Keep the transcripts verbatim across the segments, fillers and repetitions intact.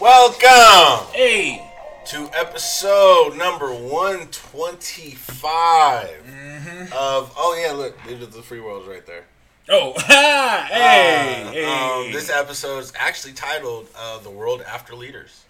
Welcome hey. to episode number one twenty-five mm-hmm. of, oh yeah, look, these are the free worlds right there. Oh, hey, uh, hey. Um, this episode is actually titled uh, The World After Leaders.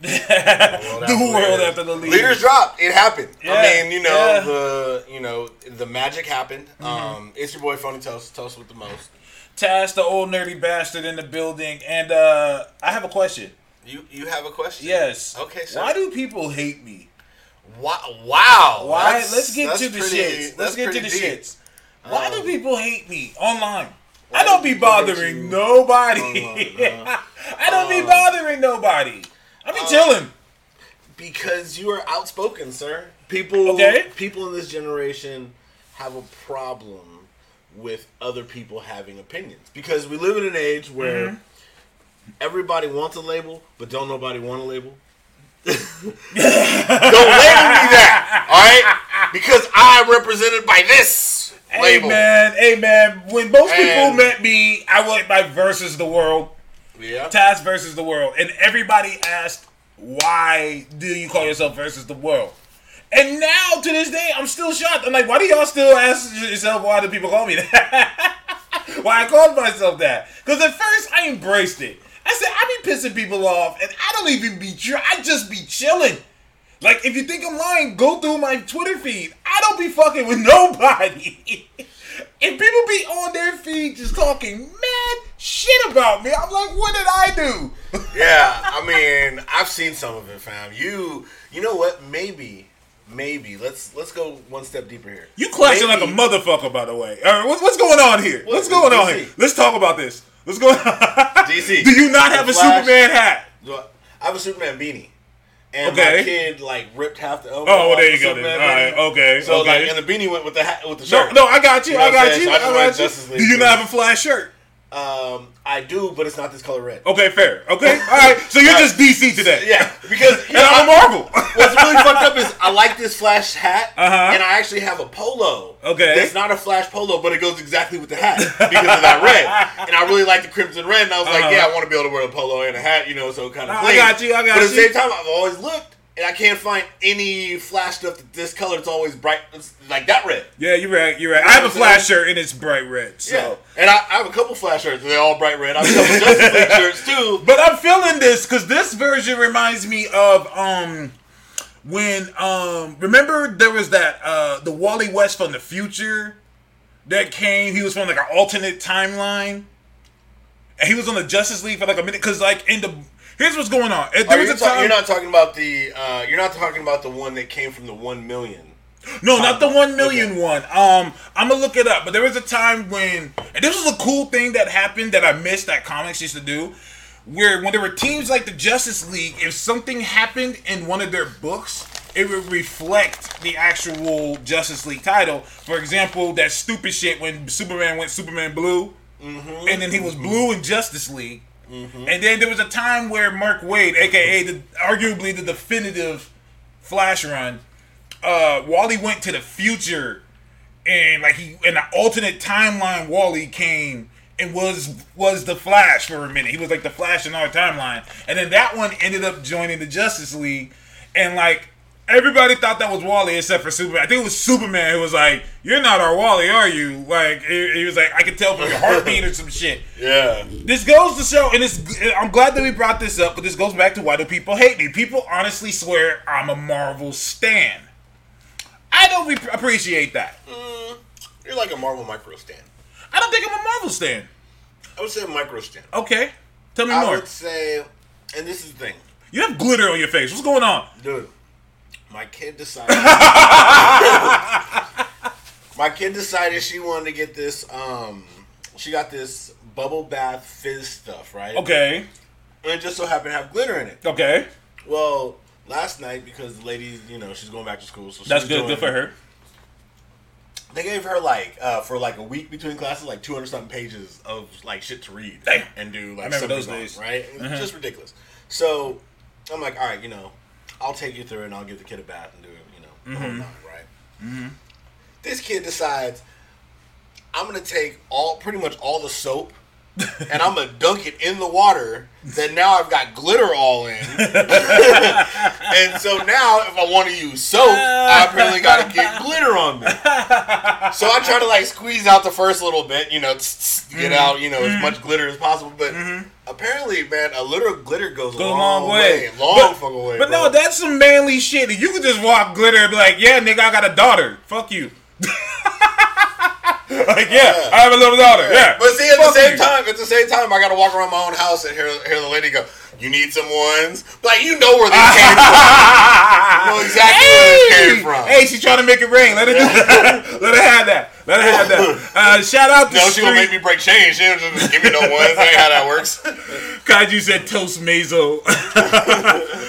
The world, after, the world leaders. after the leaders. Leaders dropped. It happened. Yeah. I mean, you know, yeah. the you know the magic happened. Mm-hmm. Um, it's your boy, Phony Toast, Toast with the most. Taz, the old nerdy bastard in the building. And uh, I have a question. You you have a question? Yes. Okay, so why do people hate me? Wow. Wow. Why? Let's get to the shits. Let's get to the shits. Why um, do people hate me online? I don't be bothering nobody. Online, huh? I don't um, be bothering nobody. I be um, chilling. Because you are outspoken, sir. People okay. people in this generation have a problem with other people having opinions. Because we live in an age where mm-hmm. everybody wants a label, but don't nobody want a label. Don't label me that, alright? Because I'm represented by this label. Amen, amen. When most and, people met me, I went by Versus the World. Yeah. Taz Versus the World. And everybody asked, why do you call yourself Versus the World? And now, to this day, I'm still shocked. I'm like, why do y'all still ask yourself why do people call me that? Why I called myself that? Because at first, I embraced it. I said, I be pissing people off, and I don't even be trying. I just be chilling. Like, if you think I'm lying, go through my Twitter feed. I don't be fucking with nobody. If people be on their feed just talking mad shit about me, I'm like, what did I do? Yeah, I mean, I've seen some of it, fam. You, you know what? Maybe, maybe let's let's go one step deeper here. You clashing maybe. like a motherfucker, by the way. All right, what's what's going on here? What, what's going D C? On here? Let's talk about this. What's going on? D C, do you not have a Flash, Superman hat? I have a Superman beanie. And okay. my kid like ripped half the elbow. Oh, well, there you go. Then. All right, okay. So okay. like, and the beanie went with the hat, with the shirt. No, no, I got you. you know I got you. So I, I got you. Do you not have a Flash shirt? Um, I do, but it's not this color red. Okay, fair. Okay, all right. So you're just D C today. Yeah, because you know, I'm a Marvel. What's really fucked up is I like this Flash hat, uh-huh. and I actually have a polo. Okay, that's not a Flash polo, but it goes exactly with the hat because of that red. And I really like the crimson red, and I was uh-huh. like, yeah, I want to be able to wear a polo and a hat, you know, so kind of. I got you. I got you. But at the same time, I've always looked. And I can't find any Flash stuff that this color. It's always bright, it's like that red. Yeah, you're right. You're right. I have a Flash shirt and it's bright red. So. Yeah, and I, I have a couple Flash shirts and they're all bright red. I have a couple Justice League shirts too. But I'm feeling this because this version reminds me of um when um remember there was that uh the Wally West from the future that came. He was from like an alternate timeline, and he was on the Justice League for like a minute because like in the. Here's what's going on. There was a ta- time- you're not talking about the. Uh, you're not talking about the one that came from the one million. No, timeline. Not the one million okay. one. Um, I'm gonna look it up. But there was a time when, and this was a cool thing that happened that I missed that comics used to do, where when there were teams like the Justice League, if something happened in one of their books, it would reflect the actual Justice League title. For example, that stupid shit when Superman went Superman Blue, mm-hmm. and then he was Blue in Justice League. Mm-hmm. And then there was a time where Mark Waid, a k a the, arguably the definitive Flash run, uh, Wally went to the future, and like he in an alternate timeline, Wally came and was was the Flash for a minute. He was like the Flash in our timeline, and then that one ended up joining the Justice League, and like everybody thought that was Wally except for Superman. I think it was Superman who was like, "You're not our Wally, are you?" Like he was like, "I could tell from your heartbeat or some shit." Yeah. This goes to show, and it's. I'm glad that we brought this up, but this goes back to why do people hate me? People honestly swear I'm a Marvel stan. I don't re- appreciate that. Mm, you're like a Marvel micro stan. I don't think I'm a Marvel stan. I would say a micro stan. Okay, tell me I more. I would say, and this is the thing. You have glitter on your face. What's going on, dude? My kid decided. My kid decided she wanted to get this. Um, she got this bubble bath fizz stuff, right? Okay. And it just so happened to have glitter in it. Okay. Well, last night because the lady, you know, she's going back to school, so she that's was good. Good for her. They gave her like uh, for like a week between classes, like two hundred something pages of like shit to read Damn. And do like some those days, right? It was mm-hmm. just ridiculous. So I'm like, all right, you know. I'll take you through and I'll give the kid a bath and do it, you know, mm-hmm. the whole night, right? Mm-hmm. This kid decides, I'm going to take all, pretty much all the soap and I'm going to dunk it in the water that now I've got glitter all in. And so now if I want to use soap, I apparently got to get glitter on me. So I try to like squeeze out the first little bit, you know, tss, tss, get mm-hmm. out, you know, mm-hmm. as much glitter as possible. But mm-hmm. apparently, man, a little glitter goes a long, long way. way. Long but, fucking way, But bro. No, that's some manly shit. You can just walk glitter and be like, yeah, nigga, I got a daughter. Fuck you. Like, yeah, uh, I have a little daughter. Yeah. yeah. But see, at Fuck the same you. time, at the same time, I got to walk around my own house and hear, hear the lady go, you need some ones? Like, you know where these came from. You know exactly hey. where they came from. Hey, she's trying to make it rain. Let her do that. Let her have that. Let her have that. Uh, shout out to No, she won't make me break change. She don't just give me no ones. That ain't how that works. Kaiju said toast mazo.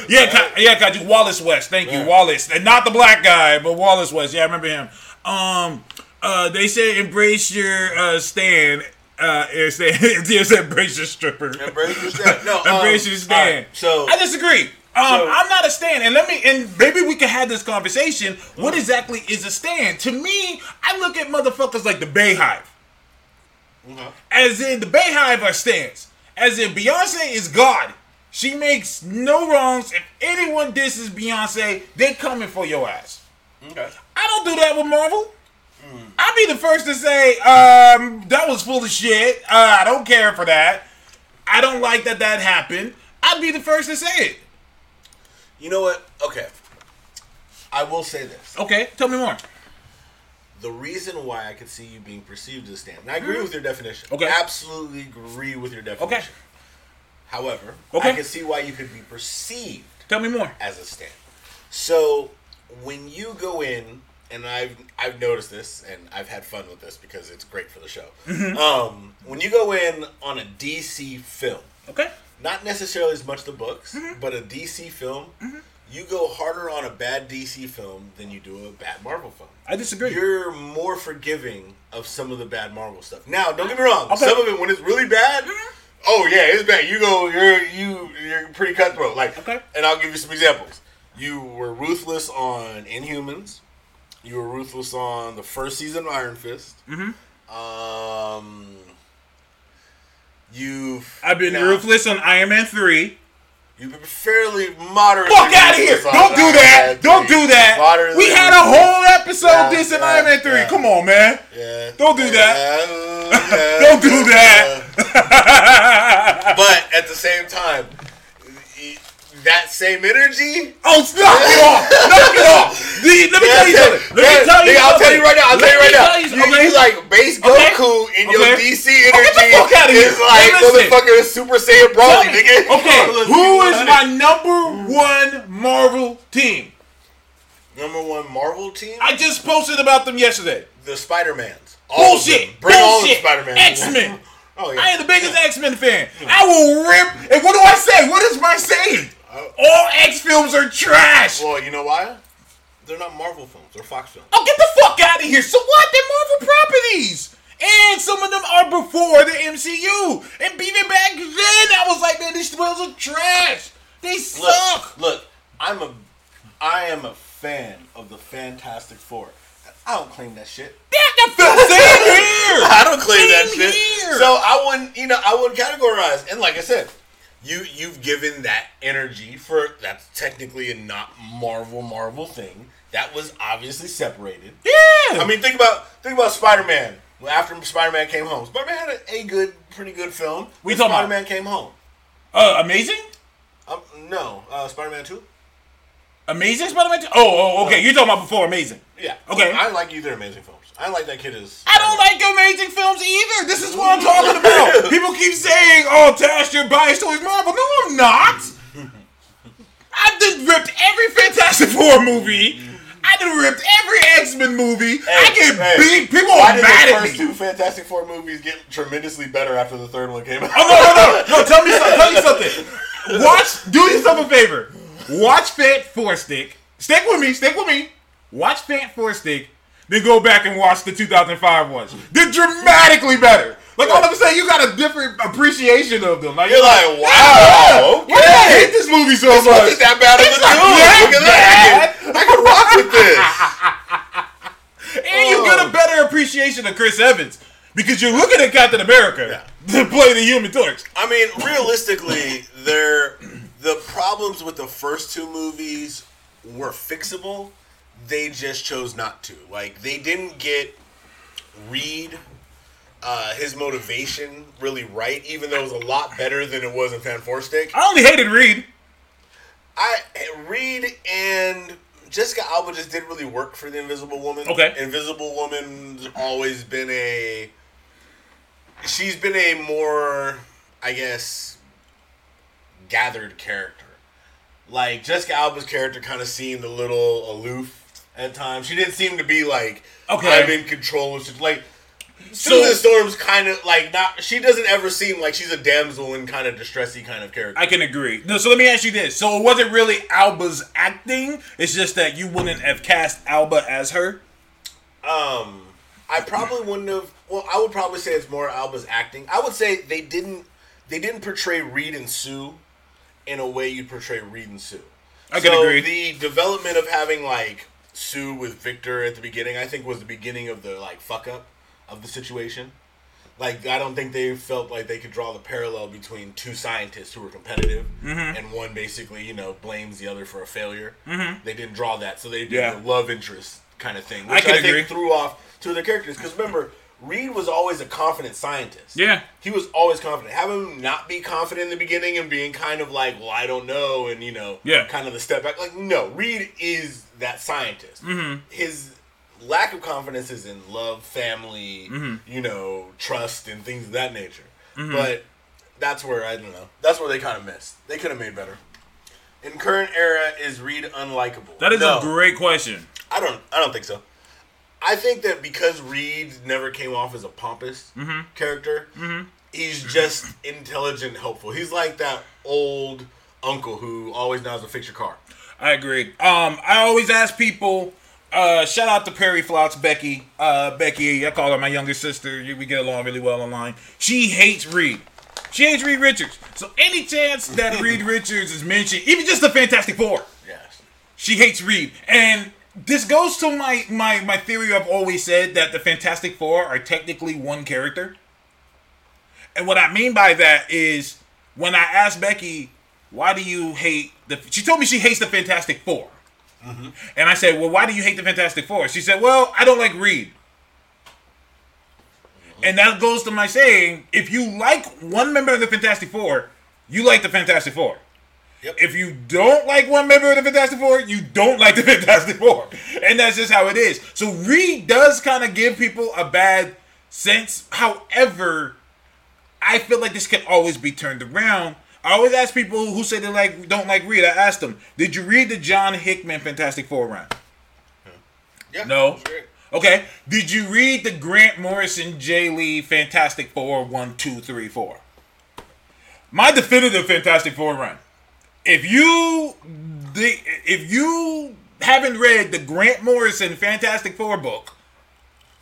yeah, Ka- yeah, Kaiju. Wallace West. Thank you, yeah. Wallace. And not the black guy, but Wallace West. Yeah, I remember him. Um... Uh, they said embrace your uh, stand. Uh, it said embrace your stripper. Embrace your stand. No, embrace um, your stand. Right, so I disagree. Um, so, I'm not a stand, and let me and maybe we can have this conversation. Mm. What exactly is a stand? To me, I look at motherfuckers like the Bayhive. Mm-hmm. As in the Bayhive are stands. As in Beyonce is God. She makes no wrongs. If anyone disses Beyonce, they coming for your ass. Okay. I don't do that with Marvel. I'll be the first to say, um, that was full of shit. Uh, I don't care for that. I don't like that that happened. I'd be the first to say it. You know what? Okay. I will say this. Okay, tell me more. The reason why I could see you being perceived as a stand, and I agree mm-hmm. with your definition. Okay. Absolutely agree with your definition. Okay. However, okay. I can see why you could be perceived tell me more. as a stand. So, when you go in... And I've I've noticed this, and I've had fun with this because it's great for the show. Mm-hmm. Um, when you go in on a D C film, okay, not necessarily as much the books, mm-hmm. but a D C film, mm-hmm. you go harder on a bad D C film than you do a bad Marvel film. I disagree. You're more forgiving of some of the bad Marvel stuff. Now, don't get me wrong. Okay. Some of it, when it's really bad, mm-hmm. oh yeah, it's bad. You go, you're you you're pretty cutthroat. Like, okay. And I'll give you some examples. You were ruthless on Inhumans. You were ruthless on the first season of Iron Fist. Mm-hmm. Um, you've... I've been now, ruthless on Iron Man three. You've been fairly moderately... Fuck out of here! Don't do that! Don't do that! Moderately we had a whole episode yeah, dissing yeah, Iron Man three. Yeah. Come on, man. Yeah. Don't do that. Yeah, yeah, Don't do that. But at the same time... That same energy? Oh, knock it off! Knock it off! Dude, let me yeah, tell you something. Let yeah, me tell you something. I'll tell you right now. I'll let tell you right now. You, you, okay. you like base Goku okay. in your okay. D C energy oh, is like motherfucker Super Saiyan Broly, nigga. Okay, who is my number one Marvel team? Number one Marvel team? I just posted about them yesterday. The Spider-Mans. All Bullshit! Bring Bullshit. all the Spider-Mans. X-Men! Oh, yeah. I am the biggest yeah. X-Men fan. Yeah. I will rip... And what do I say? What is my saying? All X films are trash. Well, you know why? They're not Marvel films. They're Fox films. Oh, get the fuck out of here. So what? They're Marvel properties. And some of them are before the M C U. And even back then, I was like, man, these films are trash. They suck. Look, look, I'm a, I am a fan of the Fantastic Four. I don't claim that shit. That the film same here. I don't claim same that shit. Here. So I wouldn't, you know, I would categorize. And like I said. You you've given that energy for that's technically a not Marvel Marvel thing that was obviously separated. Yeah, I mean think about think about Spider-Man. Well, after Spider-Man came home, Spider-Man had a, a good, pretty good film. We talking Spider-Man about? Came home. Uh, amazing? Um, no, uh, Spider-Man two. Amazing Spider-Man two. Oh, oh, okay. No. You talking about before Amazing? Yeah. Okay. I like either Amazing films. I like that kid is... I don't like Amazing films either. This is what I'm talking about. People keep saying, oh, Tash, you're biased towards Marvel. No, I'm not. I done ripped every Fantastic Four movie. I done ripped every X-Men movie. Hey, I get hey, beat. People are mad at me. Why did the first two Fantastic Four movies get tremendously better after the third one came out? Oh, no, no, no. No, tell me something. Tell me something. Watch, do yourself a favor. Watch Fant Four Stick. Stick with me. Stick with me. Watch Fant Four Stick. Then go back and watch the two thousand five ones. They're dramatically better. Like, all I'm saying, you got a different appreciation of them. Like, you're like, like wow, yeah, okay. I hate this movie so this much. It's that bad of a dude. I can rock with this. And oh. you get a better appreciation of Chris Evans because you're looking at Captain America. Yeah. to play the Human Torch. I mean, realistically, they're, the problems with the first two movies were fixable. They just chose not to. Like, they didn't get Reed, uh, his motivation, really right, even though it was a lot better than it was in Fantastic. I only hated Reed. I Reed and Jessica Alba just didn't really work for the Invisible Woman. Okay. Invisible Woman's always been a... She's been a more, I guess, gathered character. Like, Jessica Alba's character kind of seemed a little aloof at times. She didn't seem to be like, okay, I'm in control of... Like, so, Susan Storm's kind of like not... She doesn't ever seem like she's a damsel in kind of distressy kind of character. I can agree. No, so let me ask you this. So it wasn't really Alba's acting. It's just that you wouldn't have cast Alba as her. Um, I probably wouldn't have. Well, I would probably say it's more Alba's acting. I would say they didn't. They didn't portray Reed and Sue in a way you'd portray Reed and Sue. I can so agree. The development of having like Sue with Victor at the beginning, I think, was the beginning of the like fuck up of the situation. Like, I don't think they felt like they could draw the parallel between two scientists who were competitive, mm-hmm. and one basically, you know, blames the other for a failure. Mm-hmm. They didn't draw that, so they did yeah. the love interest kind of thing, which I, I think agree. threw off two of their characters. Because remember, Reed was always a confident scientist. Yeah. He was always confident. Having him not be confident in the beginning and being kind of like, well, I don't know, and, you know, yeah. kind of the step back. Like, no, Reed is that scientist. Mm-hmm. His lack of confidence is in love, family, mm-hmm. you know, trust, and things of that nature. Mm-hmm. But that's where, I don't know, that's where they kind of missed. They could have made better. In current era, is Reed unlikable? That is no. a great question. I don't I don't think so. I think that because Reed never came off as a pompous mm-hmm. character, mm-hmm. he's just intelligent, helpful. He's like that old uncle who always knows how to fix your car. I agree. Um, I always ask people... Uh, shout out to Perry Flops, Becky. Uh, Becky, I call her my younger sister. We get along really well online. She hates Reed. She hates Reed Richards. So any chance that Reed Richards is mentioned, even just the Fantastic Four, yes, she hates Reed. And this goes to my, my, my theory I've always said that the Fantastic Four are technically one character. And what I mean by that is when I asked Becky, why do you hate the... She told me she hates the Fantastic Four. Mm-hmm. And I said, well, why do you hate the Fantastic Four? She said, well, I don't like Reed. Mm-hmm. And that goes to my saying, if you like one member of the Fantastic Four, you like the Fantastic Four. Yep. If you don't like one member of the Fantastic Four, you don't like the Fantastic Four. And that's just how it is. So Reed does kind of give people a bad sense. However, I feel like this can always be turned around. I always ask people who say they like don't like Reed. I ask them, did you read the John Hickman Fantastic Four run? Yeah. No? Okay. Did you read the Grant Morrison, Jay Lee Fantastic Four one, two, three, four? My definitive Fantastic Four run. If you if you haven't read the Grant Morrison Fantastic Four book,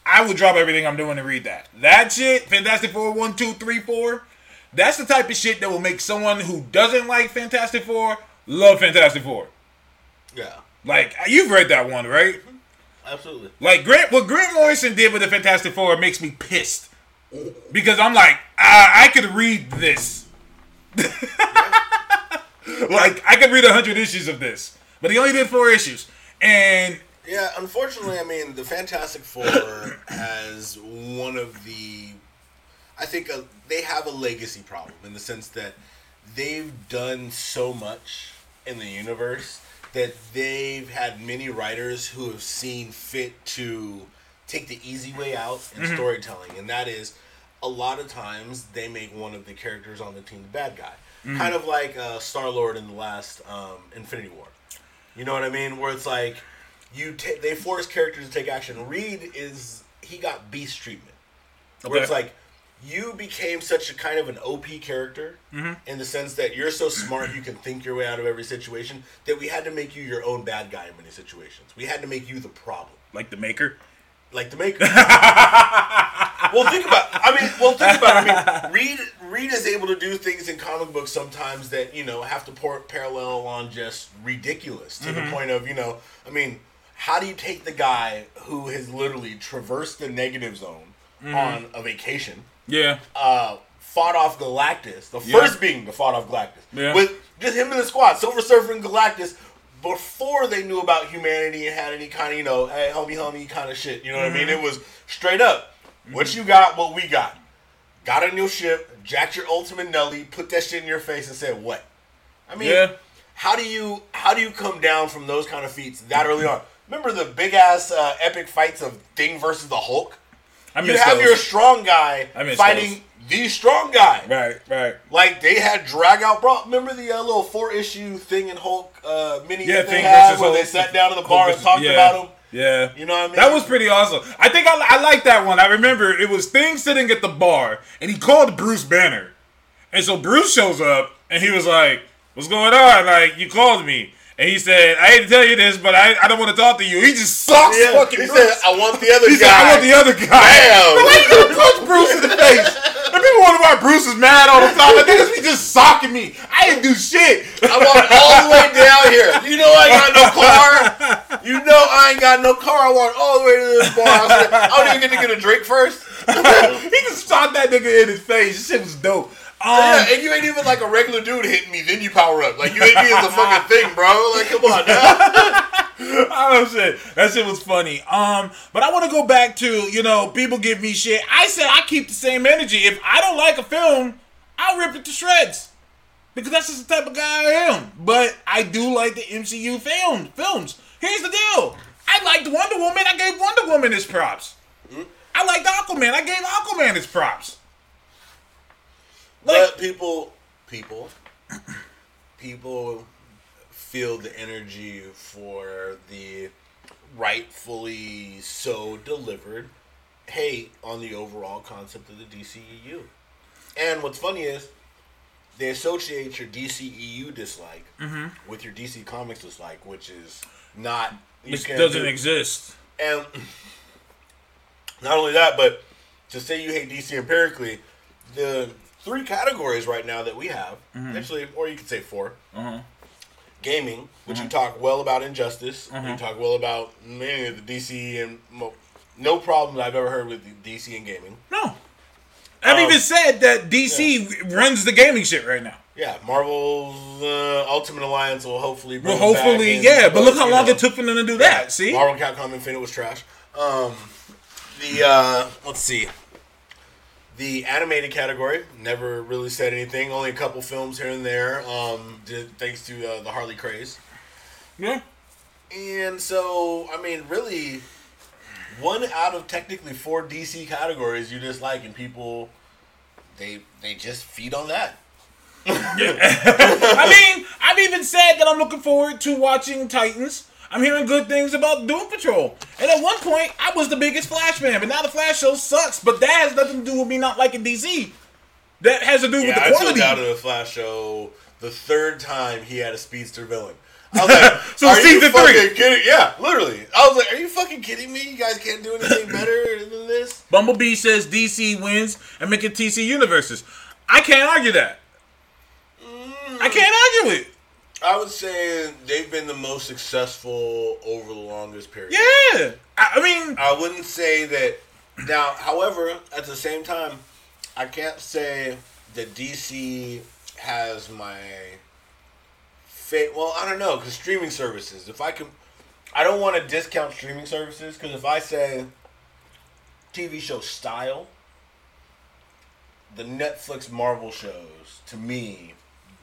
I will drop everything I'm doing to read that. That shit, Fantastic Four one, two, three, four. That's the type of shit that will make someone who doesn't like Fantastic Four love Fantastic Four. Yeah. Like, you've read that one, right? Absolutely. Like, Grant, what Grant Morrison did with the Fantastic Four makes me pissed. Because I'm like, I, I could read this. Yeah. Like, I could read one hundred issues of this. But he only did four issues. And... Yeah, unfortunately, I mean, the Fantastic Four has one of the... I think a, they have a legacy problem in the sense that they've done so much in the universe that they've had many writers who have seen fit to take the easy way out in mm-hmm. storytelling. And that is, a lot of times, they make one of the characters on the team the bad guy. Mm-hmm. Kind of like uh, Star-Lord in the last um, Infinity War. You know what I mean? Where it's like, you ta- they force characters to take action. Reed is, he got Beast treatment. Okay. Where it's like, you became such a kind of an O P character mm-hmm. in the sense that you're so smart you can think your way out of every situation that we had to make you your own bad guy in many situations. We had to make you the problem. Like the Maker? Like the Maker. Well, think about I mean, well, think about I mean, Reed, Reed is able to do things in comic books sometimes that, you know, have to pour parallel on just ridiculous to mm-hmm. the point of, you know, I mean, how do you take the guy who has literally traversed the negative zone mm-hmm. on a vacation? Yeah. Uh, fought off Galactus. The yeah. first being that fought off Galactus. Yeah. With just him and the squad. Silver Surfer and Galactus, before they knew about humanity and had any kind of, you know, hey, homie, homie kind of shit. You know what mm-hmm. I mean? It was straight up. Mm-hmm. What you got, what we got. Got on your ship, jacked your ultimate Nelly, put that shit in your face and said, what? I mean, yeah. how do you how do you come down from those kind of feats that early on? Remember the big-ass uh, epic fights of Thing versus the Hulk? I miss You have those. Your strong guy fighting those. The strong guy. Right, right. Like, they had drag-out brawl. Remember the uh, little four-issue Thing and Hulk uh, mini yeah, they had where Hulk. They sat down at the bar Hulk and talked yeah. about him? Yeah. You know what I mean? That was pretty awesome. I think I, I like that one. I remember it was Thing sitting at the bar, and he called Bruce Banner. And so Bruce shows up, and he was like, what's going on? Like, you called me. And he said, I hate to tell you this, but I, I don't want to talk to you. He just sucks yeah, fucking he Bruce. He said, I want the other he guy. He said, I want the other guy. Damn. But why are you going to punch Bruce in the face? And people wonder why Bruce is mad all the time. Like, niggas be just socking me. I didn't do shit. I walked all the way down here. You know I ain't got no car. You know I ain't got no car. I walked all the way to this bar. I said, I don't even get to get a drink first. He just shot that nigga in his face. This shit was dope. Um, yeah, and you ain't even like a regular dude hitting me, then you power up. Like, you hit me as a fucking thing, bro. Like, come on now. Oh, shit. That shit was funny. Um, But I want to go back to, you know, people give me shit. I said I keep the same energy. If I don't like a film, I'll rip it to shreds. Because that's just the type of guy I am. But I do like the M C U film, films. Here's the deal. I liked Wonder Woman. I gave Wonder Woman his props. Mm-hmm. I liked Aquaman. I gave Aquaman his props. Like, but people, people, people feel the energy for the rightfully so delivered hate on the overall concept of the D C E U. And what's funny is they associate your D C E U dislike mm-hmm. with your D C Comics dislike, which is not... Which doesn't do. exist. And not only that, but to say you hate D C empirically, the... Three categories right now that we have, mm-hmm. actually, or you could say four. Mm-hmm. Gaming, which mm-hmm. you talk well about Injustice, mm-hmm. you talk well about many of the D C and mo- no problem I've ever heard with the D C and gaming. No, I've um, even said that D C yeah. runs the gaming shit right now. Yeah, Marvel's uh, Ultimate Alliance will hopefully bring well, hopefully, back yeah. But look how long know. it took for them to do that. Yeah. See, Marvel Capcom Infinite was trash. Um, the uh, let's see. The animated category never really said anything. Only a couple films here and there, um, did, thanks to uh, the Harley craze. Yeah. And so, I mean, really, one out of technically four D C categories you dislike, and people, they they just feed on that. I mean, I've even said that I'm looking forward to watching Titans. I'm hearing good things about Doom Patrol. And at one point, I was the biggest Flash fan, but now the Flash show sucks. But that has nothing to do with me not liking D C. That has to do yeah, with the I quality. I tuned out of the Flash show the third time he had a speedster villain. I was like, so are season you fucking three. Kidding? Yeah, literally. I was like, are you fucking kidding me? You guys can't do anything better than this? Bumblebee says D C wins and making T C universes. I can't argue that. Mm. I can't argue it. I would say they've been the most successful over the longest period. Yeah. I mean... I wouldn't say that... Now, however, at the same time, I can't say that D C has my... Fa- well, I don't know, because streaming services. If I can... I don't want to discount streaming services, because if I say T V show style, the Netflix Marvel shows, to me...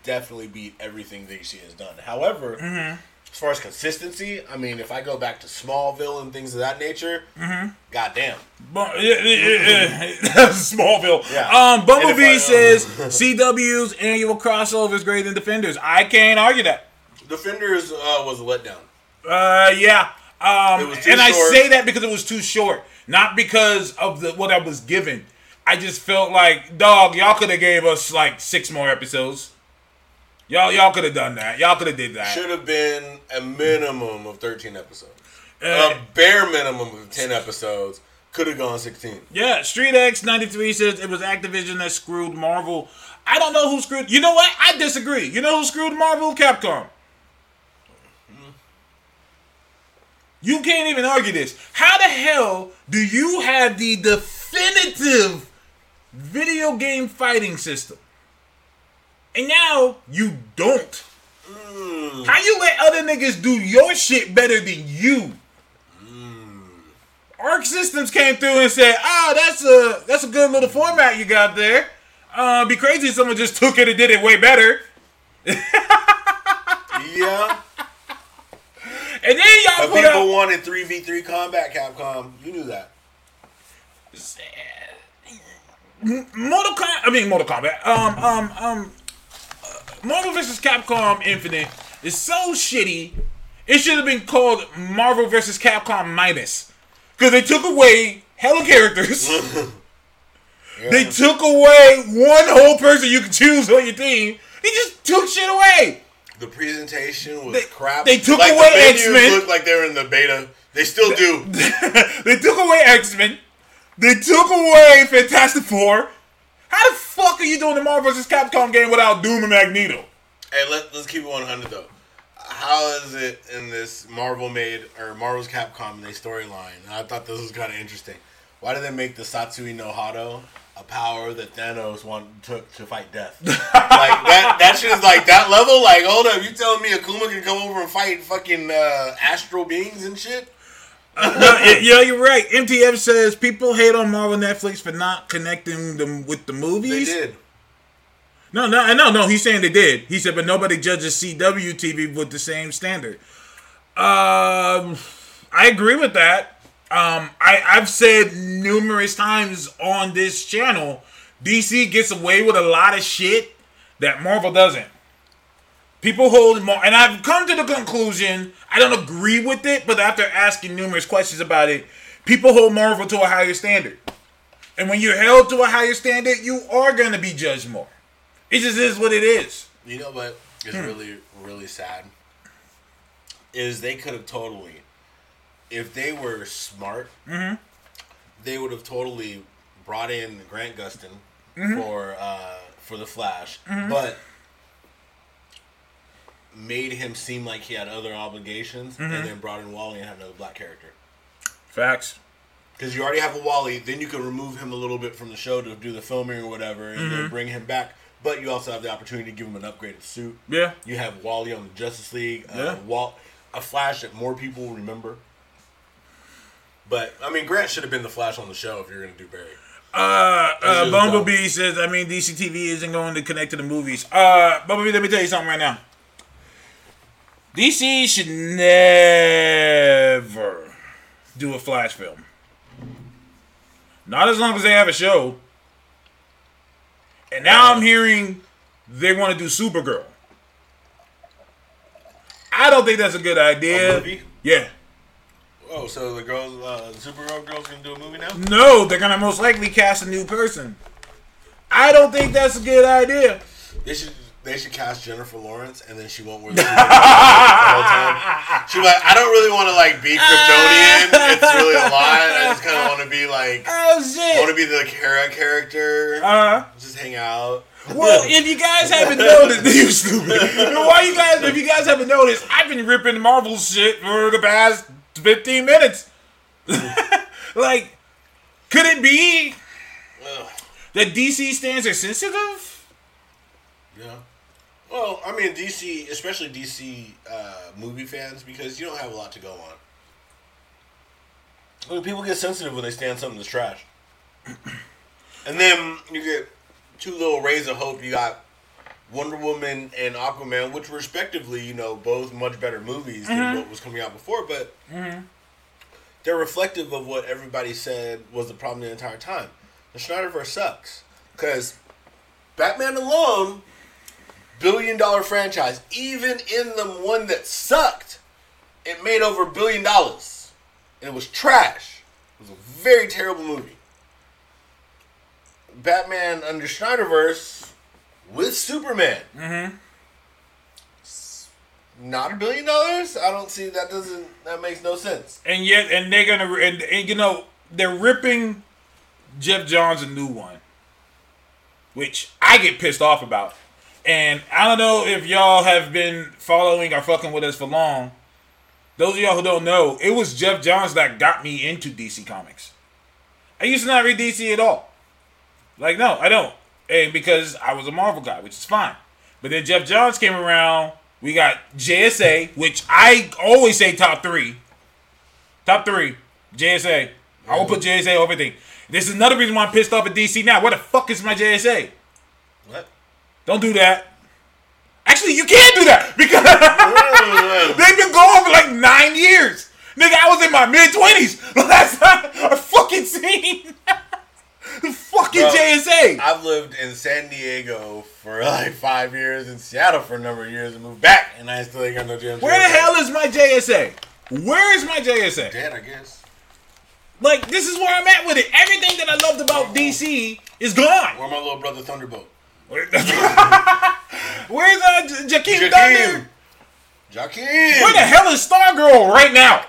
definitely beat everything D C has done. However, mm-hmm. as far as consistency, I mean, if I go back to Smallville and things of that nature, mm-hmm. goddamn. But, yeah, yeah, yeah. Smallville. Yeah. Um, Bumblebee I, um, says C W's annual crossover is greater than Defenders. I can't argue that. Defenders uh, was a letdown. Uh, yeah. Um, it was too and short. I say that because it was too short, not because of the what I was given. I just felt like, dog, y'all could have gave us like six more episodes. Y'all y'all could have done that. Y'all could have did that. Should have been a minimum of thirteen episodes. Uh, a bare minimum of ten episodes. Could have gone sixteen. Yeah, Street X ninety-three says it was Activision that screwed Marvel. I don't know who screwed... You know what? I disagree. You know who screwed Marvel? Capcom. Mm-hmm. You can't even argue this. How the hell do you have the definitive video game fighting system. And now you don't. Mm. How you let other niggas do your shit better than you? Mm. Arc Systems came through and said, "Oh, that's a that's a good little format you got there. Uh, be crazy if someone just took it and did it way better." Yeah. And then y'all but put people up, wanted three v three combat. Capcom, you knew that. Mortal Kombat. I mean, Mortal Kombat. Um, um, um. Marvel versus. Capcom Infinite is so shitty. It should have been called Marvel versus. Capcom Minus, because they took away hella characters. Yeah. They took away one whole person you could choose on your team. They just took shit away. The presentation was they, crap. They took like away X-Men. The menus looked like they were in the beta. They still do. They took away X-Men. They took away Fantastic Four. How the fuck are you doing the Marvel versus. Capcom game without Doom and Magneto? Hey, let, let's keep it one hundred, though. How is it in this Marvel made, or Marvel's Capcom made storyline? I thought this was kind of interesting. Why did they make the Satsui no Hado a power that Thanos want, took to fight death? Like, that that shit is like, that level? Like, hold up, you telling me Akuma can come over and fight fucking uh, astral beings and shit? No, yeah, you're right. M T F says people hate on Marvel Netflix for not connecting them with the movies. They did. No, no, no, no. He's saying they did. He said, but nobody judges C W T V with the same standard. Um, I agree with that. Um, I, I've said numerous times on this channel, D C gets away with a lot of shit that Marvel doesn't. People hold more, and I've come to the conclusion, I don't agree with it, but after asking numerous questions about it, people hold Marvel to a higher standard. And when you're held to a higher standard, you are going to be judged more. It just is what it is. You know what is hmm. really, really sad? Is they could have totally, if they were smart, mm-hmm. they would have totally brought in Grant Gustin mm-hmm. for, uh, for The Flash. Mm-hmm. But made him seem like he had other obligations, mm-hmm. and then brought in Wally and had another black character. Facts. Because you already have a Wally, then you can remove him a little bit from the show to do the filming or whatever, and mm-hmm. then bring him back. But you also have the opportunity to give him an upgraded suit. Yeah. You have Wally on the Justice League. Yeah. Uh, Wall- a Flash that more people remember. But, I mean, Grant should have been the Flash on the show if you're going to do Barry. Uh, uh Bumblebee dumb. says, I mean, D C T V isn't going to connect to the movies. Uh, Bumblebee, let me tell you something right now. D C should never do a Flash film. Not as long as they have a show. And now I'm hearing they want to do Supergirl. I don't think that's a good idea. A movie? Yeah. Oh, so the girls, uh, Supergirl girls can do a movie now? No, they're going to most likely cast a new person. I don't think that's a good idea. They should... They should cast Jennifer Lawrence, and then she won't wear the whole time. She's like, I don't really want to like be Kryptonian. It's really a lot. I just kind of want to be like, oh shit, want to be the Kara character. Uh huh. Just hang out. Well, if you guys haven't noticed, you stupid. Why you guys? If you guys haven't noticed, I've been ripping Marvel shit for the past fifteen minutes. Like, could it be Ugh. that D C stands are sensitive? Yeah. Well, I mean, D C, especially D C uh, movie fans, because you don't have a lot to go on. I mean, people get sensitive when they stand something that's trash. And then you get two little rays of hope. You got Wonder Woman and Aquaman, which respectively, you know, both much better movies mm-hmm. than what was coming out before, but mm-hmm. they're reflective of what everybody said was the problem the entire time. The Snyderverse sucks, because Batman alone... Billion dollar franchise. Even in the one that sucked, it made over a billion dollars. And it was trash. It was a very terrible movie. Batman under Snyderverse with Superman. Mm-hmm. Not a billion dollars? I don't see that doesn't that makes no sense. And yet and they're gonna and, and you know, they're ripping Jeff Johns a new one. Which I get pissed off about. And I don't know if y'all have been following or fucking with us for long. Those of y'all who don't know, it was Jeff Johns that got me into D C Comics. I used to not read D C at all. Like, no, I don't. And because I was a Marvel guy, which is fine. But then Jeff Johns came around. We got J S A, which I always say top three. Top three. J S A. Yeah. I will put J S A over everything. This is another reason why I'm pissed off at D C now. Where the fuck is my J S A? What? Don't do that. Actually, you can't do that. Because they've been gone for like nine years. Nigga, I was in my mid-twenties the last time I fucking seen the fucking Bro, J S A. I've lived in San Diego for like five years, in Seattle for a number of years, and moved back, and I still ain't got no J S A. Where the hell is my J S A? Where is my J S A? Dead, I guess. Like, this is where I'm at with it. Everything that I loved about D C is gone. Where my little brother Thunderbolt? Where's uh, Jakeem Thunder? Jakeem. Where the hell is Stargirl right now?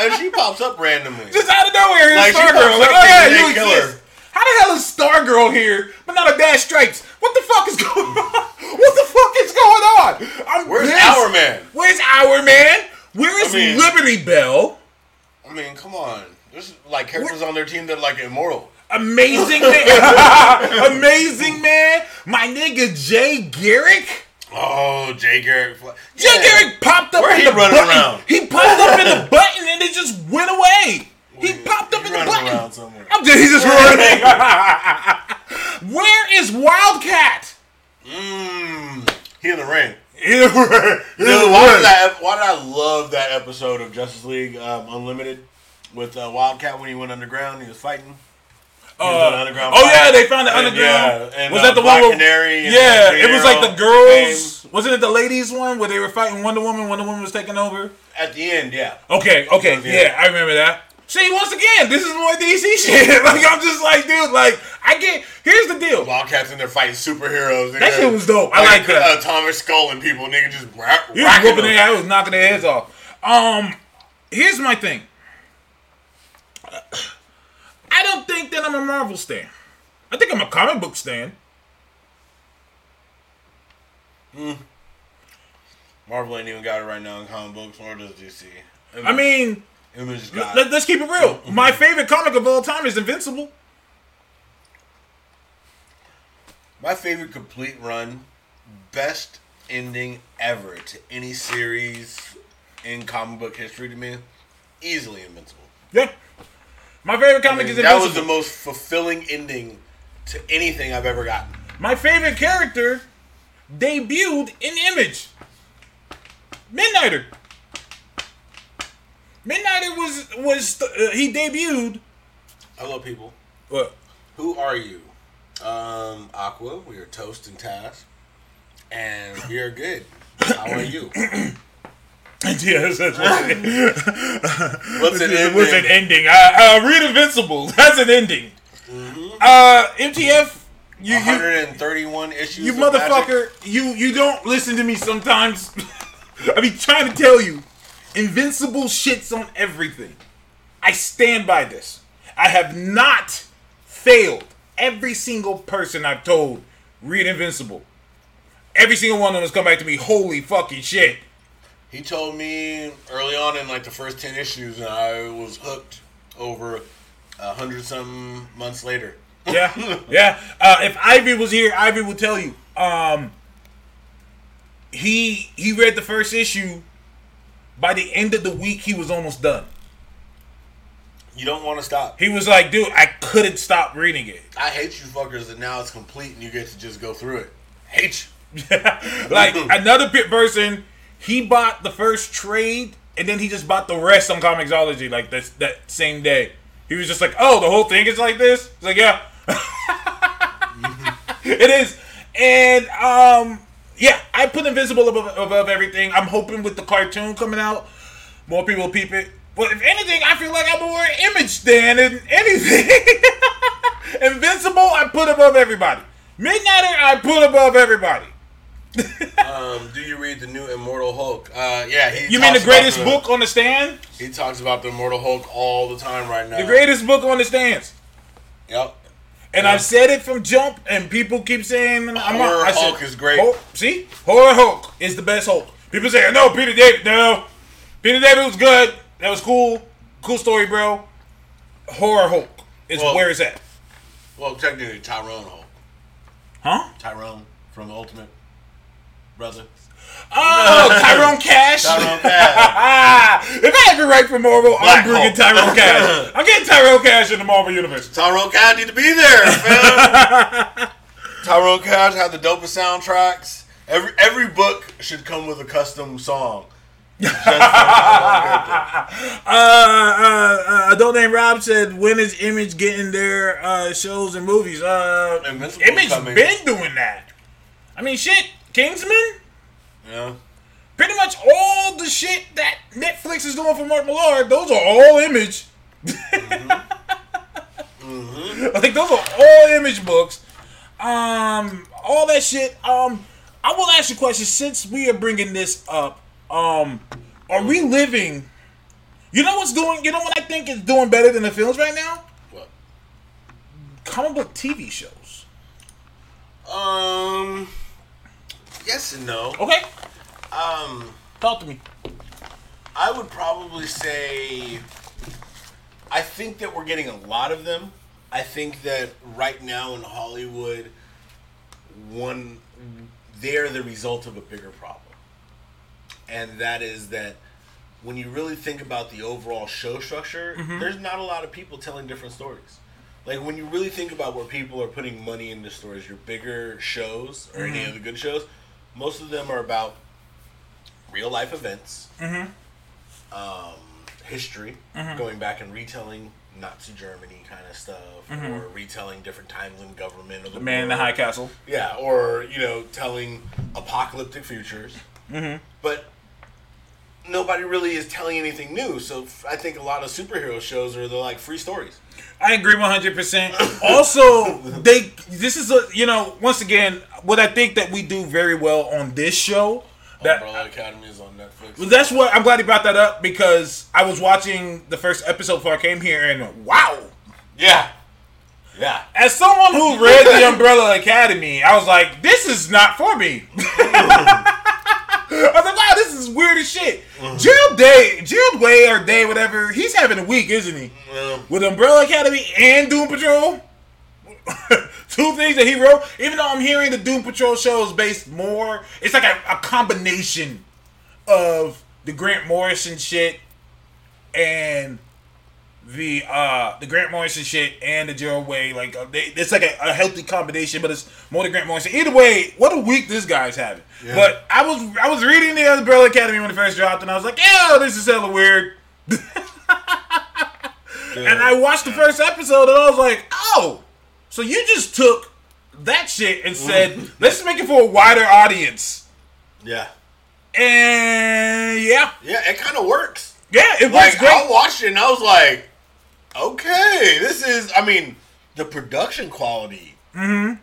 And she pops up randomly. Just out of nowhere, like, Stargirl. Like, oh yeah, you exist. How the hell is Stargirl here, but not a Dash Stripes? What the fuck is going on? What the fuck is going on? I'm Where's pissed. Our man? Where's our man? Where is I mean, Liberty Bell? I mean, come on. There's like characters Where? on their team that are like immortal. Amazing man. Amazing man. My nigga Jay Garrick. Oh, Jay Garrick. Jay yeah. Garrick popped up Where in the running button. Around? He popped up in the button and it just went away. Well, he popped up in the button. I'm just, he's just running. Where is Wildcat? Mm, he in the ring. In the ring. In the ring. Why did I, why did I love that episode of Justice League um, Unlimited with uh, Wildcat when he went underground? He was fighting. Uh, oh yeah, they found the and, underground. Yeah, and, was uh, that the Black one? Where, Canary and, yeah, like, it was like the girls. Fame. Wasn't it the ladies one where they were fighting Wonder Woman? Wonder Woman was taking over at the end. Yeah. Okay. Okay. Yeah, end. I remember that. See, once again, this is more D C shit. Like I'm just like, dude, like I get. Here's the deal. Wildcats in there fighting superheroes. Nigga. That shit was dope. I like, like that. Atomic Skull and people, nigga, just rap, you was whooping their ass, was knocking their heads off. Um, here's my thing. Uh, I don't think that I'm a Marvel stan. I think I'm a comic book stan. Mm. Marvel ain't even got it right now in comic books, or does D C. Image, I mean, Image got l- let's keep it real. Mm-hmm. My favorite comic of all time is Invincible. My favorite complete run, best ending ever to any series in comic book history to me, easily Invincible. Yeah. My favorite comic I mean, is Invincible. That was the most fulfilling ending to anything I've ever gotten. My favorite character debuted in Image. Midnighter. Midnighter was was uh, he debuted. Hello, people. What? Who are you? Um, Aqua. We are Toast and Task, and we are good. How are you? Yes, that's right. What's an ending? What's an ending? Uh, uh, read Invincible. That's an ending. Mm-hmm. Uh, M T F, you, one hundred thirty-one you, issues. You motherfucker! Magic. You you don't listen to me sometimes. I be trying to tell you, Invincible shits on everything. I stand by this. I have not failed every single person I've told read Invincible. Every single one of them has come back to me. Holy fucking shit. He told me early on in like the first ten issues, and I was hooked over a hundred some months later. Yeah, yeah. Uh, if Ivy was here, Ivy would tell you. Um, he he read the first issue. By the end of the week, he was almost done. You don't want to stop. He was like, dude, I couldn't stop reading it. I hate you fuckers that now it's complete and you get to just go through it. Hate you. Like another pit person. He bought the first trade, and then he just bought the rest on Comixology, like that that same day. He was just like, "Oh, the whole thing is like this." It's like, yeah, mm-hmm. It is. And um, yeah, I put Invincible above, above everything. I'm hoping with the cartoon coming out, more people will peep it. But if anything, I feel like I'm more Image than anything. Invincible, I put above everybody. Midnighter, I put above everybody. um, do you read the new Immortal Hulk? Uh, yeah, he you mean the greatest the, book on the stand? He talks about the Immortal Hulk all the time right now. The greatest book on the stands. Yep. And yep. I've said it from jump, and people keep saying I'm Horror I Hulk said, is great. Hulk, see, Horror Hulk is the best Hulk. People say no, Peter David. No, Peter David was good. That was cool. Cool story, bro. Horror Hulk is well, where it's at. Well, technically Tyrone Holt. Huh? Tyrone from Ultimate Brother. Oh, Tyrone Cash. Tyrone Cash. If I ever write for Marvel, Black I'm bringing Hulk. Tyrone Cash. I'm getting Tyrone Cash in the Marvel Universe. Tyrone Cash need to be there, man. Tyrone Cash had the dopest soundtracks. Every every book should come with a custom song. Just uh, uh, uh, Adult Named Rob said, when is Image getting their uh, shows and movies? Uh, Image's been doing that. I mean, shit, Kingsman? Yeah. Pretty much all the shit that Netflix is doing for Mark Millar, those are all Image. Mm-hmm. Mm-hmm. Like, those are all Image books. Um, all that shit. Um, I will ask you a question since we are bringing this up. Um, are we living? You know what's doing? You know what I think is doing better than the films right now? What? Comic book T V shows. Um, yes and no. Okay. Um, talk to me. I would probably say, I think that we're getting a lot of them. I think that right now in Hollywood, one, they're the result of a bigger problem. And that is that when you really think about the overall show structure, mm-hmm. there's not a lot of people telling different stories. Like, when you really think about where people are putting money into stories, your bigger shows or mm-hmm. any of the good shows, most of them are about real-life events, mm-hmm. um, history, mm-hmm. going back and retelling Nazi Germany kind of stuff, mm-hmm. or retelling different times in government. Or the Man in the High Castle. Yeah, or, you know, telling apocalyptic futures. Mm-hmm. But nobody really is telling anything new, so I think a lot of superhero shows are, they're like free stories. I agree one hundred percent. Also, they this is a you know once again what I think that we do very well on this show. That, Umbrella Academy is on Netflix. Well, that's what I'm glad you brought that up because I was watching the first episode before I came here and wow, yeah, yeah. As someone who read the Umbrella Academy, I was like, this is not for me. I was like, wow, this is weird as shit. Mm-hmm. Gerald Day, Gerald Way or Day, whatever, he's having a week, isn't he? Yeah. With Umbrella Academy and Doom Patrol. Two things that he wrote. Even though I'm hearing the Doom Patrol show is based more, it's like a, a combination of the Grant Morrison shit and the uh, the Grant Morrison shit and the Gerald Way. Like uh, they, it's like a, a healthy combination, but it's more the Grant Morrison. Either way, what a week this guy's having. Yeah. But I was I was reading the Umbrella Academy when it first dropped, and I was like, "Ew, this is hella weird." Yeah. And I watched the first episode, and I was like, "Oh, so you just took that shit and said, let's make it for a wider audience." Yeah. And yeah, yeah, it kind of works. Yeah, it like, works great. I watched it, and I was like, okay, this is, I mean, the production quality mm-hmm.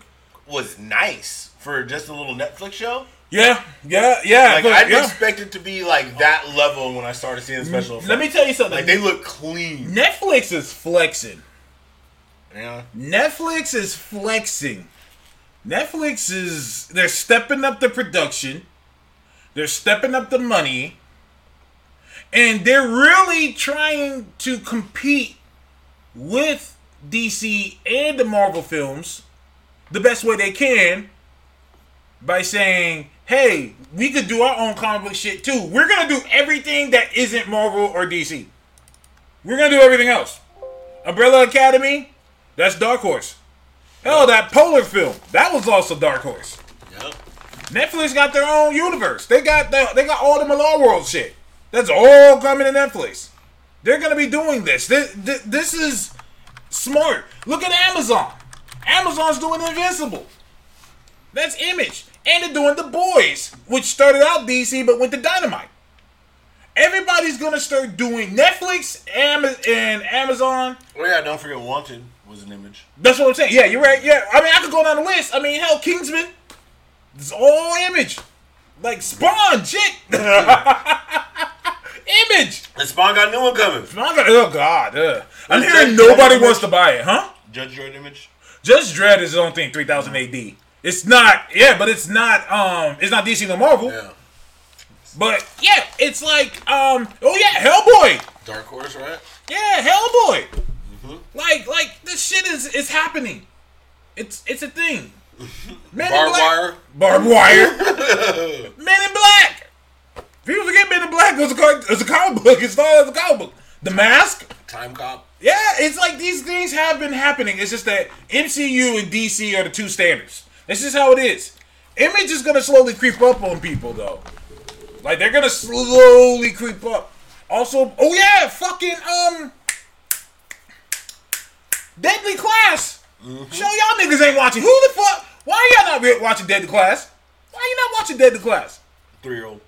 was nice for just a little Netflix show. Yeah, yeah, yeah. Like, I didn't yeah. expect it to be, like, that level when I started seeing the special effects. Let me tell you something. Like, they look clean. Netflix is flexing. Yeah. Netflix is flexing. Netflix is, they're stepping up the production. They're stepping up the money. And they're really trying to compete with D C and the Marvel films the best way they can by saying, hey, we could do our own comic book shit too. We're going to do everything that isn't Marvel or D C. We're going to do everything else. Umbrella Academy, that's Dark Horse. Hell, that Polar film, that was also Dark Horse. Yep. Netflix got their own universe. They got the, they got all the Millar World shit. That's all coming to Netflix. They're going to be doing this. This, this. this is smart. Look at Amazon. Amazon's doing Invincible. That's Image. And they're doing The Boys, which started out D C but went to Dynamite. Everybody's going to start doing Netflix Am- and Amazon. Oh, yeah, don't forget Wanted was an Image. That's what I'm saying. Yeah, you're right. Yeah, I mean, I could go down the list. I mean, hell, Kingsman. It's all Image. Like, Spawn, shit. Image. And Spawn got a new one coming. Spawn got, oh, God. Ugh. I'm Judge hearing nobody Dredd wants Image? To buy it, huh? Judge Dredd Image? Judge Dredd is his own thing, three thousand A D. It's not, yeah, but it's not, um, it's not D C or Marvel. Yeah. But, yeah, it's like, um, oh, yeah, Hellboy. Dark Horse, right? Yeah, Hellboy. Mm-hmm. Like, like, this shit is, is happening. It's it's a thing. Men Barbed wire. Barbed wire. Men in Black. People forget Men in Black was a, car- was a comic book. It's not as a comic book. The Mask. Time Cop. Yeah, it's like these things have been happening. It's just that M C U and D C are the two standards. This is how it is. Image is going to slowly creep up on people, though. Like, they're going to slowly creep up. Also, oh yeah, fucking, um... Deadly Class. Mm-hmm. Show y'all niggas ain't watching. Who the fuck? Why are y'all not watching Deadly Class? Why are you not watching Deadly Class? Three-year-old.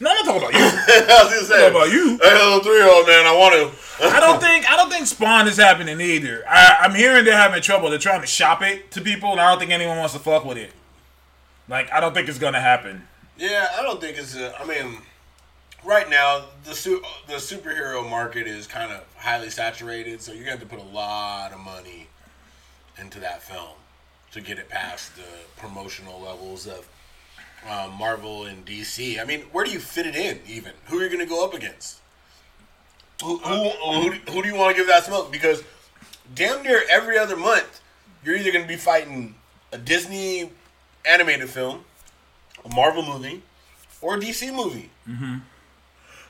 No, I'm not talking about you. I was gonna say, I'm talking about you. Hey, little three-year-old man, I want to. I don't think I don't think Spawn is happening either. I, I'm hearing they're having trouble. They're trying to shop it to people, and I don't think anyone wants to fuck with it. Like, I don't think it's gonna happen. Yeah, I don't think it's. A, I mean, right now the su- the superhero market is kind of highly saturated, so you're gonna have to put a lot of money into that film to get it past the promotional levels of. Uh, Marvel and D C. I mean, where do you fit it in, even? Who are you going to go up against? Who who, who, who do you want to give that smoke? Because damn near every other month, you're either going to be fighting a Disney animated film, a Marvel movie, or a D C movie. Mm-hmm.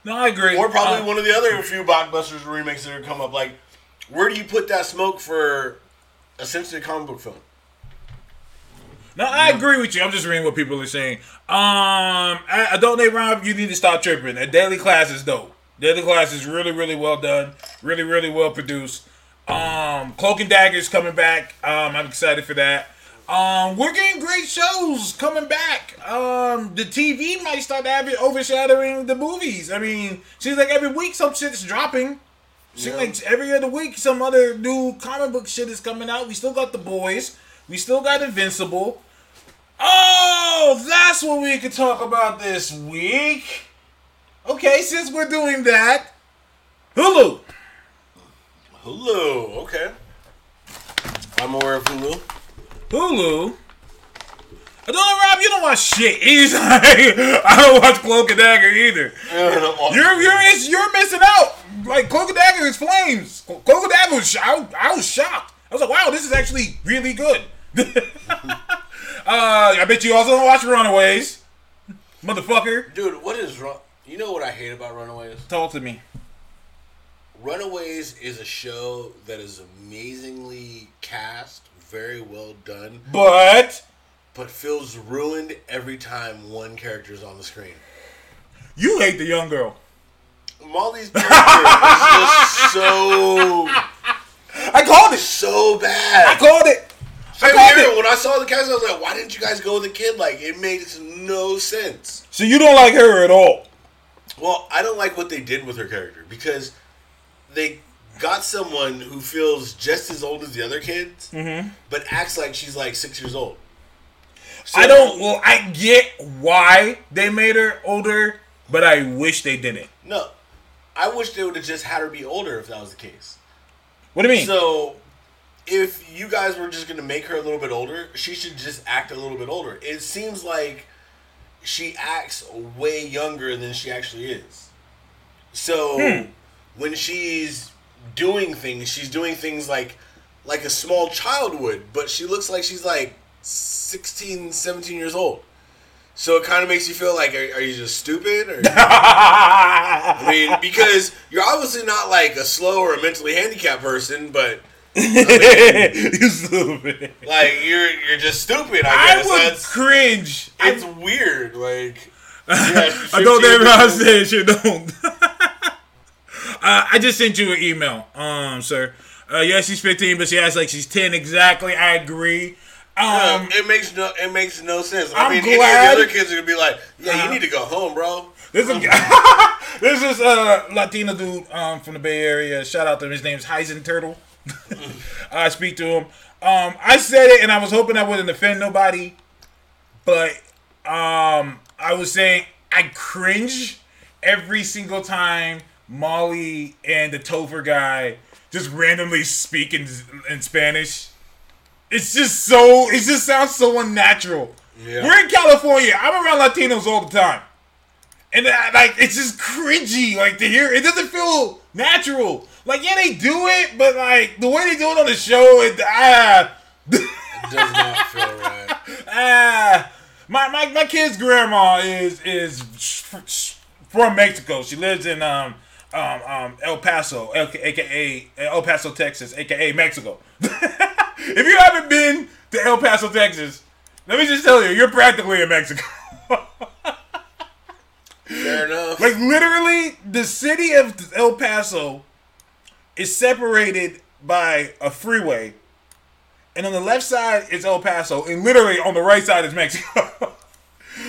No, I agree. Or probably uh, one of the other few blockbusters or remakes that are come up. Like, where do you put that smoke for essentially a comic book film? No, I agree with you. I'm just reading what people are saying. Um, Adult Nate Rhyme, you need to stop tripping. A Daily Class is dope. Daily Class is really, really well done. Really, really well produced. Um, Cloak and Dagger is coming back. Um, I'm excited for that. Um, we're getting great shows coming back. Um, the T V might start overshadowing the movies. I mean, she's like every week some shit's dropping. She yeah. like every other week some other new comic book shit is coming out. We still got The Boys. We still got Invincible. Oh, that's what we could talk about this week. Okay, since we're doing that, Hulu. Hulu, okay. I'm aware of Hulu. Hulu. I don't know, Rob, you don't watch shit. He's like, I don't watch Cloak and Dagger either. You're you're you're missing out. Like, Cloak and Dagger is flames. Cloak and Dagger, was, I, I was shocked. I was like, wow, this is actually really good. uh, I bet you also don't watch Runaways. Motherfucker. Dude, what is wrong? You know what I hate about Runaways? Talk to me. Runaways is a show that is amazingly cast, very well done. But? But feels ruined every time one character is on the screen. You hate the young girl. Molly's character is just so... I called it so bad. I called it. So I called here, it. When I saw the cast, I was like, "Why didn't you guys go with the kid?" Like, it made no sense. So you don't like her at all? Well, I don't like what they did with her character because they got someone who feels just as old as the other kids, mm-hmm. but acts like she's like six years old. So I don't. Well, I get why they made her older, but I wish they didn't. No, I wish they would have just had her be older if that was the case. What do you mean? So, if you guys were just going to make her a little bit older, she should just act a little bit older. It seems like she acts way younger than she actually is. So, hmm. when she's doing things, she's doing things like like a small child would, but she looks like she's like sixteen, seventeen years old. So it kind of makes you feel like, are, are you just stupid? Or, I mean, because you're obviously not like a slow or a mentally handicapped person, but I mean, you're stupid. Like you're you're just stupid. I, guess. I would That's, cringe. It's I'm, weird. Like I don't ever understand. You don't. uh, I just sent you an email, um, sir. Uh, yeah, she's fifteen, but she acts like she's ten exactly. I agree. Um, yeah, it makes no it makes no sense. I I'm mean, glad, any of the other kids are gonna be like, "Yeah, uh-huh. you need to go home, bro." This is this is a Latino dude um, from the Bay Area. Shout out to him. His name's Heisen Turtle. I speak to him. Um, I said it, and I was hoping I wouldn't offend nobody, but um, I was saying I cringe every single time Molly and the Topher guy just randomly speak in in Spanish. It's just so, it just sounds so unnatural. Yeah. We're in California. I'm around Latinos all the time. And, I, like, it's just cringy, like, to hear. It doesn't feel natural. Like, yeah, they do it, but, like, the way they do it on the show, it, ah. does not feel right. Ah, my, my my kid's grandma is is from Mexico. She lives in um um um El Paso, aka El Paso, Texas, aka Mexico. If you haven't been to El Paso, Texas, let me just tell you, you're practically in Mexico. Fair enough. Like, literally, the city of El Paso is separated by a freeway. And on the left side is El Paso. And literally, on the right side is Mexico.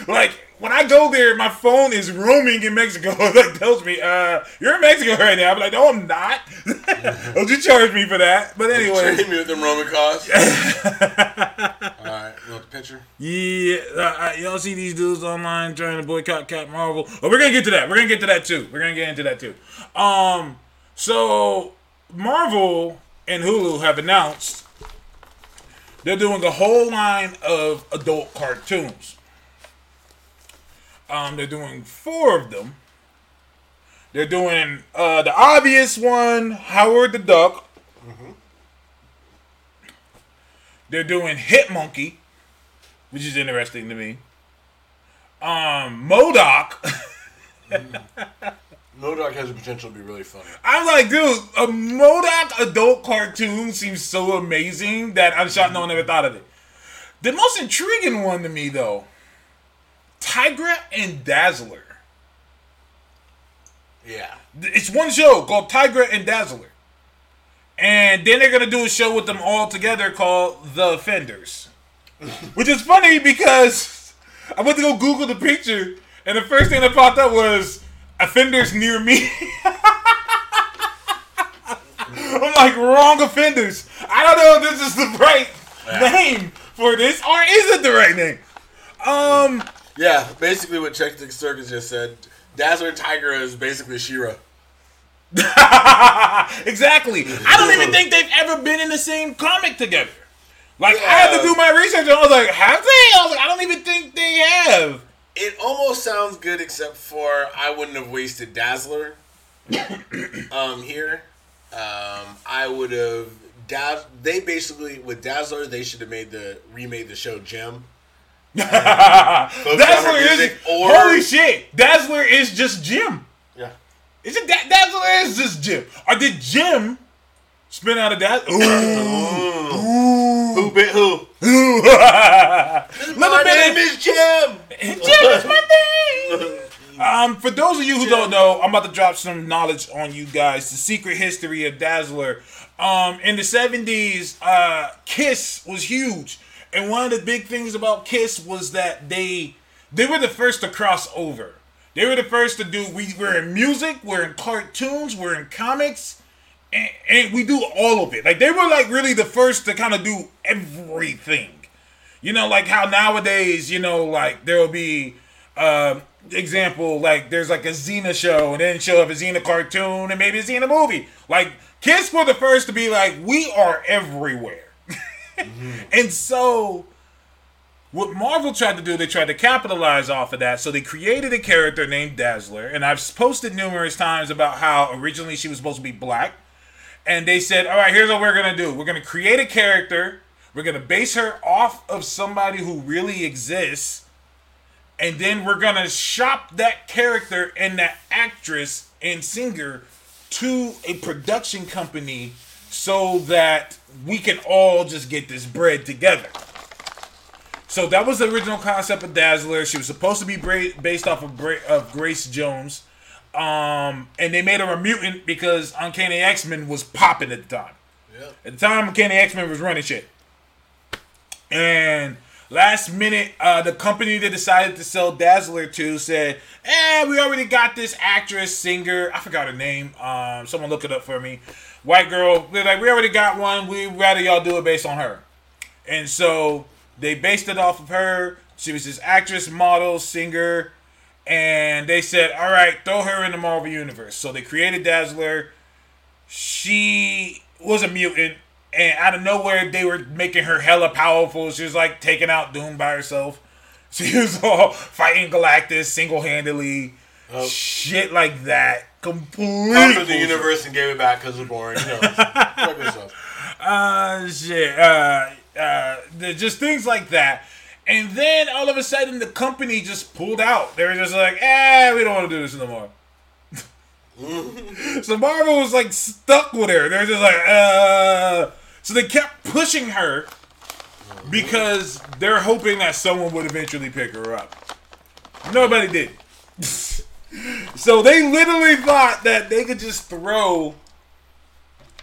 Like, when I go there, my phone is roaming in Mexico. It tells me, uh, you're in Mexico right now. I'm like, no, I'm not. Don't you charge me for that. But anyway. Trade me with them Roman costs. All right. You want the picture? Yeah. Uh, y'all see these dudes online trying to boycott Captain Marvel? Oh, we're going to get to that. We're going to get to that, too. We're going to get into that, too. Um, so, Marvel and Hulu have announced they're doing a whole line of adult cartoons. Um, they're doing four of them. They're doing uh, the obvious one, Howard the Duck. Mm-hmm. They're doing Hitmonkey, which is interesting to me. Um, MODOK. Mm. MODOK has the potential to be really funny. I'm like, dude, a MODOK adult cartoon seems so amazing that I'm shocked mm-hmm. no one ever thought of it. The most intriguing one to me, though, Tigra and Dazzler. Yeah. It's one show called Tigra and Dazzler. And then they're going to do a show with them all together called The Offenders. Which is funny because I went to go Google the picture and the first thing that popped up was Offenders Near Me. I'm like, wrong Offenders. I don't know if this is the right yeah. name for this or is it the right name? Um... Yeah, basically what Check the Circus just said. Dazzler and Tigra is basically She-Ra. Exactly. I don't even think they've ever been in the same comic together. Like, yeah. I had to do my research, and I was like, have they? I was like, I don't even think they have. It almost sounds good, except for I wouldn't have wasted Dazzler um, here. Um, I would have... Daz- they basically, with Dazzler, they should have made the remade the show Gem. um, Dazzler is or... holy shit. Dazzler is just Jim. Yeah, is it da- Dazzler is just Jim? Or did Jim spin out of Dazzler? Ooh, ooh, who bit who? Ooh. My name is Jim. Jim is my name. Um, for those of you who Jim. don't know, I'm about to drop some knowledge on you guys. The secret history of Dazzler. Um, in the seventies, uh, Kiss was huge. And one of the big things about Kiss was that they they were the first to cross over. They were the first to do, we, we're in music, we're in cartoons, we're in comics, and, and we do all of it. Like, they were, like, really the first to kind of do everything. You know, like how nowadays, you know, like, there will be, uh, example, like, there's, like, a Xena show, and then she'll have a Xena cartoon, and maybe a Xena movie. Like, Kiss were the first to be like, we are everywhere. Mm-hmm. And so what Marvel tried to do, they tried to capitalize off of that. So they created a character named Dazzler. And I've posted numerous times about how originally she was supposed to be black. And they said, all right, here's what we're going to do. We're going to create a character. We're going to base her off of somebody who really exists. And then we're going to shop that character and that actress and singer to a production company so that we can all just get this bread together. So that was the original concept of Dazzler. She was supposed to be bra- based off of, Bra- of Grace Jones. Um, and they made her a mutant because Uncanny X-Men was popping at the time. Yeah. At the time, Uncanny X-Men was running shit. And last minute, uh, the company they decided to sell Dazzler to said, eh, we already got this actress, singer. I forgot her name. Um, someone look it up for me. White girl, they're like, we already got one. We'd rather y'all do it based on her. And so they based it off of her. She was this actress, model, singer. And they said, all right, throw her in the Marvel Universe. So they created Dazzler. She was a mutant. And out of nowhere, they were making her hella powerful. She was like taking out Doom by herself. She was all fighting Galactus single-handedly. Oh. Shit like that. Completely. After the universe and gave it back because it was boring. You know, fuck yourself. Uh, shit. Uh, uh, just things like that. And then all of a sudden, the company just pulled out. They were just like, eh, we don't want to do this no more. So Marvel was like stuck with her. They were just like, uh. So they kept pushing her because they're hoping that someone would eventually pick her up. Nobody did. So they literally thought that they could just throw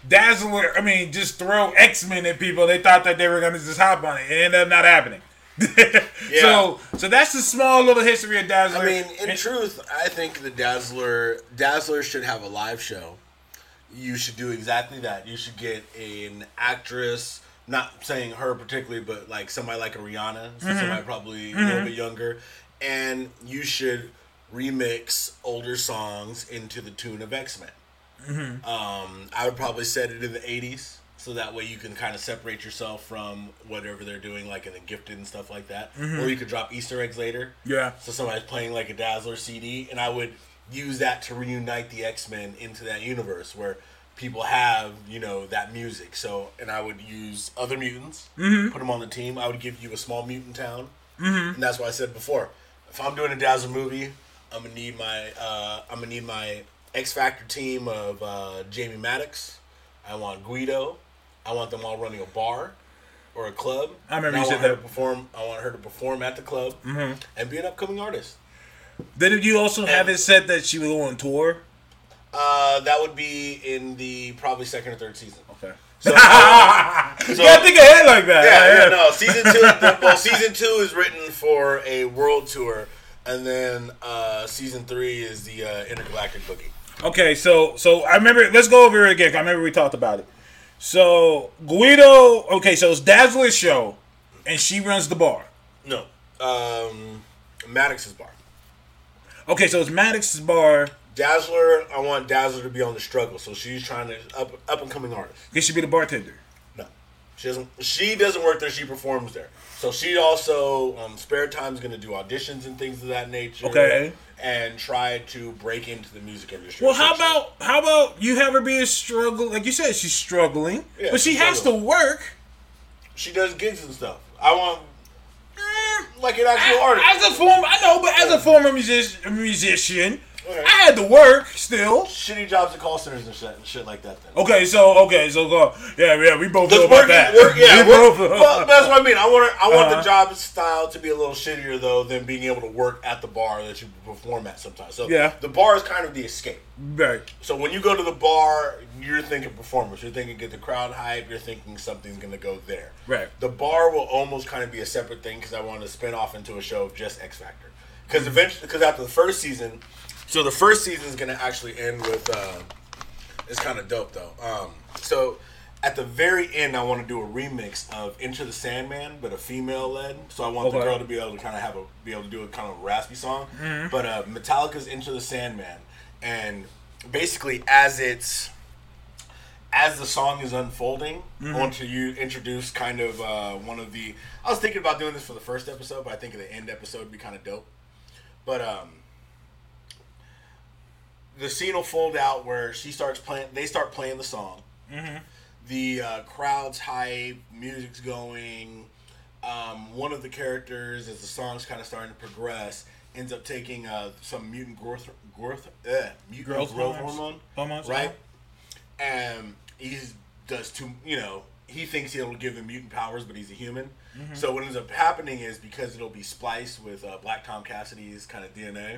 Dazzler, I mean, just throw X-Men at people. They thought that they were going to just hop on it. It ended up not happening. Yeah. So, so that's the small little history of Dazzler. I mean, in and, truth, I think the Dazzler Dazzler should have a live show. You should do exactly that. You should get an actress, not saying her particularly, but like somebody like a Rihanna, so mm-hmm. somebody probably mm-hmm. a little bit younger, and you should remix older songs into the tune of X-Men. Mm-hmm. Um, I would probably set it in the eighties. So that way you can kind of separate yourself from whatever they're doing, like in the Gifted and stuff like that. Mm-hmm. Or you could drop Easter eggs later. Yeah. So somebody's playing like a Dazzler C D, and I would use that to reunite the X-Men into that universe where people have, you know, that music. So, and I would use other mutants, mm-hmm. put them on the team. I would give you a small mutant town. Mm-hmm. And that's why I said before, if I'm doing a Dazzler movie, I'm gonna need my uh, I'm gonna need my X-Factor team of uh, Jamie Maddox. I want Guido. I want them all running a bar or a club. I remember you I said that. To perform, I want her to perform at the club mm-hmm. and be an upcoming artist. Then you also and, have it said that she will go on tour? Uh, that would be in the probably second or third season. Okay. So, uh, so, you gotta think ahead like that. Yeah, yeah, yeah. No. Season two, the, well, season two is written for a world tour, and then uh, season three is the uh, intergalactic boogie. Okay, so so I remember. Let's go over it again. I remember we talked about it. So Guido. Okay, so it's Dazzler's show, and she runs the bar. No, um, Maddox's bar. Okay, so it's Maddox's bar. Dazzler. I want Dazzler to be on the struggle, so she's trying to up up and coming artist. Could she be the bartender? No, she doesn't. She doesn't work there. She performs there. So she also um, spare time's going to do auditions and things of that nature. Okay. And try to break into the music industry. Well, how about how about you have her be a struggle? Like you said, she's struggling, yeah, but she has to work. She does gigs and stuff. I want mm, like an actual I, artist. As a form, I know, but as a former music, musician, okay. I had to work still. Shitty jobs at call centers and shit, and shit like that. Then. Okay, so okay, so go. Yeah, yeah, we both know about that. Work, yeah, we work, both. Well, that's what I mean. I want I want uh-huh. the job style to be a little shittier though than being able to work at the bar that you perform at sometimes. So yeah. the bar is kind of the escape. Right. So when you go to the bar, you're thinking performers. You're thinking get the crowd hype. You're thinking something's gonna go there. Right. The bar will almost kind of be a separate thing because I want to spin off into a show of just X Factor. Because eventually, because after the first season. So the first season is going to actually end with, uh, it's kind of dope though. Um, so at the very end, I want to do a remix of Enter the Sandman, but a female led. So I want okay. the girl to be able to kind of have a, be able to do a kind of raspy song, mm-hmm. but uh, Metallica's Enter the Sandman. And basically as it's, as the song is unfolding, mm-hmm. I want to you introduce kind of uh, one of the, I was thinking about doing this for the first episode, but I think the end episode would be kind of dope. But, um, the scene will fold out where she starts playing. They start playing the song. Mm-hmm. The uh, crowd's hype, music's going. Um, one of the characters, as the song's kind of starting to progress, ends up taking uh, some mutant growth, growth, uh, mutant growth, growth hormone, hormones, right? And he does too. You know, he thinks he'll give him mutant powers, but he's a human. Mm-hmm. So what ends up happening is because it'll be spliced with uh, Black Tom Cassidy's kind of D N A.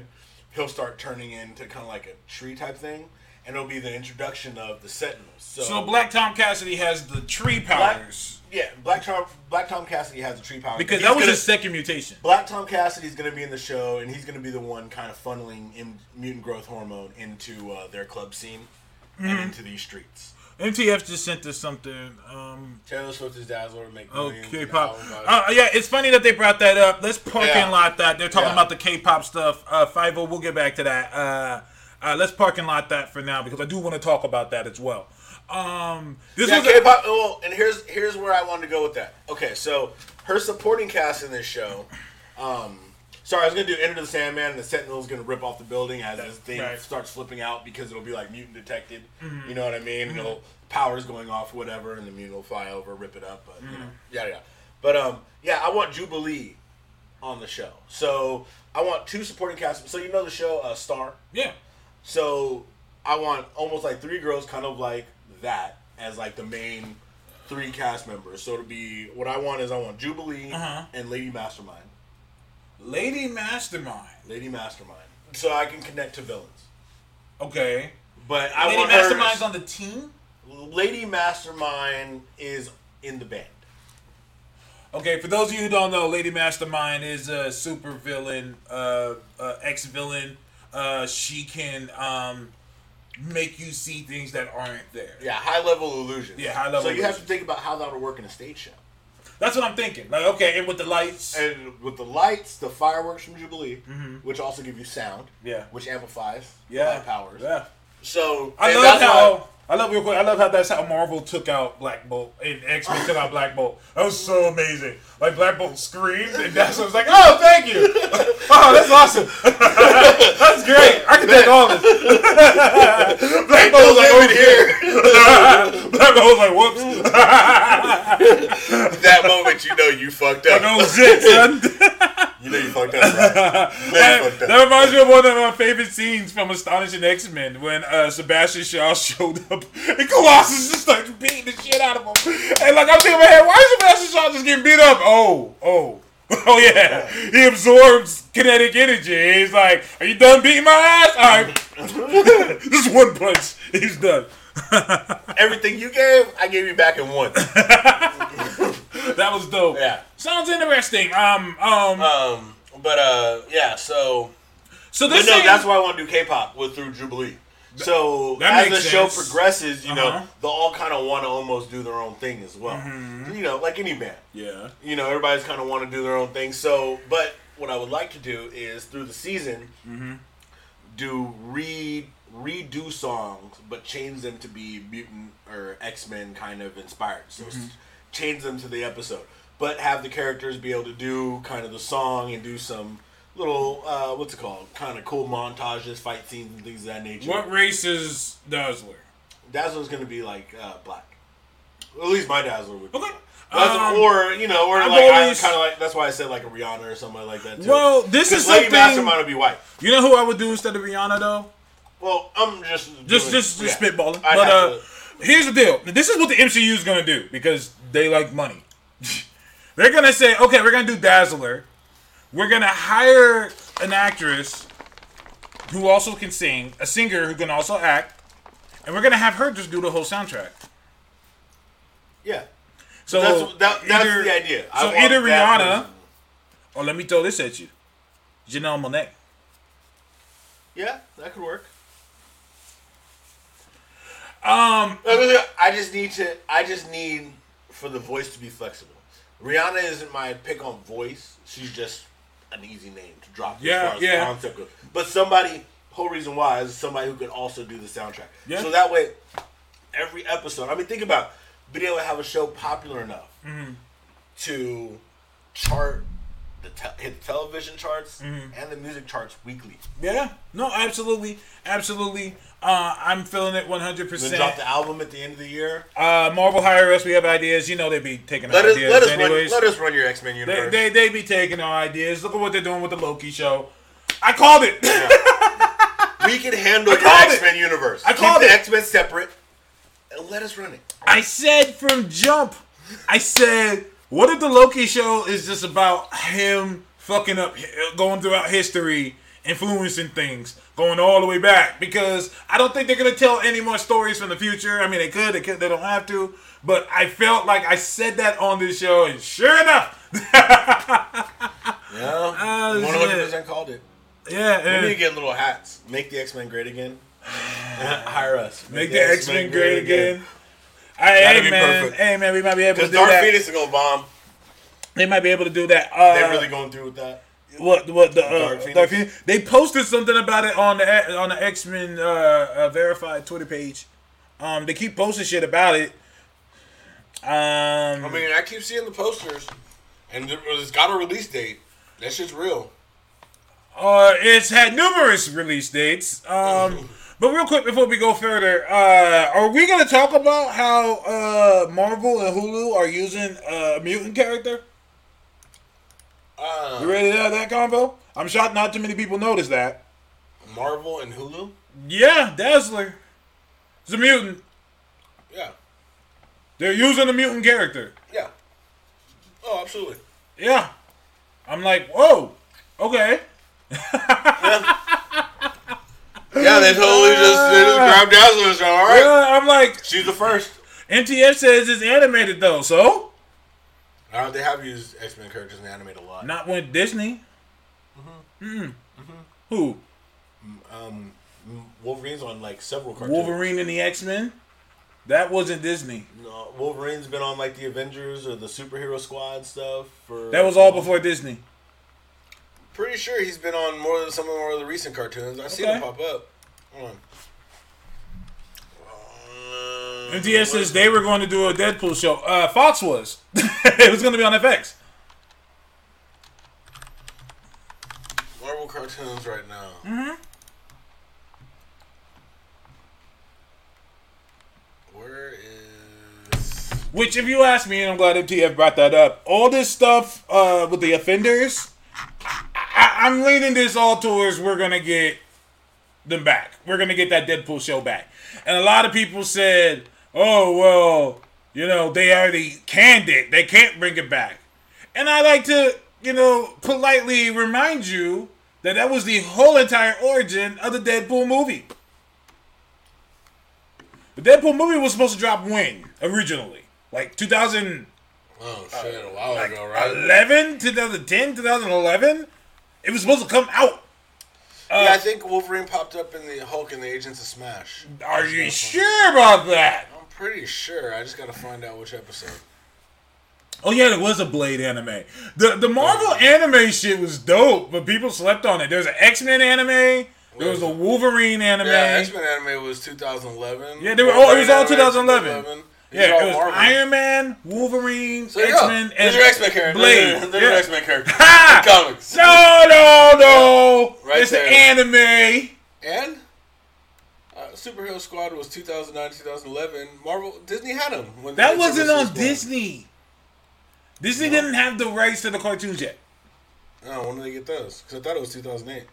He'll start turning into kind of like a tree type thing, and it'll be the introduction of the Sentinels. So, so Black Tom Cassidy has the tree powers. Black, yeah, Black Tom Black Tom Cassidy has the tree powers. Because that was gonna, his second mutation. Black Tom Cassidy's going to be in the show, and he's going to be the one kind of funneling in, mutant growth hormone into uh, their club scene mm-hmm. and into these streets. M T F just sent us something. Um, Taylor Swift's Dazzler make millions. Oh, K-pop. Uh, yeah, it's funny that they brought that up. Let's parking yeah. lot that. They're talking yeah. about the K-pop stuff. Uh, Five-O, we'll get back to that. Uh, uh, let's parking lot that for now because I do want to talk about that as well. Um, this yeah, was K-pop. A- well, and here's here's where I wanted to go with that. Okay, so her supporting cast in this show. Um, sorry, I was gonna do Enter the Sandman, and the Sentinel's gonna rip off the building as this thing right. starts flipping out because it'll be like mutant detected. Mm-hmm. You know what I mean? Mm-hmm. It'll power's going off, whatever, and the mule will fly over, rip it up, but mm-hmm. you know, yeah, yeah. But um, yeah, I want Jubilee on the show. So I want two supporting cast. So you know the show uh, Star? Yeah. So I want almost like three girls, kind of like that, as like the main three cast members. So to be what I want is I want Jubilee uh-huh. and Lady Mastermind. Lady Mastermind. Lady Mastermind. So I can connect to villains. Okay. But I Lady want Lady Mastermind's on the team? Lady Mastermind is in the band. Okay, for those of you who don't know, Lady Mastermind is a super villain, uh, uh, ex-villain. Uh, she can um, make you see things that aren't there. Yeah, high-level illusions. Yeah, high-level illusions. So you illusions. have to think about how that would work in a stage show. That's what I'm thinking. Like, okay, and with the lights. And with the lights, the fireworks from Jubilee, mm-hmm. which also give you sound. Yeah. Which amplifies. Yeah. Powers. Yeah. So, I love how... Why, I love real quick. I love how that's how Marvel took out Black Bolt and X-Men took out Black Bolt. That was so amazing. Like Black Bolt screamed, and that's what I was like, "Oh, thank you! Oh, that's awesome! That's great! I can take all this." Black Bolt was like, "Over here!" Black Bolt was like, "Whoops!" That moment, you know, you fucked up. I know shit, son. You know you fucked up, right? You know you fucked up. That reminds me of one of my favorite scenes from Astonishing X-Men when uh, Sebastian Shaw showed up and Colossus just starts beating the shit out of him. And like, I'm thinking in my head, why is Sebastian Shaw just getting beat up? Oh, oh, oh yeah. He absorbs kinetic energy. He's like, are you done beating my ass? All right. This is one punch. He's done. Everything you gave, I gave you back in one. That was dope. Yeah. Sounds interesting. Um, um, um, but uh, yeah. So, so this. No, that's why I want to do K-pop with through Jubilee. So as the show progresses, you know, they'll all kind of want to almost do their own thing as well. Mm-hmm. You know, like any band. Yeah. You know, everybody's kind of want to do their own thing. So, but what I would like to do is through the season, mm-hmm. do read. redo songs, but change them to be mutant or X-Men kind of inspired. So mm-hmm. change them to the episode, but have the characters be able to do kind of the song and do some little, uh, what's it called? Kind of cool montages, fight scenes, and things of that nature. What race is Dazzler? Dazzler's going to be like uh, black. Well, at least my Dazzler would be. Okay. Um, or, you know, or I'm like, always, kinda like, that's why I said like a Rihanna or somebody like that too. Well, this is Lady something... Mastermind would be white. You know who I would do instead of Rihanna though? Well, I'm just... Just doing, just, just yeah. spitballing. I'd but uh, here's the deal. This is what the M C U is going to do because they like money. They're going to say, okay, we're going to do Dazzler. We're going to hire an actress who also can sing, a singer who can also act, and we're going to have her just do the whole soundtrack. Yeah. So that's, that, that's either, the idea. So I either Rihanna, or let me throw this at you, Janelle Monáe. Yeah, that could work. Um, I just need to. I just need for the voice to be flexible. Rihanna isn't my pick on voice. She's just an easy name to drop. Yeah, as far as yeah. concept goes. But somebody, whole reason why is somebody who could also do the soundtrack. Yeah. So that way, every episode. I mean, think about being able to have a show popular enough mm-hmm. to chart. The te- hit the television charts mm-hmm. and the music charts weekly. Yeah, no, absolutely, absolutely. Uh, I'm feeling it one hundred percent. We'll drop the album at the end of the year. Uh, Marvel hire us. We have ideas. You know they'd be taking our let us, ideas let us anyways. Run, let us run your X-Men universe. They, they they be taking our ideas. Look at what they're doing with the Loki show. I called it. Yeah. We can handle your X-Men it. universe. I called Keep it. the X-Men separate and let us run it. I said from jump. I said. What if the Loki show is just about him fucking up, going throughout history, influencing things, going all the way back? Because I don't think they're going to tell any more stories from the future. I mean, they could, they could, they don't have to. But I felt like I said that on this show, and sure enough. Yeah, one hundred percent called it. Yeah. We need to get little hats. Make the X-Men great again. Hire us. Make, Make the, the X-Men, X-Men great again. again. Hey, hey man, perfect. hey man, we might be able to do that. Because Dark Phoenix is gonna bomb. They might be able to do that. Uh, They're really going through with that. What? What? The uh, Dark, Phoenix? Dark Phoenix. They posted something about it on the on the X-Men uh, uh, verified Twitter page. Um, they keep posting shit about it. Um, I mean, I keep seeing the posters, and it's got a release date. That shit's real. Uh, it's had numerous release dates. Um. But real quick before we go further, uh, are we going to talk about how uh, Marvel and Hulu are using uh, a mutant character? Uh, you ready to have that convo? I'm shocked not too many people noticed that. Marvel and Hulu? Yeah, Dazzler. It's a mutant. Yeah. They're using a mutant character. Yeah. Oh, absolutely. Yeah. I'm like, whoa, okay. Yeah. Yeah, they totally just, they just grabbed Dazzler's all right. Yeah, I'm like... She's the first. N T S says it's animated, though, so? Uh, they have used X-Men characters in the animate a lot. Not with Disney. Mm-hmm. Mm-hmm. Mm-hmm. Who? Um, Wolverine's on, like, several cartoons. Wolverine and the X-Men? That wasn't Disney. No, Wolverine's been on, like, the Avengers or the Superhero Squad stuff. For, that was all um, before Disney. Pretty sure he's been on more than some of the more of the recent cartoons. I've okay. seen him pop up. Hold on. Um, M T S says they were going to do a Deadpool show. Uh, Fox was. It was going to be on F X. Marvel cartoons right now. Mm-hmm. Where is... Which, if you ask me, and I'm glad M T F brought that up, all this stuff uh, with the offenders... I'm leaning this all towards we're going to get them back. We're going to get that Deadpool show back. And a lot of people said, oh, well, you know, they already canned it. They can't bring it back. And I like to, you know, politely remind you that that was the whole entire origin of the Deadpool movie. The Deadpool movie was supposed to drop when? Originally. Like two thousand... Oh, shit, a while like ago, right? eleven twenty ten twenty eleven It was supposed to come out. Uh, yeah, I think Wolverine popped up in the Hulk and the Agents of Smash. Are you sure about that? I'm pretty sure. I just got to find out which episode. Oh, yeah, there was a Blade anime. The the Marvel oh. anime shit was dope, but people slept on it. There was an X-Men anime. There was a Wolverine anime. Yeah, X-Men anime was twenty eleven. Yeah, they were. Oh, it was all twenty eleven. twenty eleven. Yeah, it was Marvel. Iron Man, Wolverine, so X-Men, and there's your X-Men character. Blade. There's, there's yeah. your X-Men character. Ha! Comics. No, no, no. Right it's there. An anime. And uh, Superhero Squad was two thousand nine, two thousand eleven. Marvel, Disney had them. When that wasn't on Squad. Disney. Disney no. didn't have the rights to the cartoons yet. No, when did they get those? Because I thought it was two thousand eight.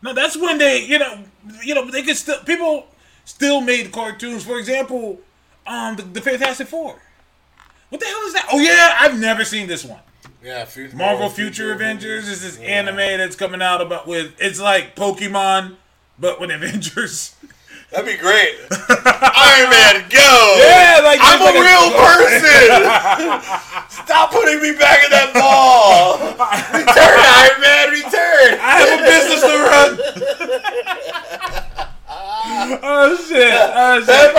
No, that's when they, you know, you know, they could still people still made cartoons. For example. Um, the, the Fantastic Four. What the hell is that? Oh, yeah, I've never seen this one. Yeah, Future, Marvel Future, Future Avengers is this yeah. anime that's coming out about with, it's like Pokemon, but with Avengers. That'd be great. Iron Man, go! Yeah, like I'm a like real a... person! Stop putting me back in that ball! Return, Iron Man, return! I have a business to run! Oh shit! Oh shit!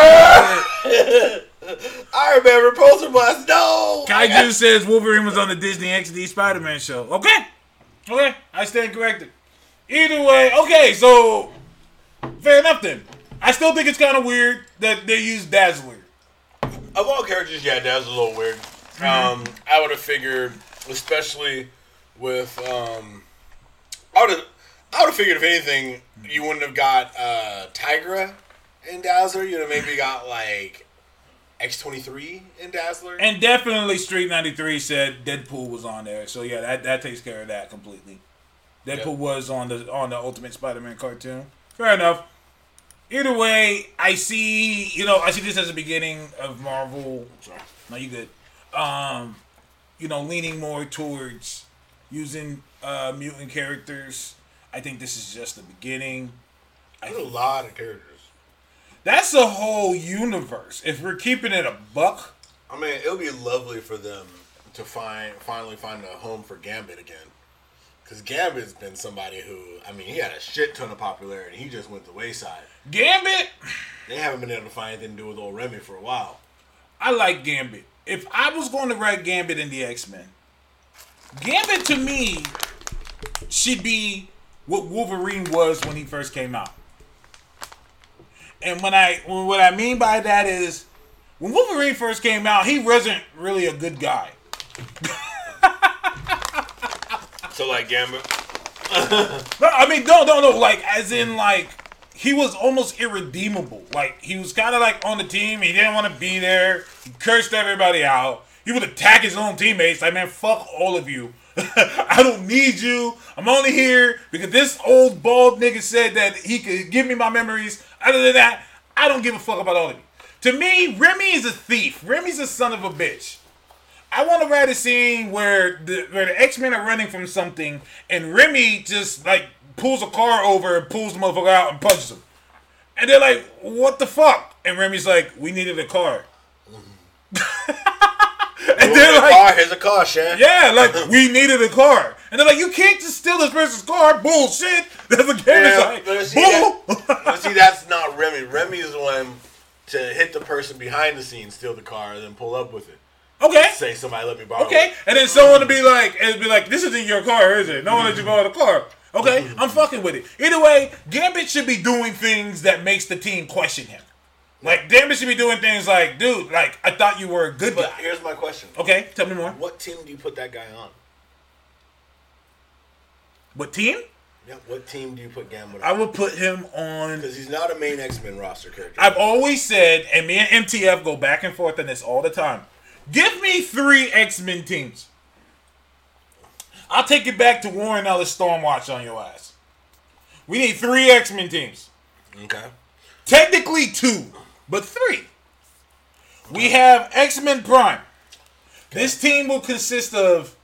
I remember Repulsor Blast. No. Kaiju says Wolverine was on the Disney X D Spider-Man show. Okay, okay, I stand corrected. Either way, okay. So fair enough then. I still think it's kind of weird that they use Dazzler. Of all characters, yeah, Dazzler's a little weird. Mm-hmm. Um, I would have figured, especially with um, I would have. I would have figured, if anything, you wouldn't have got uh, Tigra in Dazzler. You'd have maybe got, like, X twenty-three in Dazzler. And definitely Street ninety-three said Deadpool was on there. So, yeah, that, that takes care of that completely. Deadpool yep. was on the on the Ultimate Spider-Man cartoon. Fair enough. Either way, I see, you know, I see this as the beginning of Marvel. Sorry. No, you good. Um, you know, leaning more towards using uh, mutant characters. I think this is just the beginning. There's I think, a lot of characters. That's a whole universe. If we're keeping it a buck. I mean, it'll be lovely for them to find finally find a home for Gambit again. Because Gambit's been somebody who, I mean, he had a shit ton of popularity. He just went the wayside. Gambit? They haven't been able to find anything to do with old Remy for a while. I like Gambit. If I was going to write Gambit in the X-Men, Gambit to me should be what Wolverine was when he first came out. And when I when, what I mean by that is, when Wolverine first came out, he wasn't really a good guy. So like Gambit? No, I mean, no, no, no. Like, as in, like, he was almost irredeemable. Like, he was kind of like on the team. He didn't want to be there. He cursed everybody out. He would attack his own teammates. Like, man, fuck all of you. I don't need you. I'm only here because this old bald nigga said that he could give me my memories. Other than that, I don't give a fuck about all of you. To me, Remy is a thief. Remy's a son of a bitch. I want to write a scene where the, where the X-Men are running from something and Remy just, like, pulls a car over and pulls the motherfucker out and punches him. And they're like, what the fuck? And Remy's like, we needed a car. Mm-hmm. and you they're like, car? Here's a car, Shan. Yeah, like, we needed a car. And they're like, you can't just steal this person's car. Bullshit. That's a game. Yeah, like, but see, bull. That, but see, that's not Remy. Remy is the one to hit the person behind the scenes, steal the car, and then pull up with it. Okay. Say somebody let me borrow okay. it. Okay. And then someone mm-hmm. to be like, and be like, this isn't your car, is it? No mm-hmm. one let you borrow the car. Okay, I'm fucking with it. Either way, Gambit should be doing things that makes the team question him. Like, Gambit should be doing things like, dude, like, I thought you were a good but guy. Here's my question. Okay, tell me more. What team do you put that guy on? What team? Yeah, what team do you put Gambit on? I would put him on... Because he's not a main X-Men roster character. I've always said, and me and M T F go back and forth on this all the time, give me three X-Men teams. I'll take it back to Warren Ellis Stormwatch on your ass. We need three X-Men teams. Okay. Technically two, but three. We have X-Men Prime. Okay. This team will consist of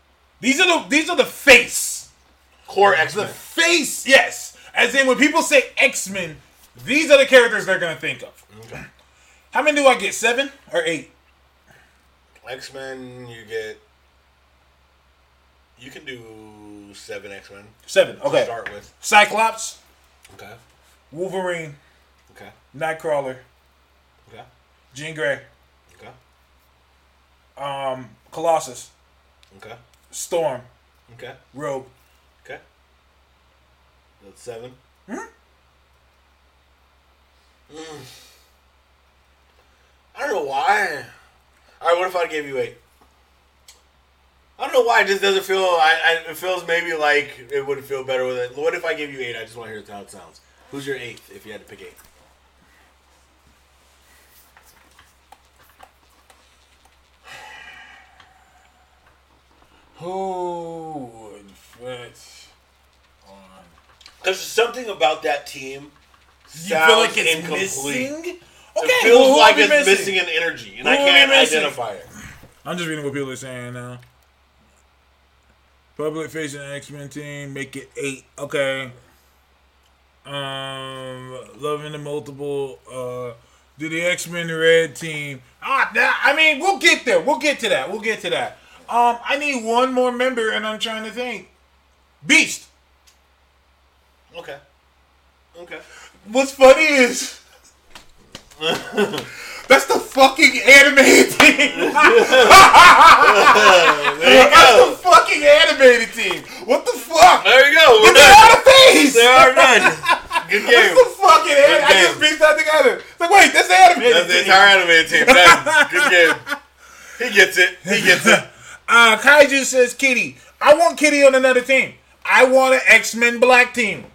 these are the these are the face. Core X-Men. The face, yes. As in when people say X-Men, these are the characters they're gonna think of. Okay. How many do I get? Seven or eight? X-Men, you get You can do seven X-Men. Seven, okay. To start with. Cyclops. Okay. Wolverine. Okay. Nightcrawler. Okay. Jean Grey. Okay. Um, Colossus. Okay. Storm. Okay. Rogue. Okay. That's seven. Hmm? Mm. I don't know why. All right, what if I gave you eight? I don't know why. It just doesn't feel... I, I, it feels maybe like it would feel better with it. What if I give you eight? I just want to hear how it sounds. Who's your eighth if you had to pick eight? Who would fit on... Because something about that team sounds you feel like it's incomplete. Missing? Okay, it feels well, like it's missing? missing an energy, and who I can't identify it. I'm just reading what people are saying now. Public facing X-Men team, make it eight. Okay. Um, loving the multiple. Uh, do the X-Men red team? Ah, that, I mean, we'll get there. We'll get to that. We'll get to that. Um, I need one more member, and I'm trying to think. Beast. Okay. Okay. What's funny is that's the fucking animated team. There you go. That's the fucking animated team. What the fuck? There you go. We're out of phase. There are none. Good game. What's the fucking animated? I just pieced that together. It's like, wait, that's the animated that's team. That's the entire animated team. Good game. He gets it. He gets it. Uh, Kaiju says Kitty. I want Kitty on another team. I want an X-Men Black team.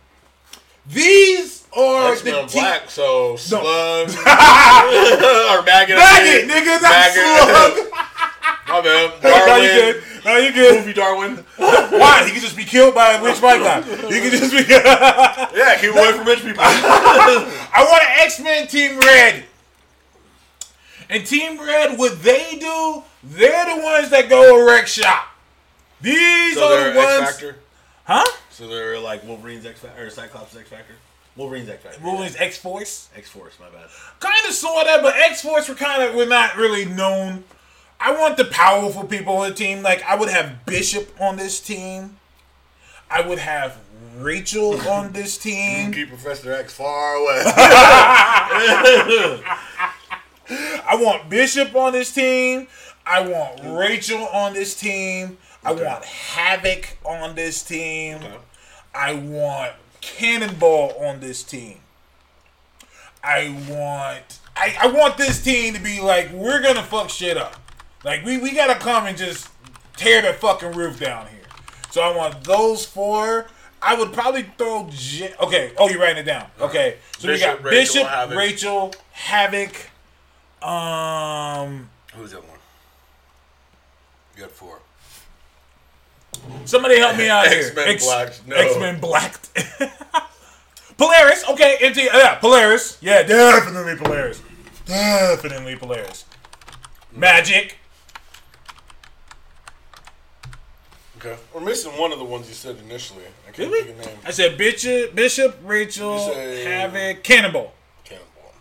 These... Or X-Men the te- Black, so Slug no. or Maggot. Maggot, niggas, I'm Slug. My bad. Darwin. No, you good. No, you good. Movie Darwin. Why? He could just be killed by a rich white guy. He could just be. Yeah, keep away from rich people. I want an X-Men Team Red. And Team Red, what they do, they're the ones that go wreck shop. These so are the ones. X-Factor? Huh? So they're like Wolverine's X-Factor or Cyclops X-Factor. Wolverine's X-Factor. Wolverine's X-Force? X-Force, my bad. Kind of saw that, but X-Force were kind of, we're not really known. I want the powerful people on the team. Like, I would have Bishop on this team. I would have Rachel on this team. Keep Professor X far away. I want Bishop on this team. I want Rachel on this team. I okay. want Havoc on this team. Okay. I want... Cannonball on this team. I want I, I want this team to be like, we're gonna fuck shit up. Like we, we gotta come and just tear the fucking roof down here. So I want those four. I would probably throw... J- okay. Oh, you're writing it down. Okay. So Bishop, you got Bishop, Rachel Havoc. Rachel, Havoc. Um, Who's that one? You got four. Somebody help me out X-Men here. X-Men Blacked. No. X-Men Blacked. Polaris. Okay. Into, yeah, Polaris. Yeah, definitely Polaris. Definitely Polaris. Magic. Okay. We're missing one of the ones you said initially. I can't really? think of your name. I said Bishop, Bishop Rachel, say, Havoc, Cannonball. Cannonball.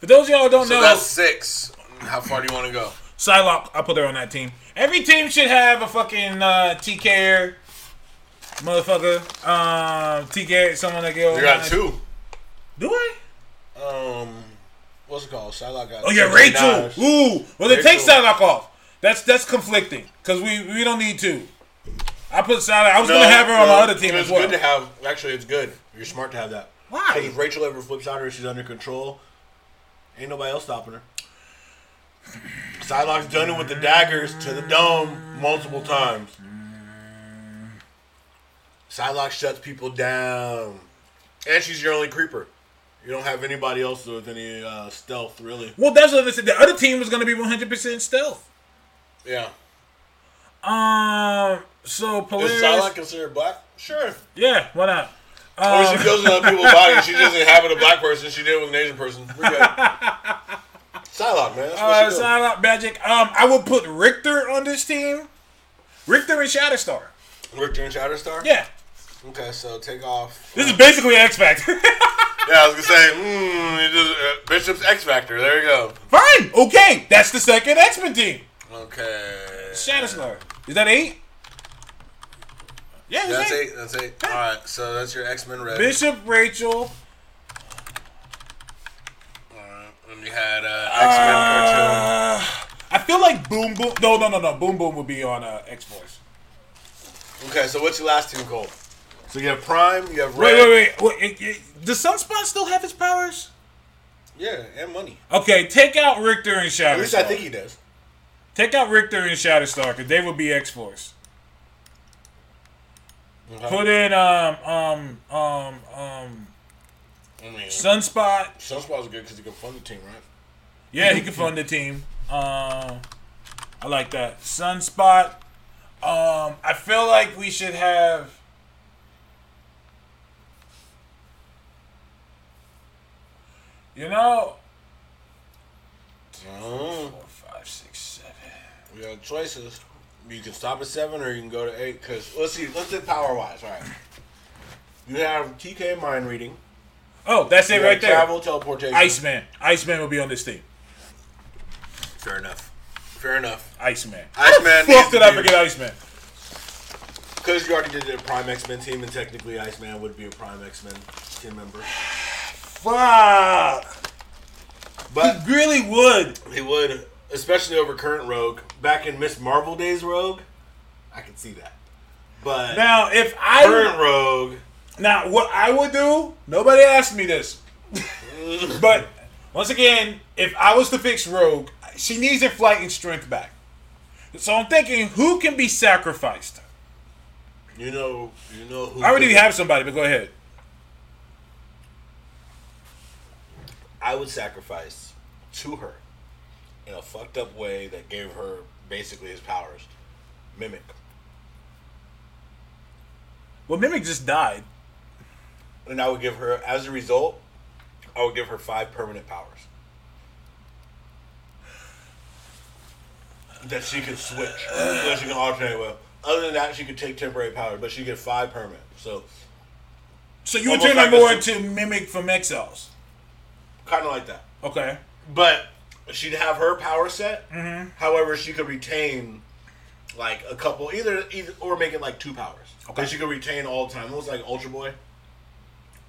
For those of y'all who don't so know... So that's six. How far do you want to go? Psylocke, I put her on that team. Every team should have a fucking uh, T K-er, motherfucker. Um, T K, someone that goes... You got two. Do I? Um... What's it called? Psylocke got... Oh, yeah, Rachel. Ooh. Well, they Rachel. Take Psylocke off. That's that's conflicting. Because we, we don't need two. I put Psylocke... I was no, going to have her no, on my other team as well. It's good to have... Actually, it's good. You're smart to have that. Why? Because if Rachel ever flips out or she's under control, ain't nobody else stopping her. Psylocke's done it with the daggers to the dome multiple times. Psylocke shuts people down. And she's your only creeper. You don't have anybody else with any uh, stealth, really. Well, that's what I said. The other team was going to be one hundred percent stealth. Yeah. Um. So, Polaris... Is Psylocke considered black? Sure. Yeah, why not? Um... Or she goes in other people's bodies. She doesn't inhabit a black person. She did with an Asian person. We're good. Psylocke, man. That's uh, Psylocke, Magic. Um, I would put Richter on this team. Richter and Shatterstar. Richter and Shatterstar? Yeah. Okay, so take off. This is basically X-Factor. Yeah, I was going to say, mm, just, uh, Bishop's X-Factor. There you go. Fine. Okay. That's the second X-Men team. Okay. Shatterstar. Is that eight? Yeah, that's, that's eight. eight. That's eight. All right. So that's your X-Men red. Bishop, Rachel. All right. And you had uh, X-Men uh, cartoon. I feel like Boom Boom. No, no, no, no. Boom Boom would be on uh, X-Force. Okay. So what's your last team called? So you have Prime, you have Red. Wait, wait, wait. wait it, it, does Sunspot still have his powers? Yeah, and money. Okay, take out Richter and Shatterstar. At least I think he does. Take out Richter and Shatterstar, because they would be X-Force. Okay. Put in um um um um I mean, Sunspot. Sunspot's good because he can fund the team, right? Yeah, he can fund the team. Um, I like that. Sunspot. Um, I feel like we should have. You know, two, four, five, six, seven. We got choices. You can stop at seven or you can go to eight. Cause let's see, let's do power wise, right? You have T K mind reading. Oh, that's it right there. Travel, teleportation. Iceman. Iceman will be on this team. Fair enough. Fair enough. Iceman. Iceman. How the fuck did I forget Iceman? Cause you already did a Prime X-Men team, and technically Iceman would be a Prime X-Men team member. Fuck. But he really would. He would, especially over current Rogue. Back in Miss Marvel days, Rogue, I can see that. But now, if I current Rogue, now what I would do, nobody asked me this, but once again, if I was to fix Rogue, she needs her flight and strength back. So I'm thinking, who can be sacrificed? You know, you know who. I already have somebody, but go ahead. I would sacrifice to her in a fucked up way that gave her basically his powers. Mimic. Well, Mimic just died. And I would give her, as a result, I would give her five permanent powers. That she could switch. That she can alternate with. Other than that, she could take temporary powers, but she could get five permanent. So, so you would turn her more into Mimic from Exiles? Kind of like that. Okay. But she'd have her power set. Mm-hmm. However, she could retain like a couple, either, either or make it like two powers. Okay. But she could retain all the time. It was like Ultra Boy,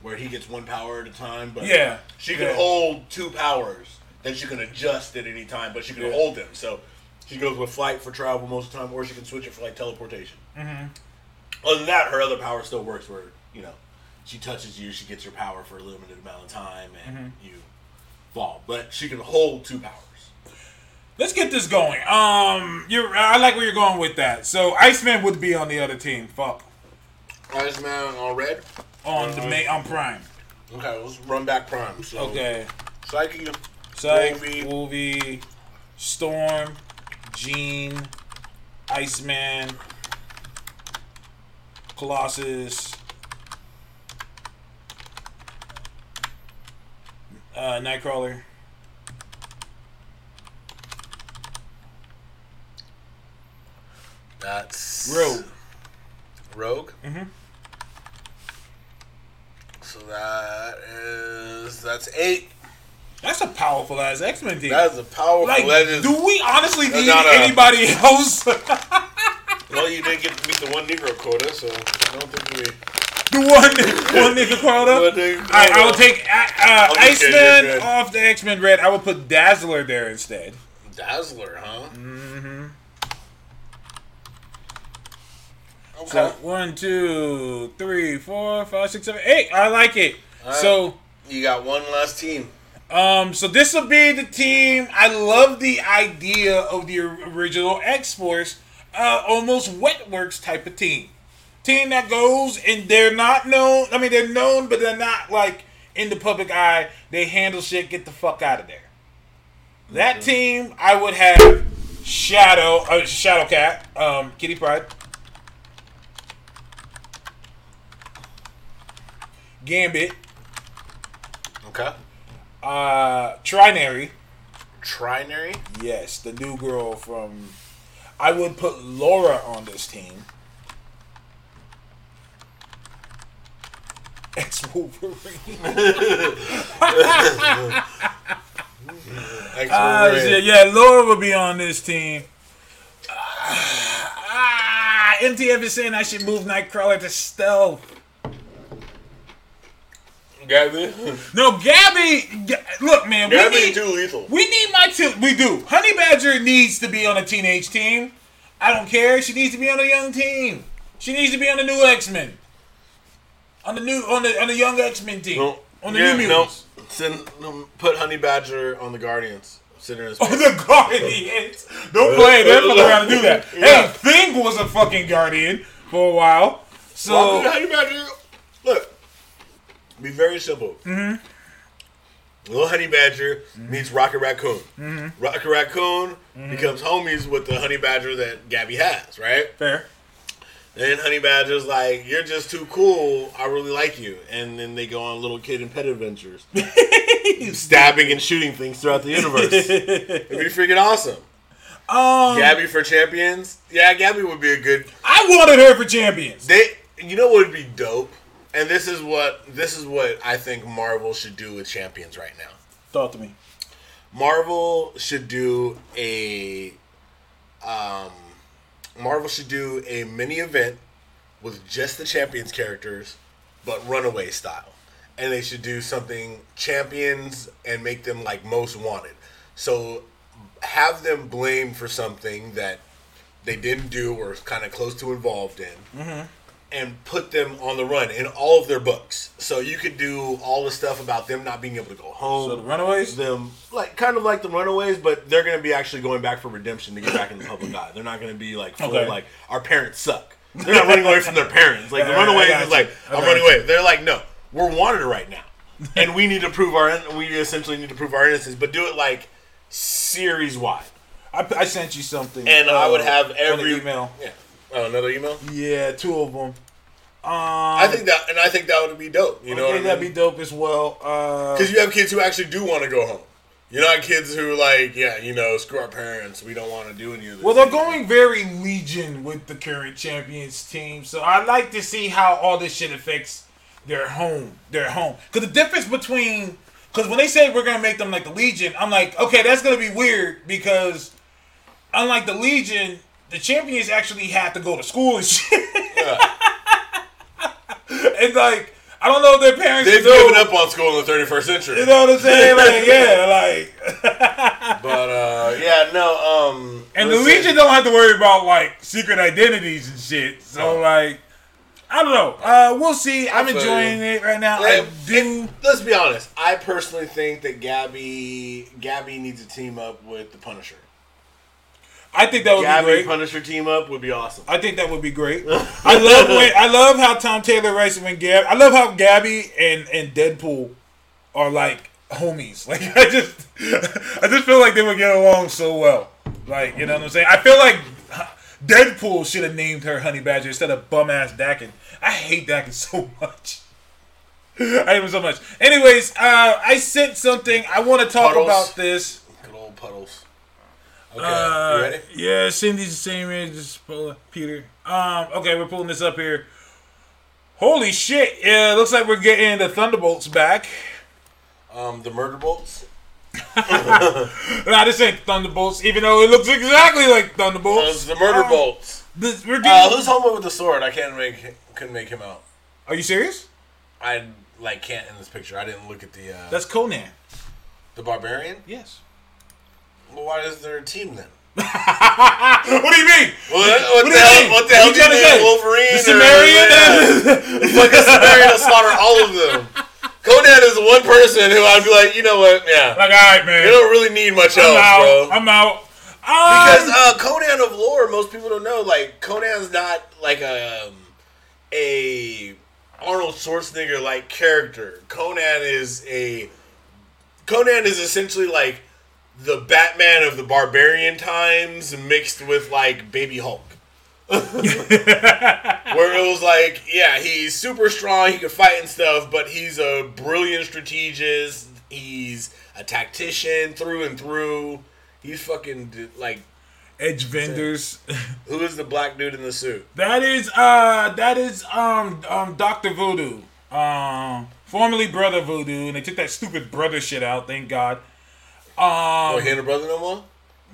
where he gets one power at a time. But yeah. She could yeah. hold two powers that she can adjust at any time, but she could yeah. hold them. So she goes with flight for travel most of the time, or she can switch it for like teleportation. Mm-hmm. Other than that, her other power still works where, you know, she touches you, she gets her power for a limited amount of time, and mm-hmm. you fall. But she can hold two powers. Let's get this going. Um, you, I like where you're going with that. So Iceman would be on the other team. Fuck. Iceman on red. On mm-hmm. the main, on Prime. Okay, let's run back Prime. So. Okay. Psyche, Psyche, Wolvie, Wolvie, Storm, Jean, Iceman, Colossus, uh, Nightcrawler. That's Rogue. Rogue? Mm-hmm. So that is... That's eight. That's a powerful-ass X-Men team. That is a powerful... Like, is, do we honestly need a, anybody else? Well, you didn't get to meet the one Negro quota, so I don't think we... The one, one Negro quota? All right, I will take uh, Iceman off the X-Men red. I will put Dazzler there instead. Dazzler, huh? Mm-hmm. Okay. So one, two, three, four, five, six, seven, eight. I like it. Right. So you got one last team. Um, so this will be the team. I love the idea of the original X-Force, uh, almost Wetworks type of team, team that goes and they're not known. I mean, they're known, but they're not like in the public eye. They handle shit. Get the fuck out of there. That mm-hmm. team, I would have Shadow, uh, Shadowcat, um, Kitty Pryde. Gambit. Okay. Uh, Trinary. Trinary? Yes, the new girl from... I would put Laura on this team. Ex-Wolverine. Ex-Wolverine. Uh, yeah, yeah, Laura would be on this team. Ah, M T F is saying I should move Nightcrawler to stealth. Gabby? No, Gabby. Look, man. Gabby we need, too lethal. We need my two. We do. Honey Badger needs to be on a teenage team. I don't care. She needs to be on a young team. She needs to be on the new X-Men. On the new, on the on the young X-Men team. No. On the yeah, new mutants. No. Send, no, put Honey Badger on the Guardians. Send her as on the Guardians. Don't play. They're fucking around to do that. Yeah. Hey, Thing was a fucking Guardian for a while. So well, Honey Badger. Look. Be very simple. Mm-hmm. Little Honey Badger mm-hmm. meets Rocket Raccoon. Mm-hmm. Rocket Raccoon mm-hmm. becomes homies with the Honey Badger that Gabby has, right? Fair. Then Honey Badger's like, "You're just too cool. I really like you." And then they go on little kid and pet adventures, stabbing and shooting things throughout the universe. It'd be freaking awesome. Um, Gabby for champions. Yeah, Gabby would be a good. I wanted her for champions. They, you know, what would be dope. And this is what this is what I think Marvel should do with champions right now. Talk to me. Marvel should do a um, Marvel should do a mini event with just the champions characters, but runaway style. And they should do something champions and make them like most wanted. So have them blamed for something that they didn't do or kind of close to involved in. Mm-hmm. And put them on the run in all of their books. So you could do all the stuff about them not being able to go home. So the Runaways? Them, like, kind of like the Runaways, but they're going to be actually going back for redemption to get back in the public eye. They're not going to be like, full, okay. like, our parents suck. They're not running away from their parents. Like, the Runaways is like, I'm running away. They're like, no, we're wanted right now. And we need to prove our, we essentially need to prove our innocence, but do it like series-wide. I, I sent you something. And uh, I would have every email. Yeah. Oh, another email? Yeah, two of them. Um, I think that, and I think that would be dope. You know, I think that'd be dope as well. Because uh, you have kids who actually do want to go home. You're not kids who are like, yeah, you know, screw our parents. We don't want to do any of this. Well, they're going very Legion with the current champions team, so I'd like to see how all this shit affects their home, their home. Because the difference between, because when they say we're gonna make them like the Legion, I'm like, okay, that's gonna be weird because unlike the Legion. The champions actually have to go to school and shit. Yeah. It's like, I don't know if their parents... They've given up on school in the thirty-first century. You know what I'm saying? Like, yeah, like... But, uh, yeah, no, um... And the Legion don't have to worry about, like, secret identities and shit. So, like, I don't know. Uh, we'll see. I'm enjoying it right now. Like, I didn't... Let's be honest. I personally think that Gabby, Gabby needs to team up with the Punisher. I think that would Gabby be great. Punisher team up would be awesome. I think that would be great. I love when I love how Tom Taylor writes when Gab. I love how Gabby and, and Deadpool are like homies. Like I just I just feel like they would get along so well. Like, you know what I'm saying? I feel like Deadpool should have named her Honey Badger instead of bum ass Dakin. I hate Dakin so much. I hate him so much. Anyways, uh, I sent something. I want to talk Puddles. About this. Good old Puddles. Okay, uh, you ready? Yeah, Cindy's the same age as Peter. Um, okay, we're pulling this up here. Holy shit! Yeah, looks like we're getting the Thunderbolts back. Um, the Murderbolts. Nah, this ain't Thunderbolts, even though it looks exactly like Thunderbolts. Uh, it's the Murderbolts. Um, uh, who's Homo with the sword? I can't make couldn't make him out. Are you serious? I like can't in this picture. I didn't look at the. Uh, That's Conan, the Barbarian. Yes. Well, why is there a team then? What do you mean? What, what, what the hell? Mean? What the hell? You trying to say Wolverine? The Sumerian? Or, yeah. It's like a Sumerian will slaughter all of them. Conan is the one person who I'd be like, you know what? Yeah. Like, all right, man. You don't really need much I'm else, out. Bro. I'm out. Um, because uh, Conan of lore, most people don't know. Like, Conan's not like a um, a Arnold Schwarzenegger like character. Conan is a Conan is essentially like. The Batman of the Barbarian times mixed with, like, Baby Hulk. Where it was like, yeah, he's super strong, he can fight and stuff, but he's a brilliant strategist, he's a tactician through and through, he's fucking, like... Edge vendors. Who is the black dude in the suit? That is, uh, that is, um, um, Doctor Voodoo. Um, formerly Brother Voodoo, and they took that stupid brother shit out, thank God. Um, oh, he ain't a brother no more?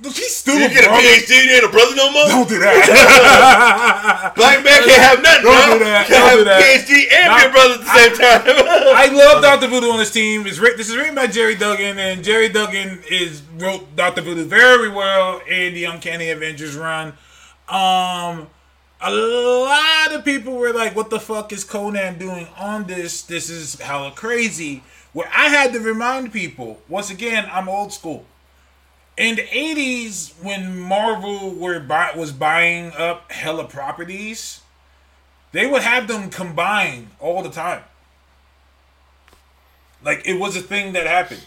He's stupid, you get a P H D and you ain't a brother no more? Don't do that. Black man can't have nothing, Don't bro. do that. Can't Don't do that. P H D and Not, be a brother at the I, same time. I love Doctor Voodoo on this team. It's, this is written by Jerry Duggan, and Jerry Duggan is wrote Doctor Voodoo very well in the Uncanny Avengers run. Um, a lot of people were like, what the fuck is Conan doing on this? This is hella crazy. Where I had to remind people, once again, I'm old school. In the eighties, when Marvel were buy- was buying up hella properties, they would have them combined all the time. Like, it was a thing that happened.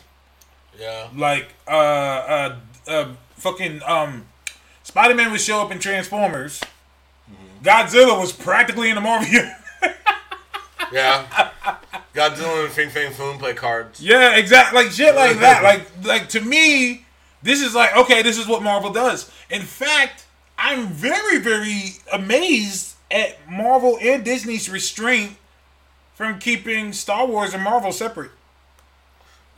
Yeah. Like, uh, uh, uh fucking, um, Spider-Man would show up in Transformers. Mm-hmm. Godzilla was practically in the Marvel universe. Yeah. Godzilla and Fing Fang Foom play cards. Yeah, exactly. Like shit like that. Like like to me, this is like, okay, this is what Marvel does. In fact, I'm very, very amazed at Marvel and Disney's restraint from keeping Star Wars and Marvel separate.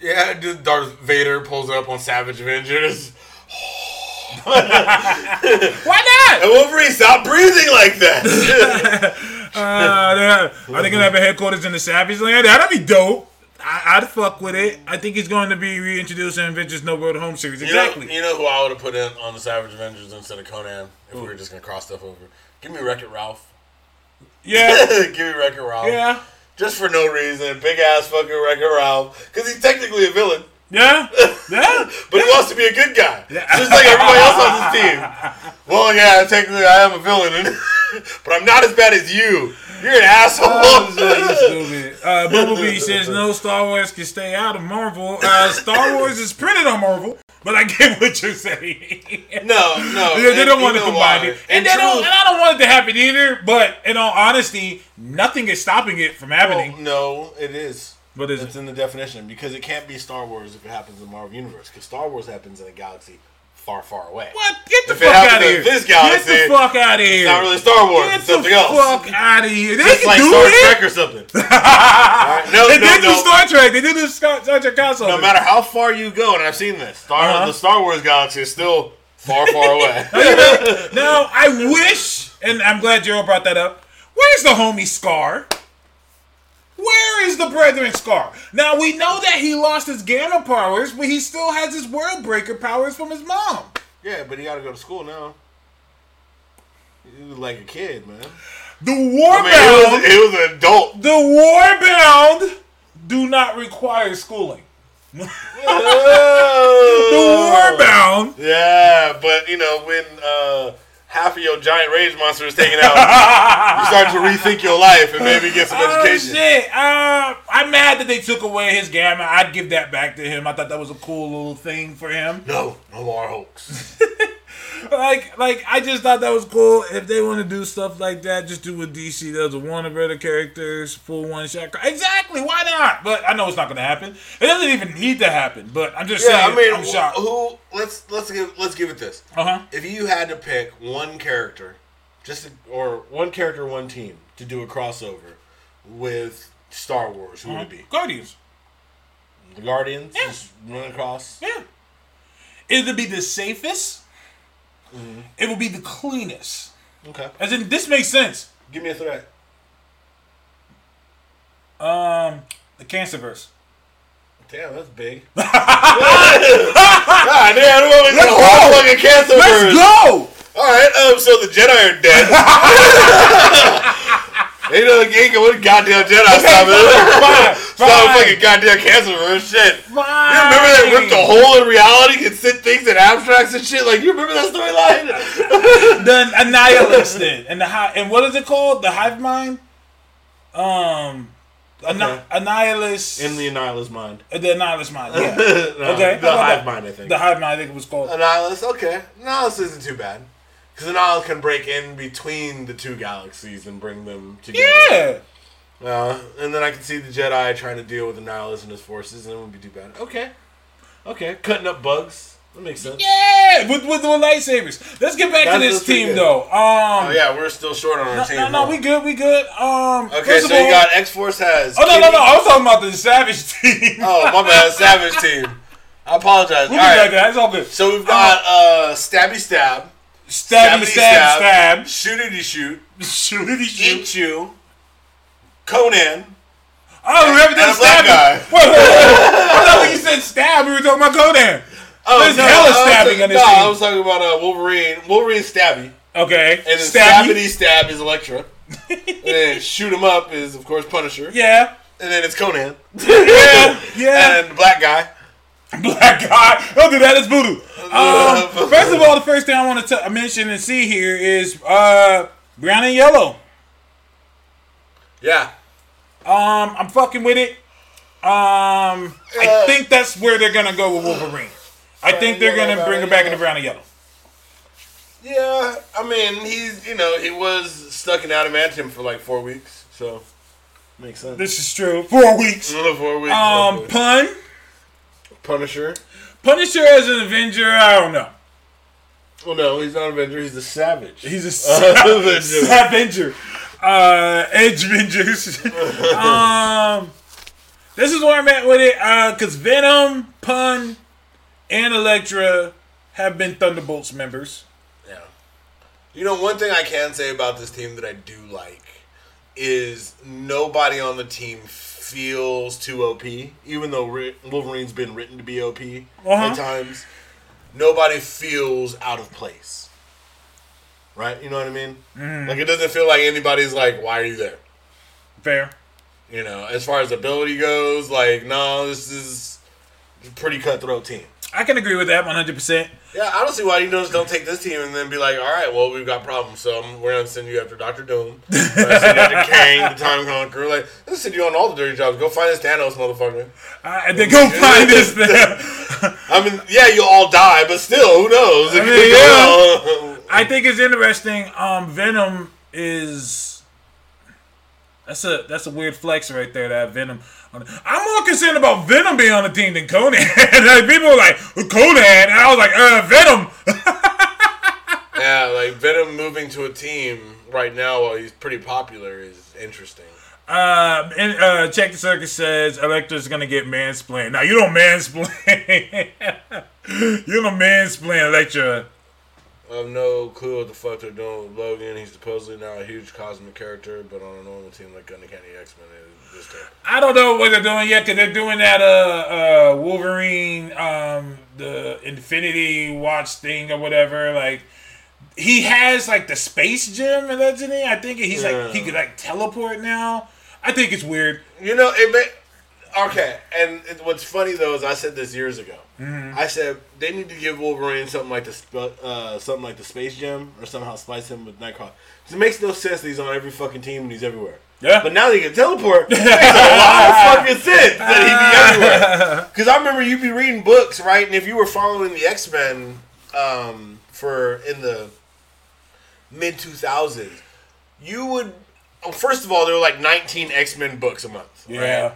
Yeah, Darth Vader pulls up on Savage Avengers. Why not? And Wolverine, stop breathing like that. Uh, are they gonna have a headquarters in the Savage Land? That'd be dope. I, I'd fuck with it. I think he's going to be reintroduced in Avengers No Road Home series. Exactly. You know, you know who I would have put in on the Savage Avengers instead of Conan if Ooh. we were just gonna cross stuff over? Give me Wreck-It Ralph. Yeah. Give me Wreck-It Ralph. Yeah. Just for no reason, big ass fucking Wreck-It Ralph, because he's technically a villain. Yeah, yeah, but yeah. He wants to be a good guy, yeah. Just like everybody else on this team. Well, yeah, technically I am a villain, but I'm not as bad as you. You're an asshole. Oh, so stupid. Uh, Bumblebee says no, Star Wars can stay out of Marvel. Uh, Star Wars is printed on Marvel, but I get what you're saying. No, no, they, they don't want to combine why. it, and, and they don't. And I don't want it to happen either. But in all honesty, nothing is stopping it from happening. Well, no, it is. What is it's it? in the definition, because it can't be Star Wars if it happens in the Marvel Universe, because Star Wars happens in a galaxy far, far away. What? Get the if fuck out of here. This galaxy, Get the fuck out of here. It's not really Star Wars. Get it's something else. Get the fuck out of here. They Just can like do Star it. Trek or something. Right. No, they no, did no. do Star Trek. They did do Star Trek console. No matter how far you go, and I've seen this, Star uh-huh. the Star Wars galaxy is still far, far away. No, you know, now, I wish, and I'm glad Gerald brought that up, where's the homie Scar? Where is the Brethren Scar? Now, we know that he lost his Gamma powers, but he still has his World Breaker powers from his mom. Yeah, but he got to go to school now. He was like a kid, man. The Warbound... I mean, he was, he was an adult. The Warbound do not require schooling. The Warbound... Yeah. Yeah, but, you know, when uh, half of your giant rage monster is taken out, you start to rethink your life and maybe get some oh, education. Oh, shit. Uh, I'm mad that they took away his gamma. I'd give that back to him. I thought that was a cool little thing for him. No. No more hoax. Like, like I just thought that was cool. If they want to do stuff like that, just do what D C does with Warner Brothers characters, full one shot. Exactly. Why not? But I know it's not going to happen. It doesn't even need to happen. But I'm just yeah, saying. I mean, I'm shocked. Who? Let's let's give let's give it this. Uh huh. If you had to pick one character, just to, or one character, one team to do a crossover with Star Wars, who uh-huh. would it be? Guardians. The Guardians. Yeah. Just run across. Yeah. It would be the safest. Mm-hmm. It will be the cleanest. Okay. As in, this makes sense. Give me a threat. Um, the Cancerverse. Damn, that's big. God damn, who always got a whole fucking Cancerverse? Let's go! Alright, um, so the Jedi are dead. Ain't no ain't what goddamn Jedi okay, stop it. Stop a fucking goddamn Cancerverse shit. Fine. You remember they ripped a hole in reality and sent things in abstracts and shit? Like, you remember that storyline? The Annihilus then. And the hi- and what is it called? The Hive Mind? Um An- okay. Annihilus. In the Annihilus Mind. The Annihilus Mind, yeah. No, okay. The Hive that? Mind, I think. The Hive Mind, I think it was called. Annihilus, okay. Annihilus isn't too bad. Because Annihilus can break in between the two galaxies and bring them together. Yeah! Uh, and then I can see the Jedi trying to deal with Annihilus and his forces, and it wouldn't be too bad. Okay. Okay. Cutting up bugs. That makes sense. Yeah! With with, with lightsabers. Let's get back That's to this team, though. Um, oh, yeah, we're still short on our no, team. No, no, no, we good, we good. Um, okay, so all, you got X-Force has... Oh, no, Kitty. no, no, I was talking about the Savage team. Oh, my bad. Savage team. I apologize. We'll all right. That's all good. So we've got uh, Stabby Stab. Stabby, stab, stab, stab. Shootity shoot. Shootity shoot. Eat you. Conan. I don't remember that stabbing. Wait, wait, wait. I thought when you said stab, we were talking about Conan. Oh, There's no, hella stabbing on this No, team. I was talking about uh, Wolverine. Wolverine Stabby. Okay. And then Stabby. Stabby Stab is Elektra. And then Shoot Him Up is, of course, Punisher. Yeah. And then it's Conan. Yeah. Yeah. And the black guy. Black guy. Don't do that. It's voodoo. Um, first of all, the first thing I want to t- mention and see here is uh, brown and yellow. Yeah. Um, I'm fucking with it. Um, uh, I think that's where they're gonna go with Wolverine. I think they're gonna bring him back into brown and yellow. Yeah, I mean he's you know he was stuck in adamantium for like four weeks, so makes sense. This is true. Four weeks. Another four weeks. Um, four weeks. Pun. Punisher. Punisher as an Avenger, I don't know. Well, no, he's not an Avenger. He's a savage. He's a savage. Savager. Uh, Edge Avengers. um, this is where I'm at with it. Because uh, Venom, Pun, and Elektra have been Thunderbolts members. Yeah. You know, one thing I can say about this team that I do like is nobody on the team feels too O P, even though Wolverine's been written to be O P uh-huh. at times. Nobody feels out of place, right? You know what I mean? Mm. Like, it doesn't feel like anybody's like, why are you there? Fair. You know, as far as ability goes, like, no, this is a pretty cutthroat team. I can agree with that one hundred percent. Yeah, I don't see why you just don't take this team and then be like, all right, well, we've got problems, so we're going to send you after Doctor Doom. We're going to send you after Kang, the Time Conqueror. Like, let's send you on all the dirty jobs. Go find this Thanos motherfucker. Uh, and then go find this thing. I mean, yeah, you'll all die, but still, who knows? I, mean, yeah. I think it's interesting. Um, Venom is... That's a that's a weird flex right there to have Venom. On the, I'm more concerned about Venom being on the team than Conan. Like, people were like, Conan? And I was like, uh, Venom. Yeah, like Venom moving to a team right now while he's pretty popular is interesting. Uh, and, uh, Check the Circus says, Elektra's going to get mansplained. Now, you don't mansplain. You don't mansplain, Elektra. I have no clue what the fuck they're doing with Logan. He's supposedly not a huge cosmic character, but on a normal team like Uncanny X-Men, this time. I don't know what they're doing yet, because they're doing that uh, uh, Wolverine, um, the Infinity Watch thing or whatever. Like, he has like the space gem allegedly. I think he's yeah. like he could like teleport now. I think it's weird. You know, it may, Okay, and what's funny though is I said this years ago. Mm-hmm. I said they need to give Wolverine something like the uh, something like the Space Jam, or somehow splice him with Nightcrawler. It makes no sense that he's on every fucking team and he's everywhere. Yeah. But now that he can teleport, it makes a lot of fucking sense that he'd be everywhere. Because I remember you'd be reading books, right? And if you were following the X-Men um, for in the mid two thousands, you would. Well, first of all, there were like nineteen X-Men books a month. Right? Yeah.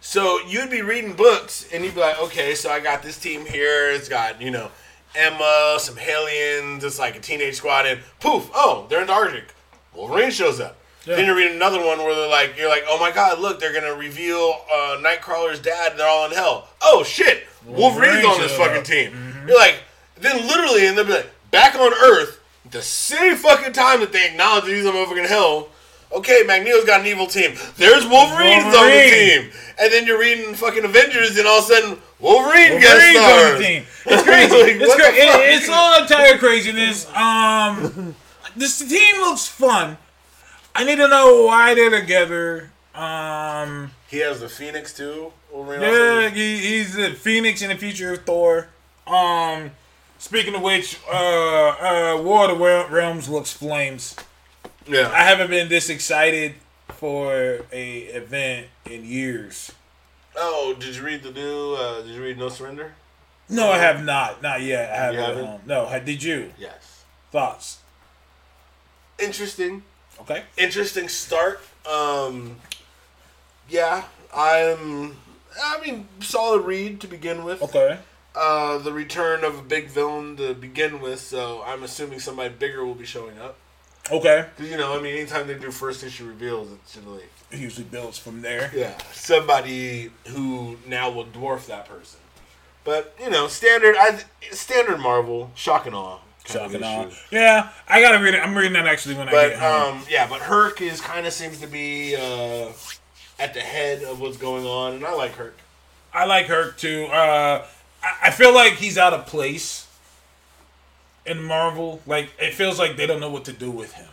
So you'd be reading books, and you'd be like, okay, so I got this team here. It's got, you know, Emma, some aliens. It's like a teenage squad, and poof, oh, they're in the Arctic. Wolverine shows up. Yeah. Then you read another one where they're like, you're like, oh my god, look, they're going to reveal uh, Nightcrawler's dad, and they're all in hell. Oh, shit, Wolverine's Wolverine on this fucking up. Team. Mm-hmm. You're like, then literally, and they'll be like, back on Earth, the same fucking time that they acknowledge that he's on fucking hell. Okay, Magneto's got an evil team. There's Wolverine's Wolverine. On the team. And then you're reading fucking Avengers, and all of a sudden, Wolverine guest stars. On the team. It's crazy. Like, it's cra- it, it's all entire craziness. Um, this team looks fun. I need to know why they're together. Um, he has the Phoenix, too. Wolverine yeah, he, he's the Phoenix in the future of Thor. Um, speaking of which, uh, uh, War of the Realms looks flames. Yeah, I haven't been this excited for a event in years. Oh, did you read the new? Uh, did you read No Surrender? No, I have not. Not yet. I haven't. You haven't? Um, no, did you? Yes. Thoughts? Interesting. Okay. Interesting start. Um, yeah, I'm. I mean, solid read to begin with. Okay. Uh, the return of a big villain to begin with, so I'm assuming somebody bigger will be showing up. Okay. Because, you know, I mean, anytime they do first issue reveals, it's generally... It usually builds from there. Yeah. Somebody who now will dwarf that person. But, you know, standard I standard Marvel, shock and awe. Shock and awe. Yeah, I gotta read it. I'm reading that actually when but, I get home. Um, yeah, but Herc is kind of seems to be uh, at the head of what's going on, and I like Herc. I like Herc, too. Uh, I, I feel like he's out of place. In Marvel, like, it feels like they don't know what to do with him.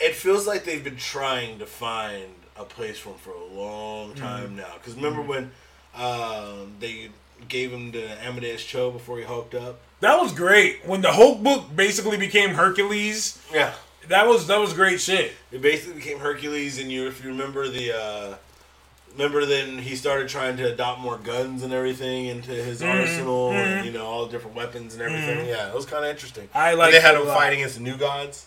It feels like they've been trying to find a place for him for a long time mm-hmm. now. Because remember mm-hmm. when uh, they gave him to Amadeus Cho before he hulked up? That was great. When the Hulk book basically became Hercules. Yeah. That was that was great shit. It basically became Hercules, and you if you remember the... Uh, remember then he started trying to adopt more guns and everything into his mm-hmm. arsenal mm-hmm. and, you know, all the different weapons and everything. Mm-hmm. Yeah, it was kind of interesting. I like. And they had him fighting against the new gods.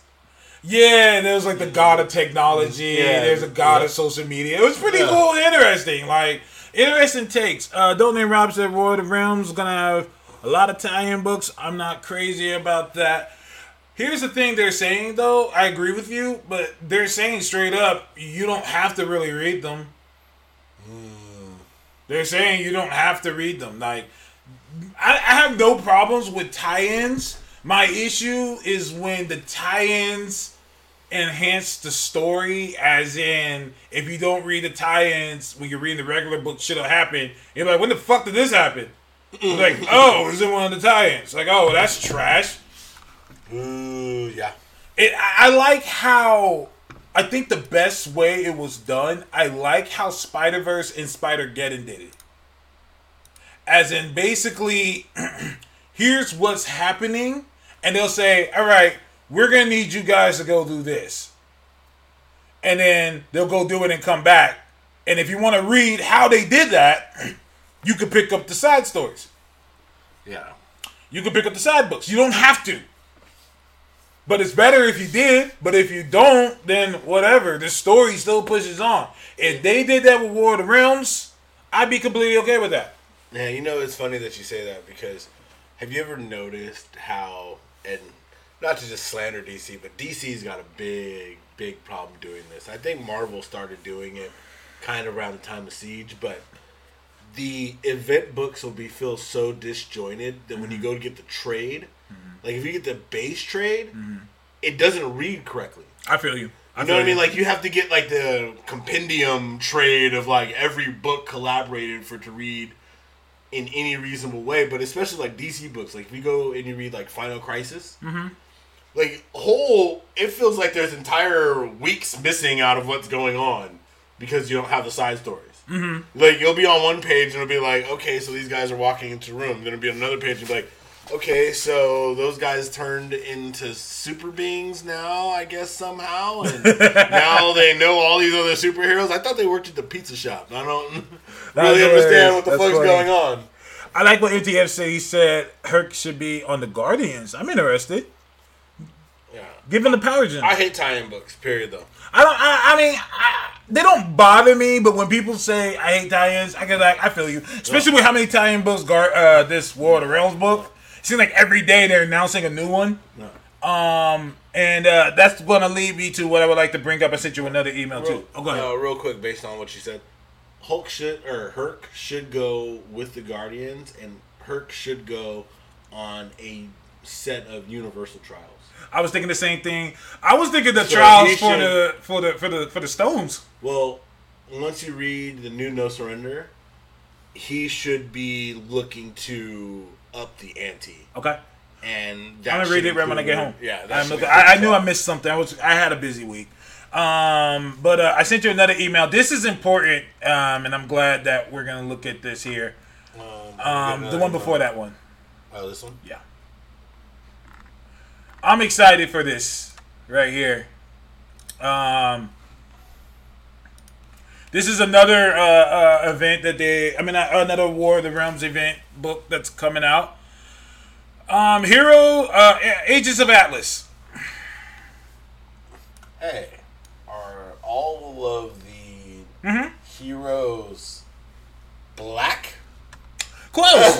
Yeah, there was like the god of technology. Yeah. There's a god yeah. of social media. It was pretty yeah. cool and interesting. Like, interesting takes. Uh, Don't Name Rob said War of the Realms is going to have a lot of tie-in books. I'm not crazy about that. Here's the thing they're saying, though. I agree with you, but they're saying straight up, you don't have to really read them. Mm. They're saying you don't have to read them. Like, I, I have no problems with tie-ins. My issue is when the tie-ins enhance the story, as in, if you don't read the tie-ins, when you're reading the regular book, shit'll happen. You're like, when the fuck did this happen? You're like, oh, it's in one of the tie-ins. Like, oh, that's trash. Ooh, yeah. It, I, I like how... I think the best way it was done, I like how Spider-Verse and Spider-Geddon did it. As in, basically, here's what's happening, and they'll say, all right, we're going to need you guys to go do this. And then they'll go do it and come back. And if you want to read how they did that, you can pick up the side stories. Yeah. You can pick up the side books. You don't have to. But it's better if you did. But if you don't, then whatever. The story still pushes on. If they did that with War of the Realms, I'd be completely okay with that. Yeah, you know, it's funny that you say that because have you ever noticed how, and not to just slander D C, but D C's got a big, big problem doing this. I think Marvel started doing it kind of around the time of Siege, but the event books will be feel so disjointed that mm-hmm. when you go to get the trade... Like, if you get the base trade, mm-hmm. it doesn't read correctly. I feel you. I you know what I mean? Like, you have to get, like, the compendium trade of, like, every book collaborated for to read in any reasonable way. But especially, like, D C books. Like, if you go and you read, like, Final Crisis, mm-hmm. like, whole, it feels like there's entire weeks missing out of what's going on because you don't have the side stories. Mm-hmm. Like, you'll be on one page and it'll be like, okay, so these guys are walking into a room. Then it'll be on another page and be like, okay, so those guys turned into super beings now, I guess, somehow. And now they know all these other superheroes. I thought they worked at the pizza shop. I don't really understand what the fuck's going on. I like what M T F said. He said Herc should be on the Guardians. I'm interested. Yeah. Give him the power gem. I hate tie-in books, period, though. I don't. I, I mean, I, they don't bother me, but when people say I hate tie-ins, I get like, I feel you. Especially yeah. with how many tie-in books guard, uh, this War of the Realms book. It seems like every day they're announcing a new one. Yeah. Um, and uh, that's going to lead me to what I would like to bring up. I sent you another email, real, too. Oh, go ahead. Uh, real quick, based on what you said, Hulk should, or Herc should go with the Guardians, and Herc should go on a set of Universal Trials. I was thinking the same thing. I was thinking the so trials for should, the for the for the for the stones. Well, once you read the new No Surrender, he should be looking to up the ante. Okay. And that I'm gonna read it right when I get home. Yeah, that's I, I, I knew I missed something. I was I had a busy week. Um, but uh, I sent you another email. This is important, um, and I'm glad that we're gonna look at this here. Um, um the one before that one. Oh, this one? Yeah. I'm excited for this right here. Um, this is another uh, uh, event that they... I mean, uh, another War of the Realms event book that's coming out. Um, Hero... Uh, Agents of Atlas. Hey. Are all of the mm-hmm. heroes black? Close!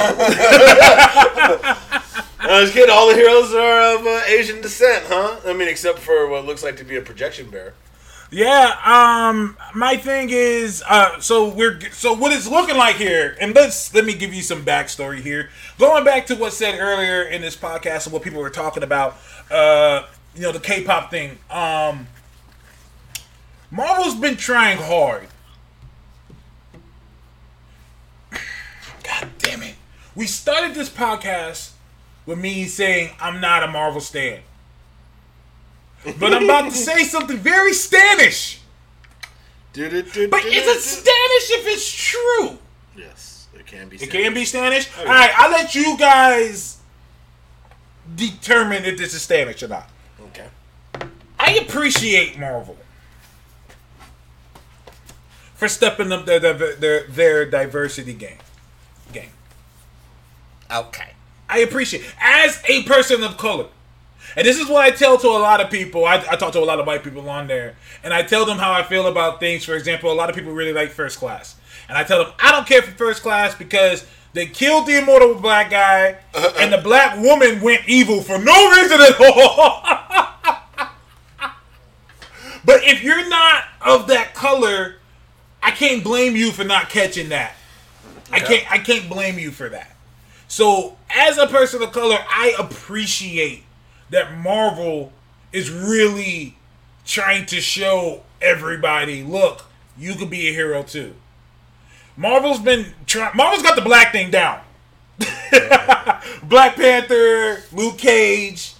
I was kidding. All the heroes are of uh, Asian descent, huh? I mean, except for what looks like to be a projection bear. Yeah. Um. My thing is, uh. So we're. So what it's looking like here, and let's let me give you some backstory here. Going back to what's said earlier in this podcast and what people were talking about, uh, you know, the K-pop thing. Um. Marvel's been trying hard. God damn it! We started this podcast with me saying I'm not a Marvel stan. But I'm about to say something very Stanish. Do, do, do, but do, is it Stanish if it's true? Yes, it can be Stanish. It can be Stanish? Okay. All right, I'll let you guys determine if this is Stanish or not. Okay. I appreciate Marvel for stepping up their their, their diversity game. game. Okay. I appreciate it. As a person of color. And this is what I tell to a lot of people. I, I talk to a lot of white people on there. And I tell them how I feel about things. For example, a lot of people really like First Class. And I tell them, I don't care for First Class because they killed the immortal black guy. Uh-uh. And the black woman went evil for no reason at all. But if you're not of that color, I can't blame you for not catching that. Okay. I can't. I can't blame you for that. So, as a person of color, I appreciate that Marvel is really trying to show everybody, look, you could be a hero too. Marvel's been trying... Marvel's got the black thing down. Black Panther, Luke Cage,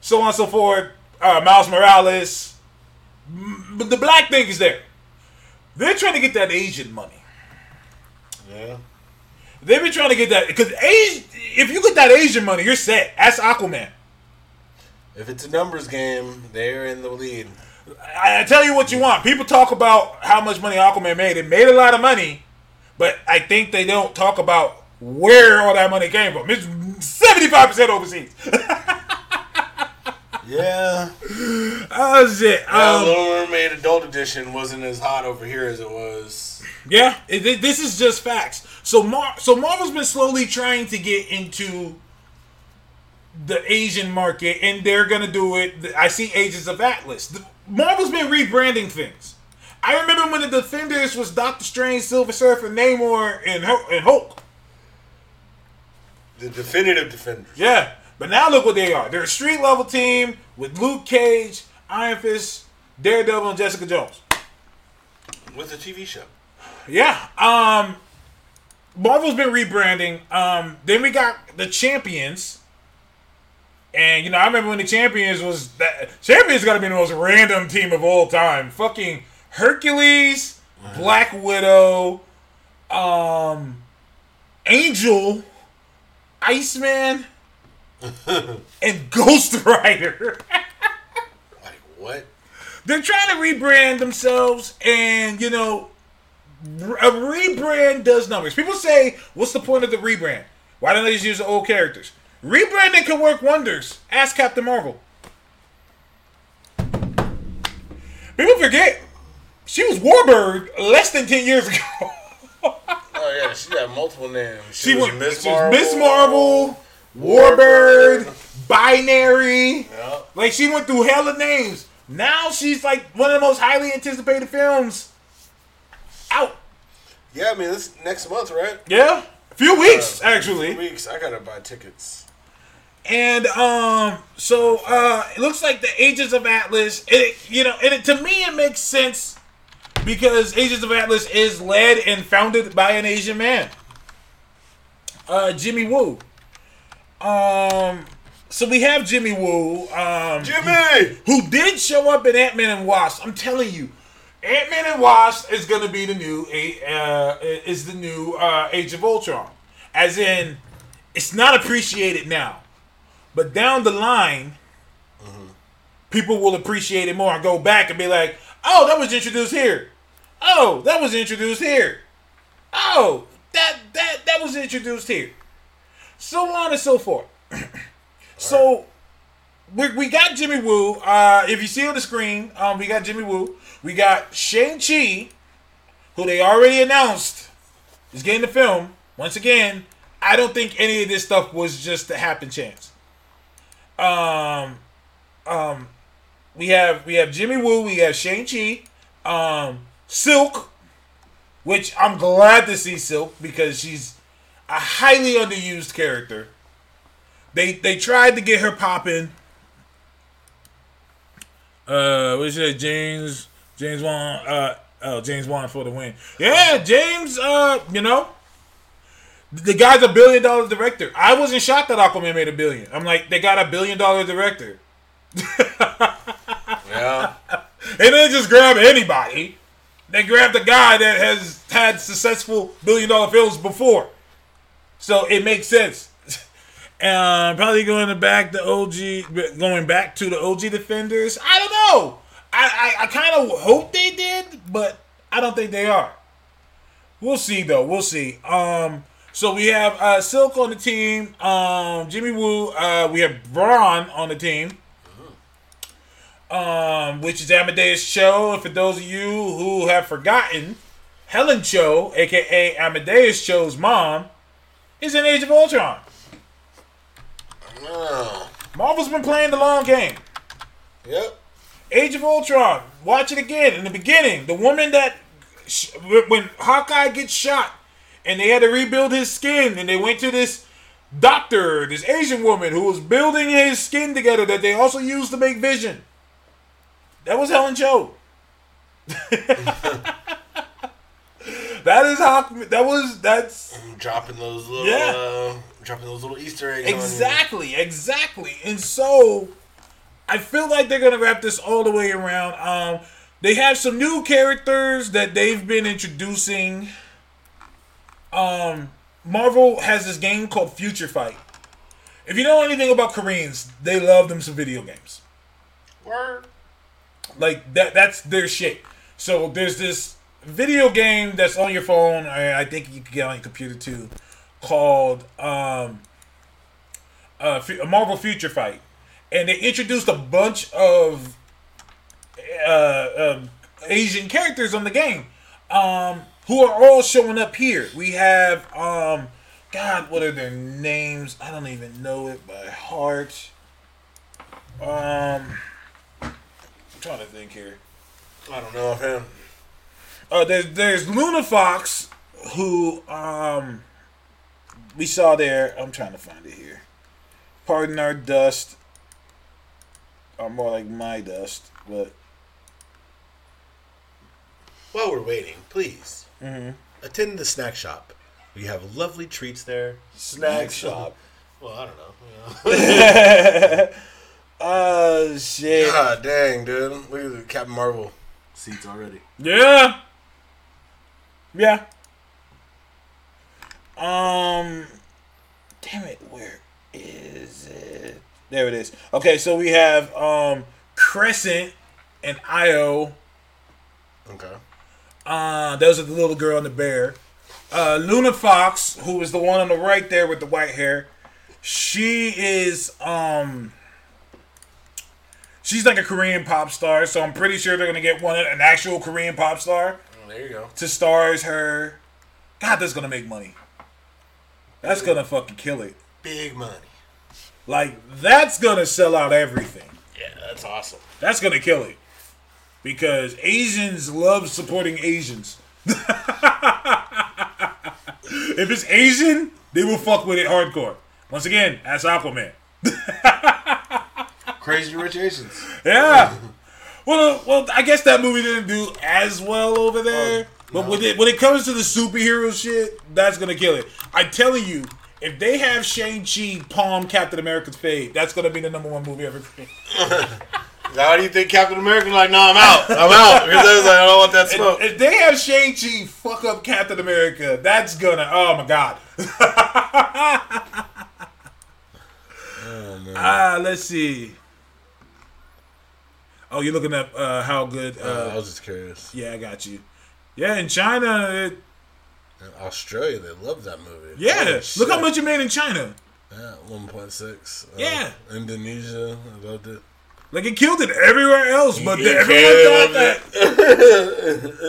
so on and so forth, uh, Miles Morales. But the black thing is there. They're trying to get that Asian money. Yeah. They've been trying to get that because if you get that Asian money, you're set. That's Aquaman. If it's a numbers game, they're in the lead. I, I tell you what you want. People talk about how much money Aquaman made. It made a lot of money, but I think they don't talk about where all that money came from. It's seventy-five percent overseas. Yeah. Oh, shit. Yeah, um, Little Mermaid Adult Edition wasn't as hot over here as it was. Yeah, it, it, this is just facts. So, Mar- so Marvel's been slowly trying to get into the Asian market, and they're going to do it. I see Agents of Atlas. The, Marvel's been rebranding things. I remember when the Defenders was Doctor Strange, Silver Surfer, Namor, and, and Hulk. The definitive Defenders. Yeah, but now look what they are. They're a street-level team with Luke Cage, Iron Fist, Daredevil, and Jessica Jones. With a T V show. Yeah, um... Marvel's been rebranding. Um, then we got the Champions. And, you know, I remember when the Champions was... that Champions got to be the most random team of all time. Fucking Hercules, mm-hmm. Black Widow, um, Angel, Iceman, and Ghost Rider. Like, what? They're trying to rebrand themselves, and, you know, a rebrand does numbers. People say, what's the point of the rebrand? Why don't they just use the old characters? Rebranding can work wonders. Ask Captain Marvel. People forget, she was Warburg less than ten years ago. Oh, yeah, she had multiple names. She, she was went, Miss Marvel, Miss Marvel Warburg, Warburg, Binary. Yep. Like, she went through hella names. Now she's, like, one of the most highly anticipated films out. Yeah, I mean, this next month, right? Yeah. A few weeks, uh, actually. A few weeks. I gotta buy tickets. And um, so uh, it looks like the Agents of Atlas. It you know, and it, to me, it makes sense because Agents of Atlas is led and founded by an Asian man, uh, Jimmy Woo. Um, so we have Jimmy Woo, um, Jimmy, who, who did show up in Ant-Man and Wasp. I'm telling you, Ant-Man and Wasp is gonna be the new uh, is the new uh, Age of Ultron, as in it's not appreciated now. But down the line, mm-hmm. people will appreciate it more and go back and be like, oh, that was introduced here. Oh, that was introduced here. Oh, that that that was introduced here. So on and so forth. So right. we we got Jimmy Woo. Uh, if you see on the screen, um, we got Jimmy Woo. We got Shang-Chi, who they already announced is getting the film. Once again, I don't think any of this stuff was just a happen chance. Um, um, we have we have Jimmy Woo, we have Shang-Chi, um, Silk, which I'm glad to see Silk because she's a highly underused character. They they tried to get her popping. Uh, what is it, James James Wan? Uh, oh, James Wan for the win. Yeah, James. Uh, you know. The guy's a billion dollar director. I wasn't shocked that Aquaman made a billion. I'm like, they got a billion dollar director. Yeah. And they didn't just grab anybody. They grabbed a guy that has had successful billion dollar films before. So it makes sense. Uh, probably going to back the O G, going back to the O G Defenders. I don't know. I, I, I kind of hope they did, but I don't think they are. We'll see though. We'll see. Um. So we have uh, Silk on the team, um, Jimmy Woo. Uh, we have Braun on the team, um, which is Amadeus Cho. And for those of you who have forgotten, Helen Cho, a k a. Amadeus Cho's mom, is in Age of Ultron. Oh. Marvel's been playing the long game. Yep. Age of Ultron. Watch it again. In the beginning, the woman that, sh- when Hawkeye gets shot, and they had to rebuild his skin. And they went to this doctor, this Asian woman, who was building his skin together that they also used to make Vision. That was Helen Cho. That is how. That was. That's. I'm dropping those little. Yeah. Uh, dropping those little Easter eggs. Exactly. On exactly. And so, I feel like they're gonna wrap this all the way around. Um, they have some new characters that they've been introducing. Um, Marvel has this game called Future Fight. If you know anything about Koreans, they love them some video games. Word. Like, that that's their shit. So there's this video game that's on your phone, or I think you can get on your computer too, called um, uh, Marvel Future Fight. And they introduced a bunch of uh, um, Asian characters on the game. Um... Who are all showing up here? We have, um, God, what are their names? I don't even know it by heart. Um, I'm trying to think here. I don't know of him. Uh, there's there's Luna Fox, who um, we saw there. I'm trying to find it here. Pardon Our Dust, or more like My Dust, but. While we're waiting, please mm-hmm. attend the snack shop. We have lovely treats there. Snack shop. Well, I don't know. Oh uh, shit! God dang, dude! Look at the Captain Marvel seats already. Yeah. Yeah. Um, damn it, where is it? There it is. Okay, so we have um Crescent and Io. Okay. Uh, those are the little girl and the bear. Uh, Luna Fox, who is the one on the right there with the white hair, she is um, she's like a Korean pop star. So I'm pretty sure they're gonna get one an actual Korean pop star. Oh, there you go. To star as her. God, that's gonna make money. That's big, gonna fucking kill it. Big money. Like that's gonna sell out everything. Yeah, that's awesome. That's gonna kill it because Asians love supporting Asians. If it's Asian, they will fuck with it hardcore. Once again, that's Aquaman. Crazy Rich Asians. Yeah. Well, well, I guess that movie didn't do as well over there. Oh, but no. when, it, when it comes to the superhero shit, that's going to kill it. I'm telling you, if they have Shang-Chi palm Captain America's fade, that's going to be the number one movie ever created. How do you think Captain America was like, no, I'm out. I'm out. Because I was like, I don't want that smoke. If, if they have Shang-Chi fuck up Captain America, that's gonna, oh my God. Ah, uh, let's see. Oh, you're looking up uh, how good. Uh, uh, I was just curious. Yeah, I got you. Yeah, in China. It, in Australia, they love that movie. Yeah, holy shit. Look how much it made in China. Yeah, one point six. Yeah. Uh, Indonesia, I loved it. Like, it killed it everywhere else, but yeah, everyone thought that...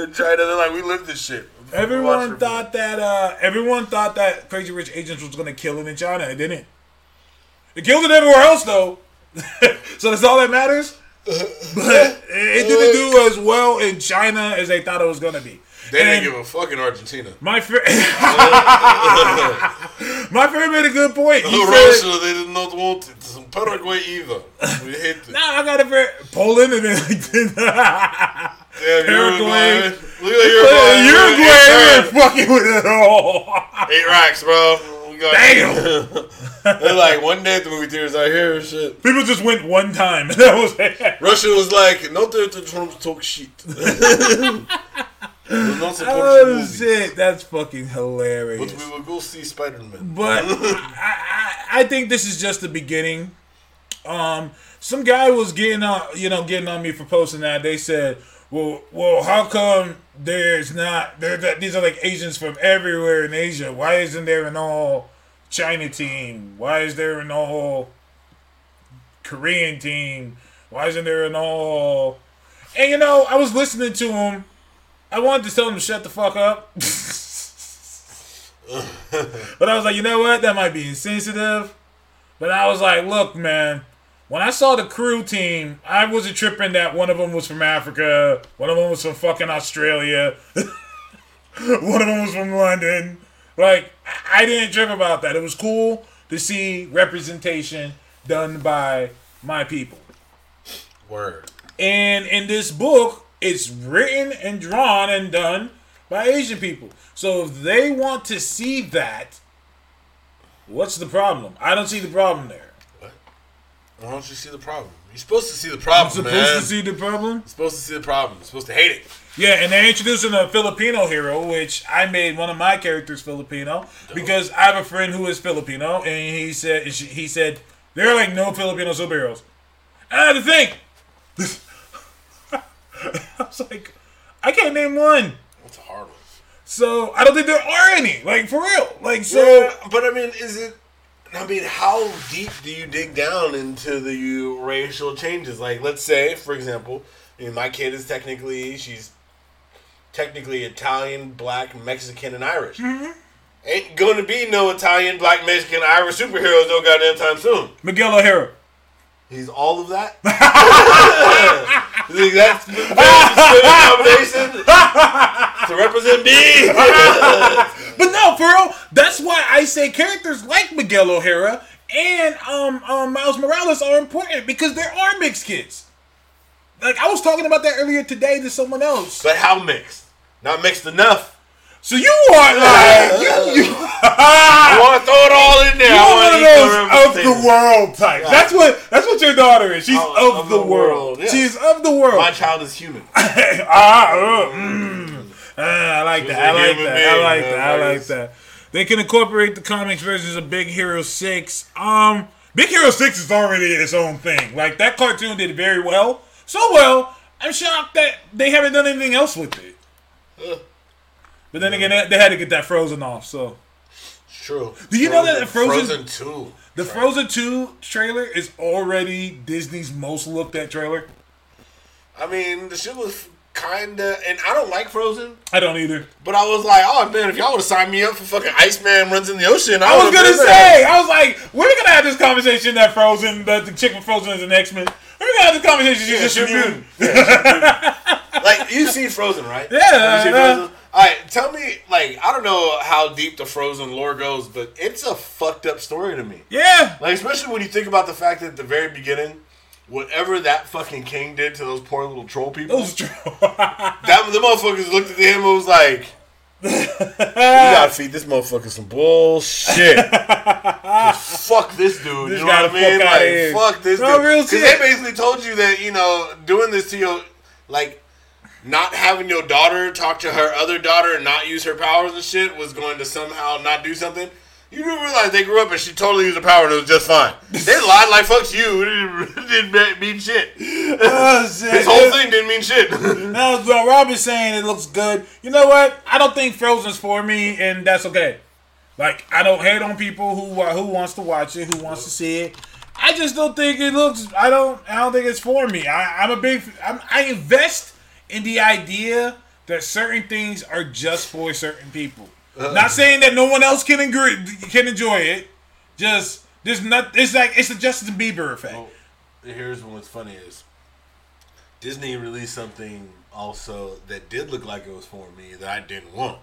In China, they're like, we live this shit. Everyone thought that, uh, everyone thought that Crazy Rich Asians was going to kill it in China. It didn't. It killed it everywhere else, though. So that's all that matters. But it, it didn't do as well in China as they thought it was going to be. They and didn't give a fuck in Argentina. My friend, my friend made a good point. He Russia, said, they did not want it. Paraguay either. We hate it. Nah, I got a friend. Poland and then Paraguay. Look at Uruguay. Uruguay ain't fucking with it at all. Eight racks, bro. We got damn. They're like, one day at the movie theaters out here and shit. People just went one time. And that was it. Russia was like, no theater Trump talk shit. Oh shit, that's fucking hilarious. But we will go see Spider-Man. But I, I, I think this is just the beginning. Um, some guy was getting on, you know, getting on me for posting that. They said, "Well, well, how come there's not there? These are like Asians from everywhere in Asia. Why isn't there an all China team? Why is there an all Korean team? Why isn't there an all?" And you know, I was listening to him. I wanted to tell him to shut the fuck up. But I was like, you know what? That might be insensitive. But I was like, look, man. When I saw the crew team, I wasn't tripping that one of them was from Africa. One of them was from fucking Australia. One of them was from London. Like, I didn't trip about that. It was cool to see representation done by my people. Word. And in this book... it's written and drawn and done by Asian people. So if they want to see that, what's the problem? I don't see the problem there. What? Why don't you see the problem? You're supposed to see the problem, I'm supposed man. to see the problem? You're supposed to see the problem. You're supposed to hate it. Yeah, and they're introducing a Filipino hero, which I made one of my characters Filipino. Dope. Because I have a friend who is Filipino, and he said, he said there are like no Filipino superheroes. And I had to think... I was like, I can't name one. That's a hard one. So, I don't think there are any. Like, for real. Like, so... Yeah, but, I mean, is it... I mean, how deep do you dig down into the racial changes? Like, let's say, for example, I mean, my kid is technically... She's technically Italian, black, Mexican, and Irish. Mm-hmm. Ain't going to be no Italian, black, Mexican, Irish superheroes no goddamn time soon. Miguel O'Hara. He's all of that? Think that's the combination to represent me? But no, for real, that's why I say characters like Miguel O'Hara and um, um, Miles Morales are important because there are mixed kids. Like, I was talking about that earlier today to someone else. But how mixed? Not mixed enough. So you want like you, you I want to throw it all in there. You want one of those of the world type. Yeah. That's what that's what your daughter is. She's oh, of, of the, the world. world. Yeah. She's of the world. My child is human. ah, uh, mm. I like that. I like that. I like that. I like that. They can incorporate the comics versions of Big Hero six. Um, Big Hero six is already its own thing. Like, that cartoon did very well. So well, I'm shocked that they haven't done anything else with it. Ugh. But then again, they, they had to get that Frozen off, so. It's true. Do you Frozen, know that Frozen... Frozen two. The right. Frozen two trailer is already Disney's most looked at trailer. I mean, the shit was kinda... And I don't like Frozen. I don't either. But I was like, oh man, if y'all would've signed me up for fucking Iceman Runs in the Ocean, I, I was gonna say, that. I was like, we're gonna have this conversation that Frozen, that the chick from Frozen is an X-Men. We're gonna have this conversation she's just reviewing. Like, you've seen Frozen, right? Yeah. You've seen uh, Frozen? Alright, tell me, like, I don't know how deep the Frozen lore goes, but it's a fucked up story to me. Yeah. Like, especially when you think about the fact that at the very beginning, whatever that fucking king did to those poor little troll people. Those trolls. That, the motherfuckers looked at him and was like, we gotta feed this motherfucker some bullshit. Fuck this dude. This you know what I mean? Fuck like, fuck this no, dude. Because they basically told you that, you know, doing this to your, like, not having your daughter talk to her other daughter and not use her powers and shit was going to somehow not do something. You do realize they grew up and she totally used her power and it was just fine. They lied like, fuck you. It didn't mean shit. Oh, shit. This whole thing didn't mean shit. No, bro, Robin's saying it looks good. You know what? I don't think Frozen's for me, and that's okay. Like, I don't hate on people who uh, who wants to watch it, who wants to see it. I just don't think it looks... I don't I don't think it's for me. I, I'm a big... I'm, I invest... in the idea that certain things are just for certain people. Uh-oh. Not saying that no one else can agree, can enjoy it. Just there's not. It's like it's the Justin Bieber effect. Well, here's what's funny is Disney released something also that did look like it was for me that I didn't want.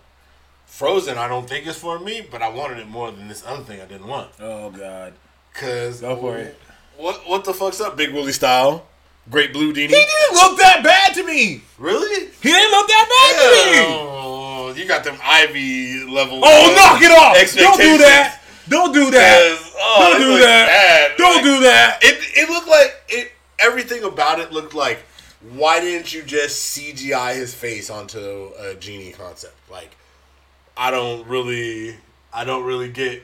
Frozen, I don't think it's for me, but I wanted it more than this other thing I didn't want. Oh God! Cause go for it. What what the fuck's up, Big Willie style? Great Blue Dini. He didn't look that bad to me. Really? He didn't look that bad yeah. to me. Oh, you got them Ivy level. Oh, knock it off! Don't do that. Don't do that. Oh, Don't do that. Bad. Don't like, do that. It it looked like it. Everything about it looked like. Why didn't you just C G I his face onto a genie concept? Like, I don't really, I don't really get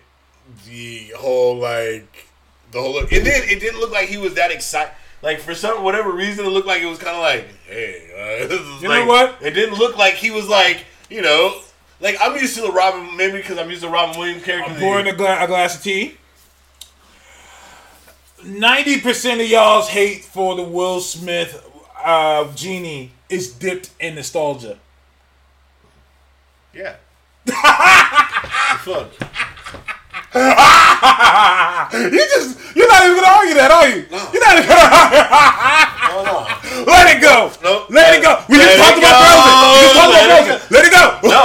the whole like the whole. Look. It didn't. It didn't look like he was that excited. Like, for some, whatever reason, it looked like it was kind of like, hey. Uh, you like, know what? It didn't look like he was like, you know, like, I'm used to the Robin, maybe because I'm used to Robin Williams character. I'm pouring a, gla- a glass of tea. ninety percent of y'all's hate for the Will Smith uh, genie is dipped in nostalgia. Yeah. Fuck. you just you're not even gonna argue that, are you? No. You're not even gonna argue. No, no. Let it go. No, let no. it go. We let just talked about Frozen. We just talked about Frozen. Let it go. No.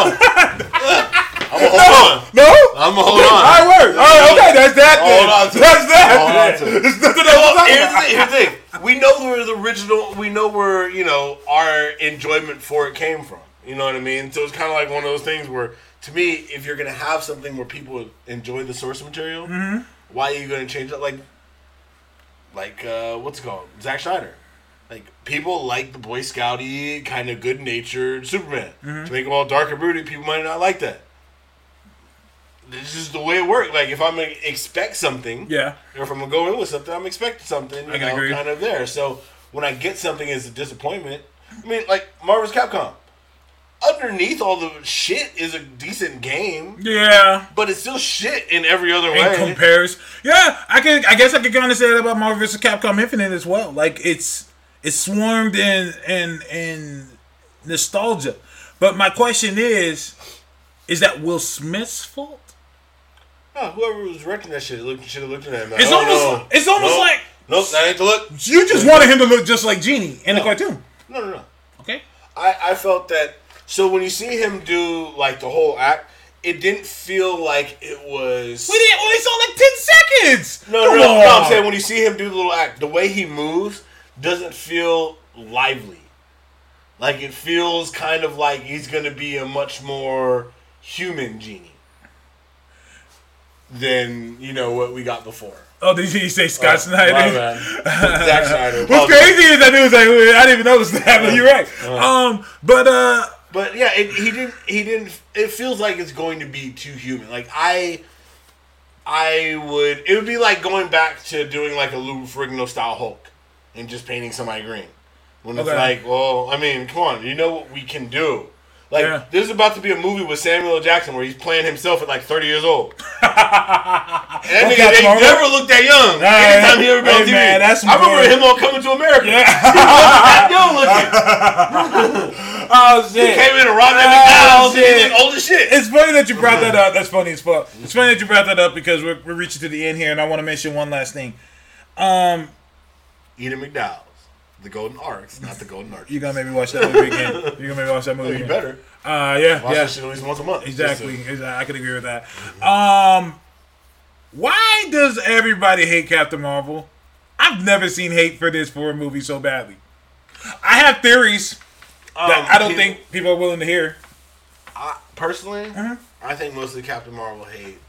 I'm gonna hold on. No. I'm gonna hold on. All right, word. All right, okay. That's that. Hold on to that's that. Hold on to it. There's nothing else. Well, here's the thing. Here's the thing. We know where the original. We know where you know our enjoyment for it came from. You know what I mean? So it's kind of like one of those things where. To me, if you're going to have something where people enjoy the source material, mm-hmm. why are you going to change it? Like, like uh, what's it called? Zack Snyder. Like, people like the Boy Scout-y, kind of good-natured Superman. Mm-hmm. To make him all dark and broody, people might not like that. This is the way it worked. Like, if I'm going to expect something, yeah. or if I'm going to go in with something, I'm expecting something. You I know, agree. Kind of there. So, when I get something as a disappointment, I mean, like, Marvel's Capcom. Underneath all the shit is a decent game. Yeah. But it's still shit in every other way. It compares. Yeah, I can. I guess I could kind of say that about Marvel versus. Capcom Infinite as well. Like, it's it's swarmed in, in, in nostalgia. But my question is, is that Will Smith's fault? Oh, whoever was directing that shit should have looked at him. Like, it's, oh, almost, no. it's almost nope. like... Nope, that ain't the look. You just wanted him to look just like Genie in no. the cartoon. No, no, no. Okay. I, I felt that... So when you see him do, like, the whole act, it didn't feel like it was... We didn't only saw, like, ten seconds! No, no, no, no, I'm saying when you see him do the little act, the way he moves doesn't feel lively. Like, it feels kind of like he's going to be a much more human genie than, you know, what we got before. Oh, did you say Scott oh, Snyder? My bad. Zack Snyder. What's crazy is I knew it was like, I didn't even notice that, but you're right. Uh, um, but... uh. But yeah, it, he didn't. He didn't. It feels like it's going to be too human. Like I, I would. It would be like going back to doing like a Lou Ferrigno style Hulk, and just painting somebody green. When it's okay. like, well, I mean, come on, you know what we can do. Like yeah. There's about to be a movie with Samuel L. Jackson where he's playing himself at like thirty years old. And that nigga, they never looked that young. Nah, Anytime he ever been on T V, man, that's I remember him on Coming to America. Yeah. He wasn't that young looking. Oh shit! He came in and robbed that McDonald's and did all this shit. It's funny that you brought that up. That's funny as fuck. It's funny that you brought that up because we're, we're reaching to the end here, and I want to mention one last thing. Um, Eden McDowell's The Golden Arcs, not The Golden Arch. You're gonna make me watch that movie again. You're gonna make me watch that movie. You better. Uh, yeah, watch yeah. that shit at least once a month. Exactly. exactly. I could agree with that. Mm-hmm. Um, why does everybody hate Captain Marvel? I've never seen hate for this for a movie so badly. I have theories. Um, that I don't people, think people are willing to hear. I, personally, uh-huh. I think most of the Captain Marvel hate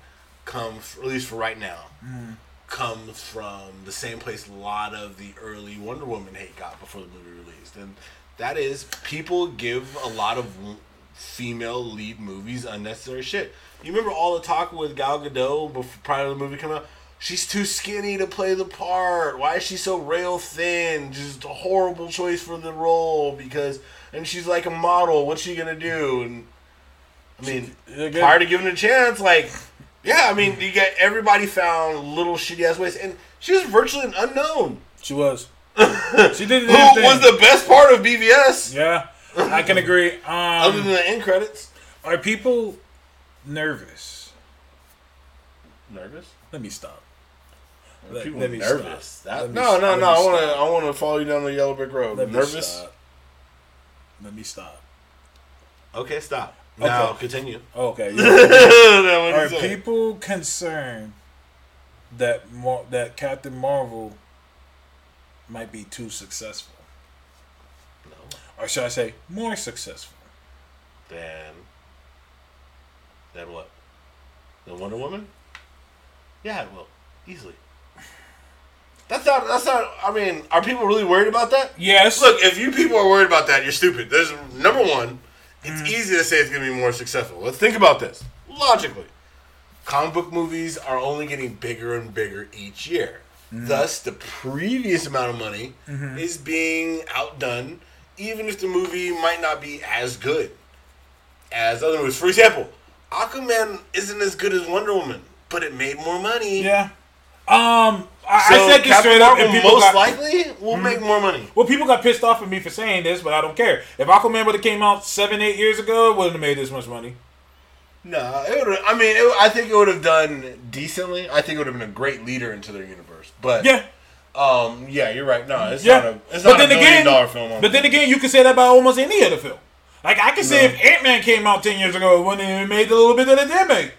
comes, at least for right now, mm. comes from the same place a lot of the early Wonder Woman hate got before the movie released. And that is, people give a lot of female lead movies unnecessary shit. You remember all the talk with Gal Gadot before, prior to the movie coming out? She's too skinny to play the part. Why is she so rail thin? Just a horrible choice for the role because... And she's like a model. What's she gonna do? And I mean, prior to giving it a chance, like, yeah, I mean, you got everybody found little shitty ass ways, and she was virtually an unknown. She was. She did. Who was the best part of B V S? Yeah, I can agree. Um, Other than the end credits, are people nervous? Nervous? Let me stop. Let, people let me nervous. That, let no, me, no, no. I wanna, stop. I wanna follow you down the yellow brick road. Let nervous. Stop. Let me stop. Okay, stop. Now, okay. continue. Okay. Are people concerned that Mar- that Captain Marvel might be too successful? No. Or should I say more successful? Than... Than what? Than Wonder Woman? Yeah, it will. Easily. That's not, that's not, I mean, are people really worried about that? Yes. Look, if you people are worried about that, you're stupid. There's, number one, it's mm. easy to say it's going to be more successful. Let's think about this. Logically. Comic book movies are only getting bigger and bigger each year. Mm. Thus, the previous amount of money mm-hmm. is being outdone, even if the movie might not be as good as other movies. For example, Aquaman isn't as good as Wonder Woman, but it made more money. Yeah. Um... I, so I said this straight up. Marvel most got, likely will mm-hmm. make more money. Well, people got pissed off at me for saying this, but I don't care. If Aquaman would have came out seven, eight years ago, it wouldn't have made this much money. No, nah, it would. I mean, it, I think it would have done decently. I think it would have been a great leader into their universe. But yeah, um, yeah, you're right. No, it's yeah. not a. It's but not a million dollar film. But then again, you can say that about almost any other film. Like I can say, no. if Ant-Man came out ten years ago, it wouldn't have made the little bit that it did make.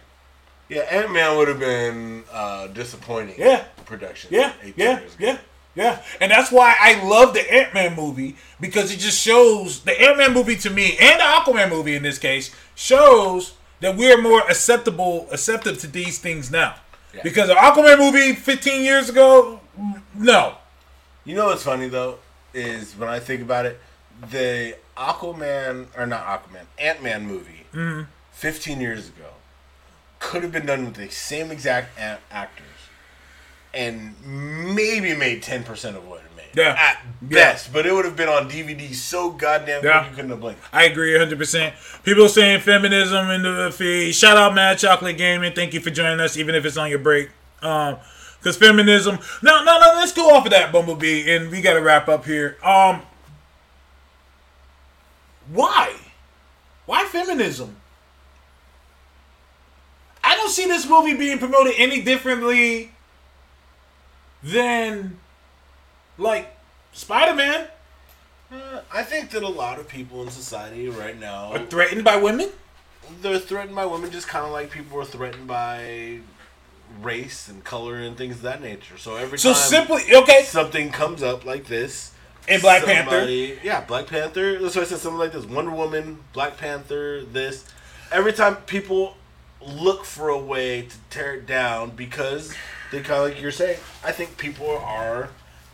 Yeah, Ant-Man would have been uh, disappointing. Yeah. Production. Yeah, yeah, yeah, yeah. And that's why I love the Ant-Man movie because it just shows, the Ant-Man movie to me, and the Aquaman movie in this case, shows that we're more acceptable, acceptive to these things now. Yeah. Because the Aquaman movie fifteen years ago, no. You know what's funny though, is when I think about it, the Aquaman, or not Aquaman, Ant-Man movie, mm-hmm. fifteen years ago, could have been done with the same exact a- actors. And maybe made ten percent of what it made. Yeah. At best. Yeah. But it would have been on D V D so goddamn yeah. good you couldn't have blinked. I agree one hundred percent. People saying feminism in the feed. Shout out Mad Chocolate Gaming. Thank you for joining us, even if it's on your break. Um, Because feminism... No, no, no. Let's go off of that, Bumblebee. And we got to wrap up here. Um, Why? Why feminism? I don't see this movie being promoted any differently... Then, like, Spider-Man. Uh, I think that a lot of people in society right now... Are threatened by women? They're threatened by women just kind of like people are threatened by race and color and things of that nature. So every so time simply, okay. something comes up like this... And Black somebody, Panther. Yeah, Black Panther. That's why I said something like this. Wonder Woman, Black Panther, this. Every time people look for a way to tear it down because... Kind of like you're saying, I think people are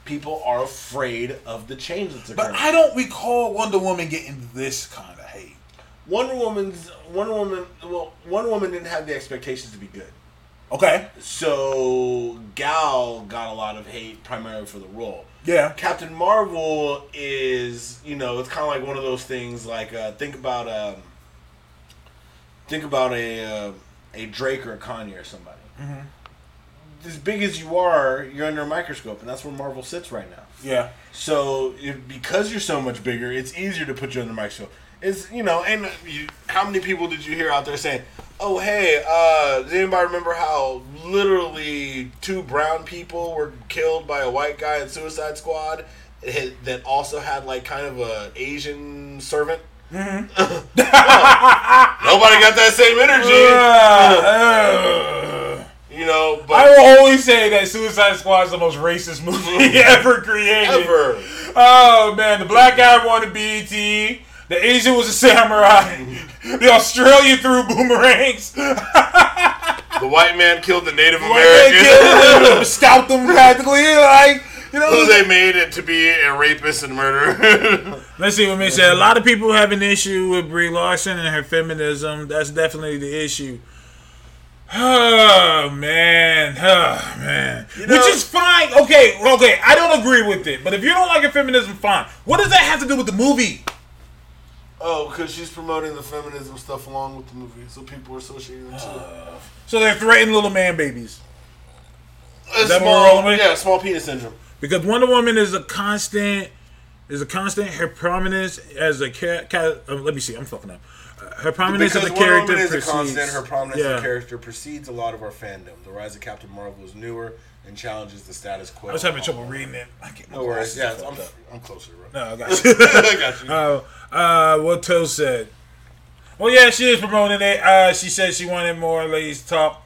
people are afraid of the change that's occurring. But I don't recall Wonder Woman getting this kind of hate. Wonder Woman's Wonder Woman. Well, Wonder Woman didn't have the expectations to be good. Okay. So Gal got a lot of hate primarily for the role. Yeah. Captain Marvel is, you know, it's kind of like one of those things. Like uh, think about um, think about a uh, a Drake or a Kanye or somebody. Mm-hmm. As big as you are, you're under a microscope, and that's where Marvel sits right now. Yeah. So if, because you're so much bigger, it's easier to put you under a microscope. It's, you know, and you, how many people did you hear out there saying, "Oh, hey, uh, does anybody remember how literally two brown people were killed by a white guy in Suicide Squad that also had like kind of a Asian servant?" Mm-hmm. Well, nobody got that same energy. Uh, uh. You know, but I will always say that Suicide Squad is the most racist movie ever created. Ever. Oh man, the black guy won the B E T. The Asian was a samurai. The Australian threw boomerangs. The white man killed the Native American. Killed them, scalped them practically. Like, you know, so they made it to be a rapist and murderer. Let's see what Mitch said. A lot of people have an issue with Brie Larson and her feminism. That's definitely the issue. Oh man, oh man, you know, which is fine. Okay, okay, I don't agree with it, but if you don't like your feminism, fine. What does that have to do with the movie? Oh, because she's promoting the feminism stuff along with the movie, so people are associating them uh, too. So they're threatening little man babies. Is that small, yeah, small penis syndrome. Because Wonder Woman is a constant, is a constant. Her prominence as a character. Uh, let me see. I'm fucking up. Her prominence because as a character is precedes. A constant, her prominence yeah. as a character precedes a lot of our fandom. The rise of Captain Marvel is newer and challenges the status quo. I was having trouble reading it. I can't, no worries. Yeah, I'm, I'm closer, bro. No, I got you. I got you. Uh, uh, what Toe said. Well, yeah, she is promoting it. Uh, she said she wanted more ladies talk.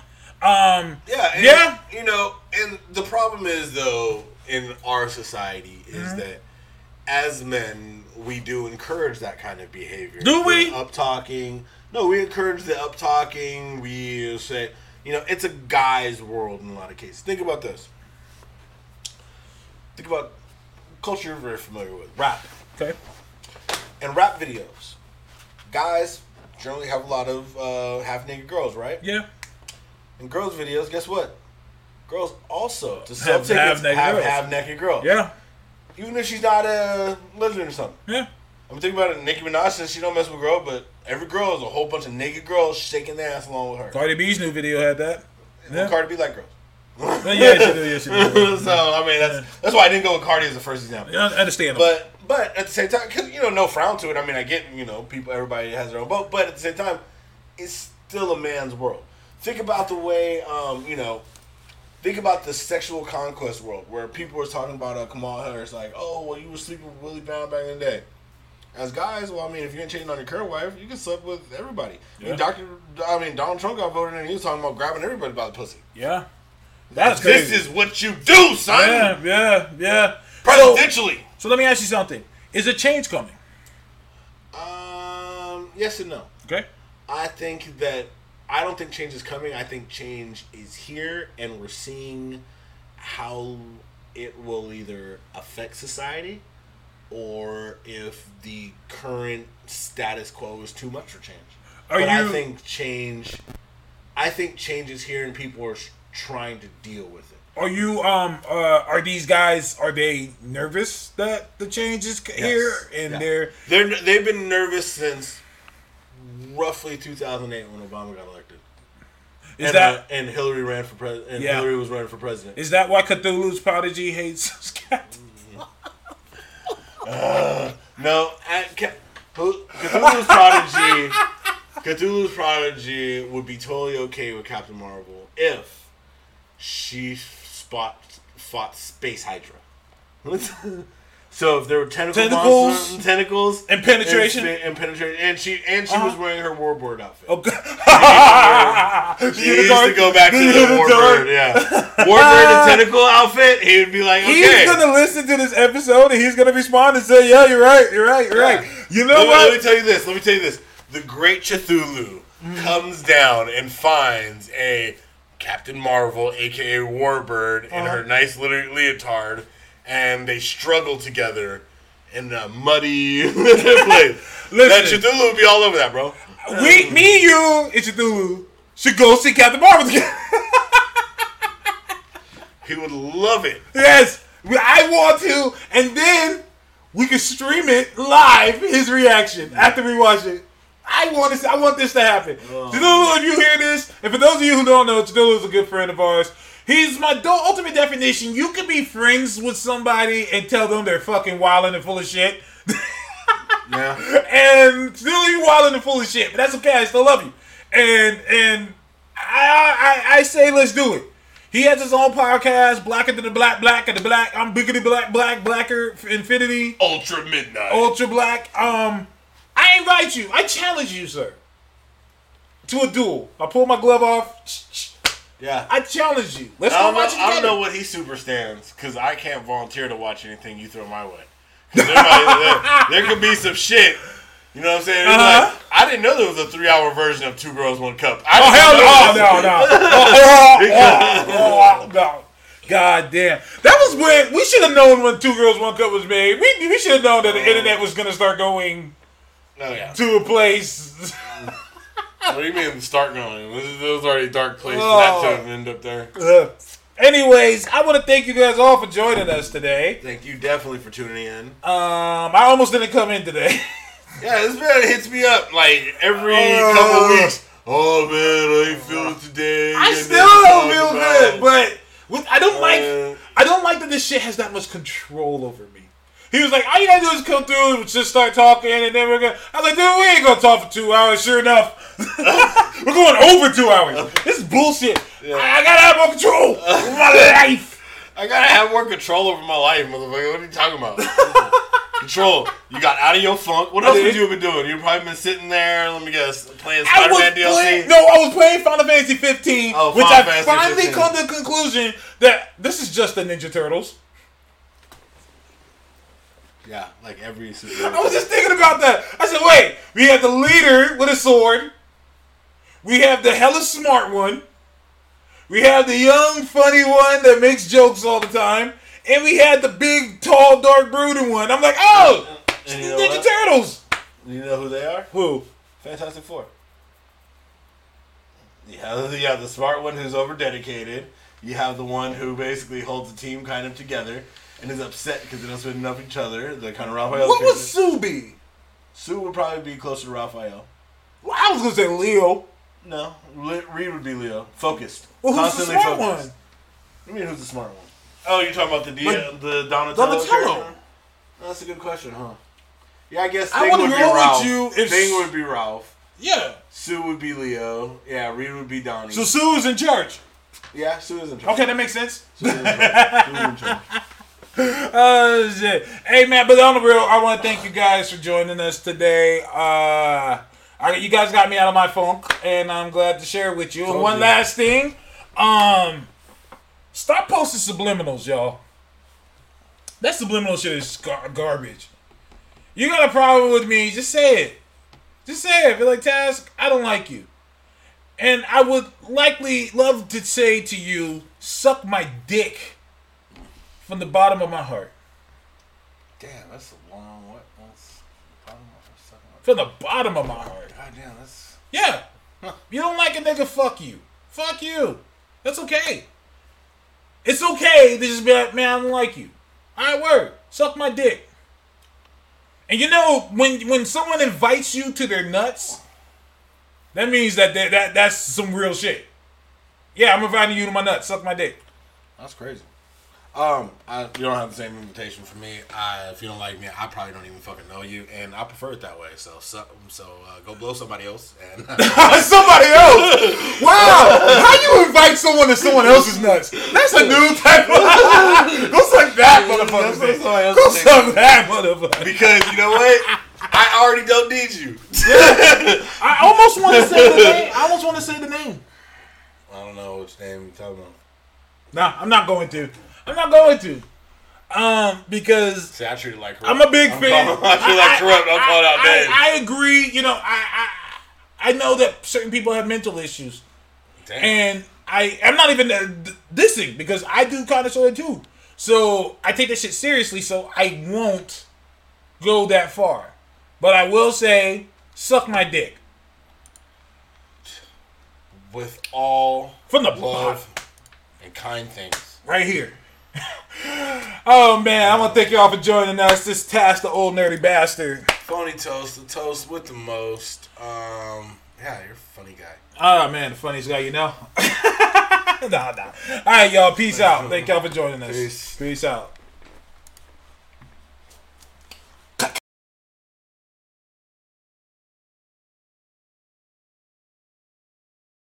Um, yeah, and, yeah. You know, and the problem is, though, in our society is mm-hmm. that as men, we do encourage that kind of behavior. Do we? Up talking. No, we encourage the up talking. We say, you know, it's a guy's world in a lot of cases. Think about this. Think about culture you're very familiar with, rap. Okay. And rap videos. Guys generally have a lot of uh, half naked girls, right? Yeah. In girls' videos, guess what? Girls also to sell have, tickets have, have half naked girls. Yeah. Even if she's not a lesbian or something. Yeah. I'm thinking about it. Nicki Minaj says she don't mess with girls, but every girl is a whole bunch of naked girls shaking their ass along with her. Cardi B's new video had that. Yeah. Well, Cardi B like girls. yeah, she do. Yeah, she do. So, I mean, that's yeah. that's why I didn't go with Cardi as the first example. Yeah, understandable. But, but at the same time, because, you know, no frown to it. I mean, I get, you know, people, everybody has their own boat. But at the same time, it's still a man's world. Think about the way, um, you know, think about the sexual conquest world where people were talking about uh, Kamala Harris, like, oh, well, you were sleeping with Willie Brown back in the day. As guys, well, I mean, if you ain't cheating on your current wife, you can sleep with everybody. Yeah. I mean, Doctor, I mean, Donald Trump got voted in and he was talking about grabbing everybody by the pussy. Yeah. That's This crazy. Is what you do, son. Yeah, yeah, yeah. Presidentially. So, so let me ask you something. Is a change coming? Um, yes and no. Okay. I think that I don't think change is coming. I think change is here, and we're seeing how it will either affect society or if the current status quo is too much for change. Are but you... I think change I think change is here, and people are trying to deal with it. Are you um uh, are these guys are they nervous that the change is here? Yes. And yeah. they're they're they've been nervous since roughly two thousand eight when Obama got elected. Is and, that uh, and Hillary ran for president? And yeah. Hillary was running for president. Is that why Cthulhu's prodigy hates cats? uh, no, at, Ca- Cthulhu's prodigy. Cthulhu's prodigy would be totally okay with Captain Marvel if she fought fought Space Hydra. So if there were tentacle tentacles, monsters, tentacles, and penetration, and, and penetration, and she and she uh-huh. was wearing her Warbird outfit. Okay, she, she used to go back to the Warbird, yeah, Warbird and tentacle outfit. He would be like, okay, he's gonna listen to this episode and he's gonna respond and say, yeah, you're right, you're right, you're yeah. right. You know let, what? Let me tell you this. Let me tell you this. The great Cthulhu mm. comes down and finds a Captain Marvel, aka Warbird, uh-huh. in her nice little leotard. And they struggle together and a muddy place. Listen, that Cthulhu would be all over that, bro. We, um, me, you, and Cthulhu should go see Captain Marvel together. He would love it. Yes, I want to, and then we can stream it live. His reaction after we watch it. I want this. I want this to happen. Oh. Cthulhu, if you hear this, and for those of you who don't know, Cthulhu is a good friend of ours. He's my ultimate definition. You can be friends with somebody and tell them they're fucking wildin' and full of shit. Yeah. And Cthulhu, you wildin' and full of shit, but that's okay. I still love you. And and I I, I say let's do it. He has his own podcast, Blacker Than the Black, Black and the Black. I'm bigger than Black, Black, Blacker, Infinity, Ultra Midnight, Ultra Black. Um, I invite you. I challenge you, sir, to a duel. I pull my glove off. Yeah. I challenge you. Let's go watch it together. I don't know what he super stands because I can't volunteer to watch anything you throw my way. There, might, there, there could be some shit. You know what I'm saying? Uh-huh. Like, I didn't know there was a three-hour version of Two Girls, One Cup. I oh, hell no. No, no. Oh, oh, oh, oh, no. God damn. That was when we should have known when Two Girls, One Cup was made. We we should have known that the internet was going to start going oh, yeah. to a place. What do you mean start going? It was already a dark place. Oh. That to end up there. Ugh. Anyways, I want to thank you guys all for joining us today. Thank you definitely for tuning in. Um, I almost didn't come in today. Yeah, this man hits me up like every uh, couple weeks. Oh man, I ain't feeling today. I and still don't feel good, but with, I don't uh, like I don't like that this shit has that much control over me. He was like, all you gotta do is come through and just start talking, and then we're gonna. I was like, dude, we ain't gonna talk for two hours. Sure enough, we're going over two hours. This is bullshit. Yeah. I, I gotta have more control over my life. I gotta have more control over my life, motherfucker. What are you talking about? Control. You got out of your funk. What else would you have been doing? You've probably been sitting there, let me guess, playing Spider-Man D L C? Playing, no, I was playing Final Fantasy fifteen, oh, which Final I Fantasy finally fifteen. Come to the conclusion that this is just the Ninja Turtles. Yeah, like every super. I was just thinking about that. I said, wait, we have the leader with a sword. We have the hella smart one. We have the young, funny one that makes jokes all the time. And we had the big, tall, dark, brooding one. I'm like, oh, it's the Ninja Turtles. You know who they are? Who? Fantastic Four. You have, you have the smart one who's over-dedicated. You have the one who basically holds the team kind of together and is upset because they don't spend enough each other. They're kind of Raphael. What would Sue be? Sue would probably be closer to Raphael. Well, I was going to say Leo. No, Reed would be Leo. Focused. Well, who's constantly the smart focused. One? I mean, who's the smart one? Oh, you're talking about the D- like, the Donatello? Donatello. Oh, that's a good question, huh? Yeah, I guess Thing I would be Ralph. You if Thing would be Ralph. Yeah. Sue would be Leo. Yeah, Reed would be Donnie. So Sue is in charge. Yeah, Sue is in charge. Okay, that makes sense. Sue is in charge. Sue is in charge. Oh, shit. Hey, man, but on the real, I want to thank you guys for joining us today. Uh, I, you guys got me out of my funk, and I'm glad to share it with you. And one you. last thing. Um... Stop posting subliminals, y'all. That subliminal shit is gar- garbage. You got a problem with me, just say it. Just say it. Be like, Taz, I don't like you. And I would likely love to say to you, suck my dick from the bottom of my heart. Damn, that's a long what? That's the bottom of my heart. From the bottom of my heart. God damn, that's... Yeah. Huh. You don't like a nigga, fuck you. Fuck you. That's okay. It's okay to just be like, man, I don't like you. All right, word. Suck my dick. And you know, when when someone invites you to their nuts, that means that that that's some real shit. Yeah, I'm inviting you to my nuts. Suck my dick. That's crazy. Um, I, you don't have the same invitation for me. I, if you don't like me, I probably don't even fucking know you, and I prefer it that way. So, so, so uh, go blow somebody else. And somebody else. Wow, how you invite someone to someone else's nuts? That's a new type of. Go suck that motherfucker. Go suck that motherfucker. Because you know what? I already don't need you. Yeah. I almost want to say the name. I almost want to say the name. I don't know which name you're talking about. Nah, I'm not going to. I'm not going to, um, because See, I treat it like corrupt. I'm a big I'm fan. Calling, I treat it like corrupt. I'm calling out names. I, I agree. You know, I, I I know that certain people have mental issues, Damn. and I I'm not even uh, dissing because I do kind of sort of too. So I take that shit seriously. So I won't go that far. But I will say, suck my dick. With all from the love and kind things. Right here. Oh, man. I want to thank y'all for joining us. This Task the Old Nerdy Bastard. Phony Toast, the toast with the most. Um, yeah, you're a funny guy. Oh, man, the funniest guy you know. Nah, nah. All right, y'all. Peace out. Thank y'all for joining us. Peace, Peace out.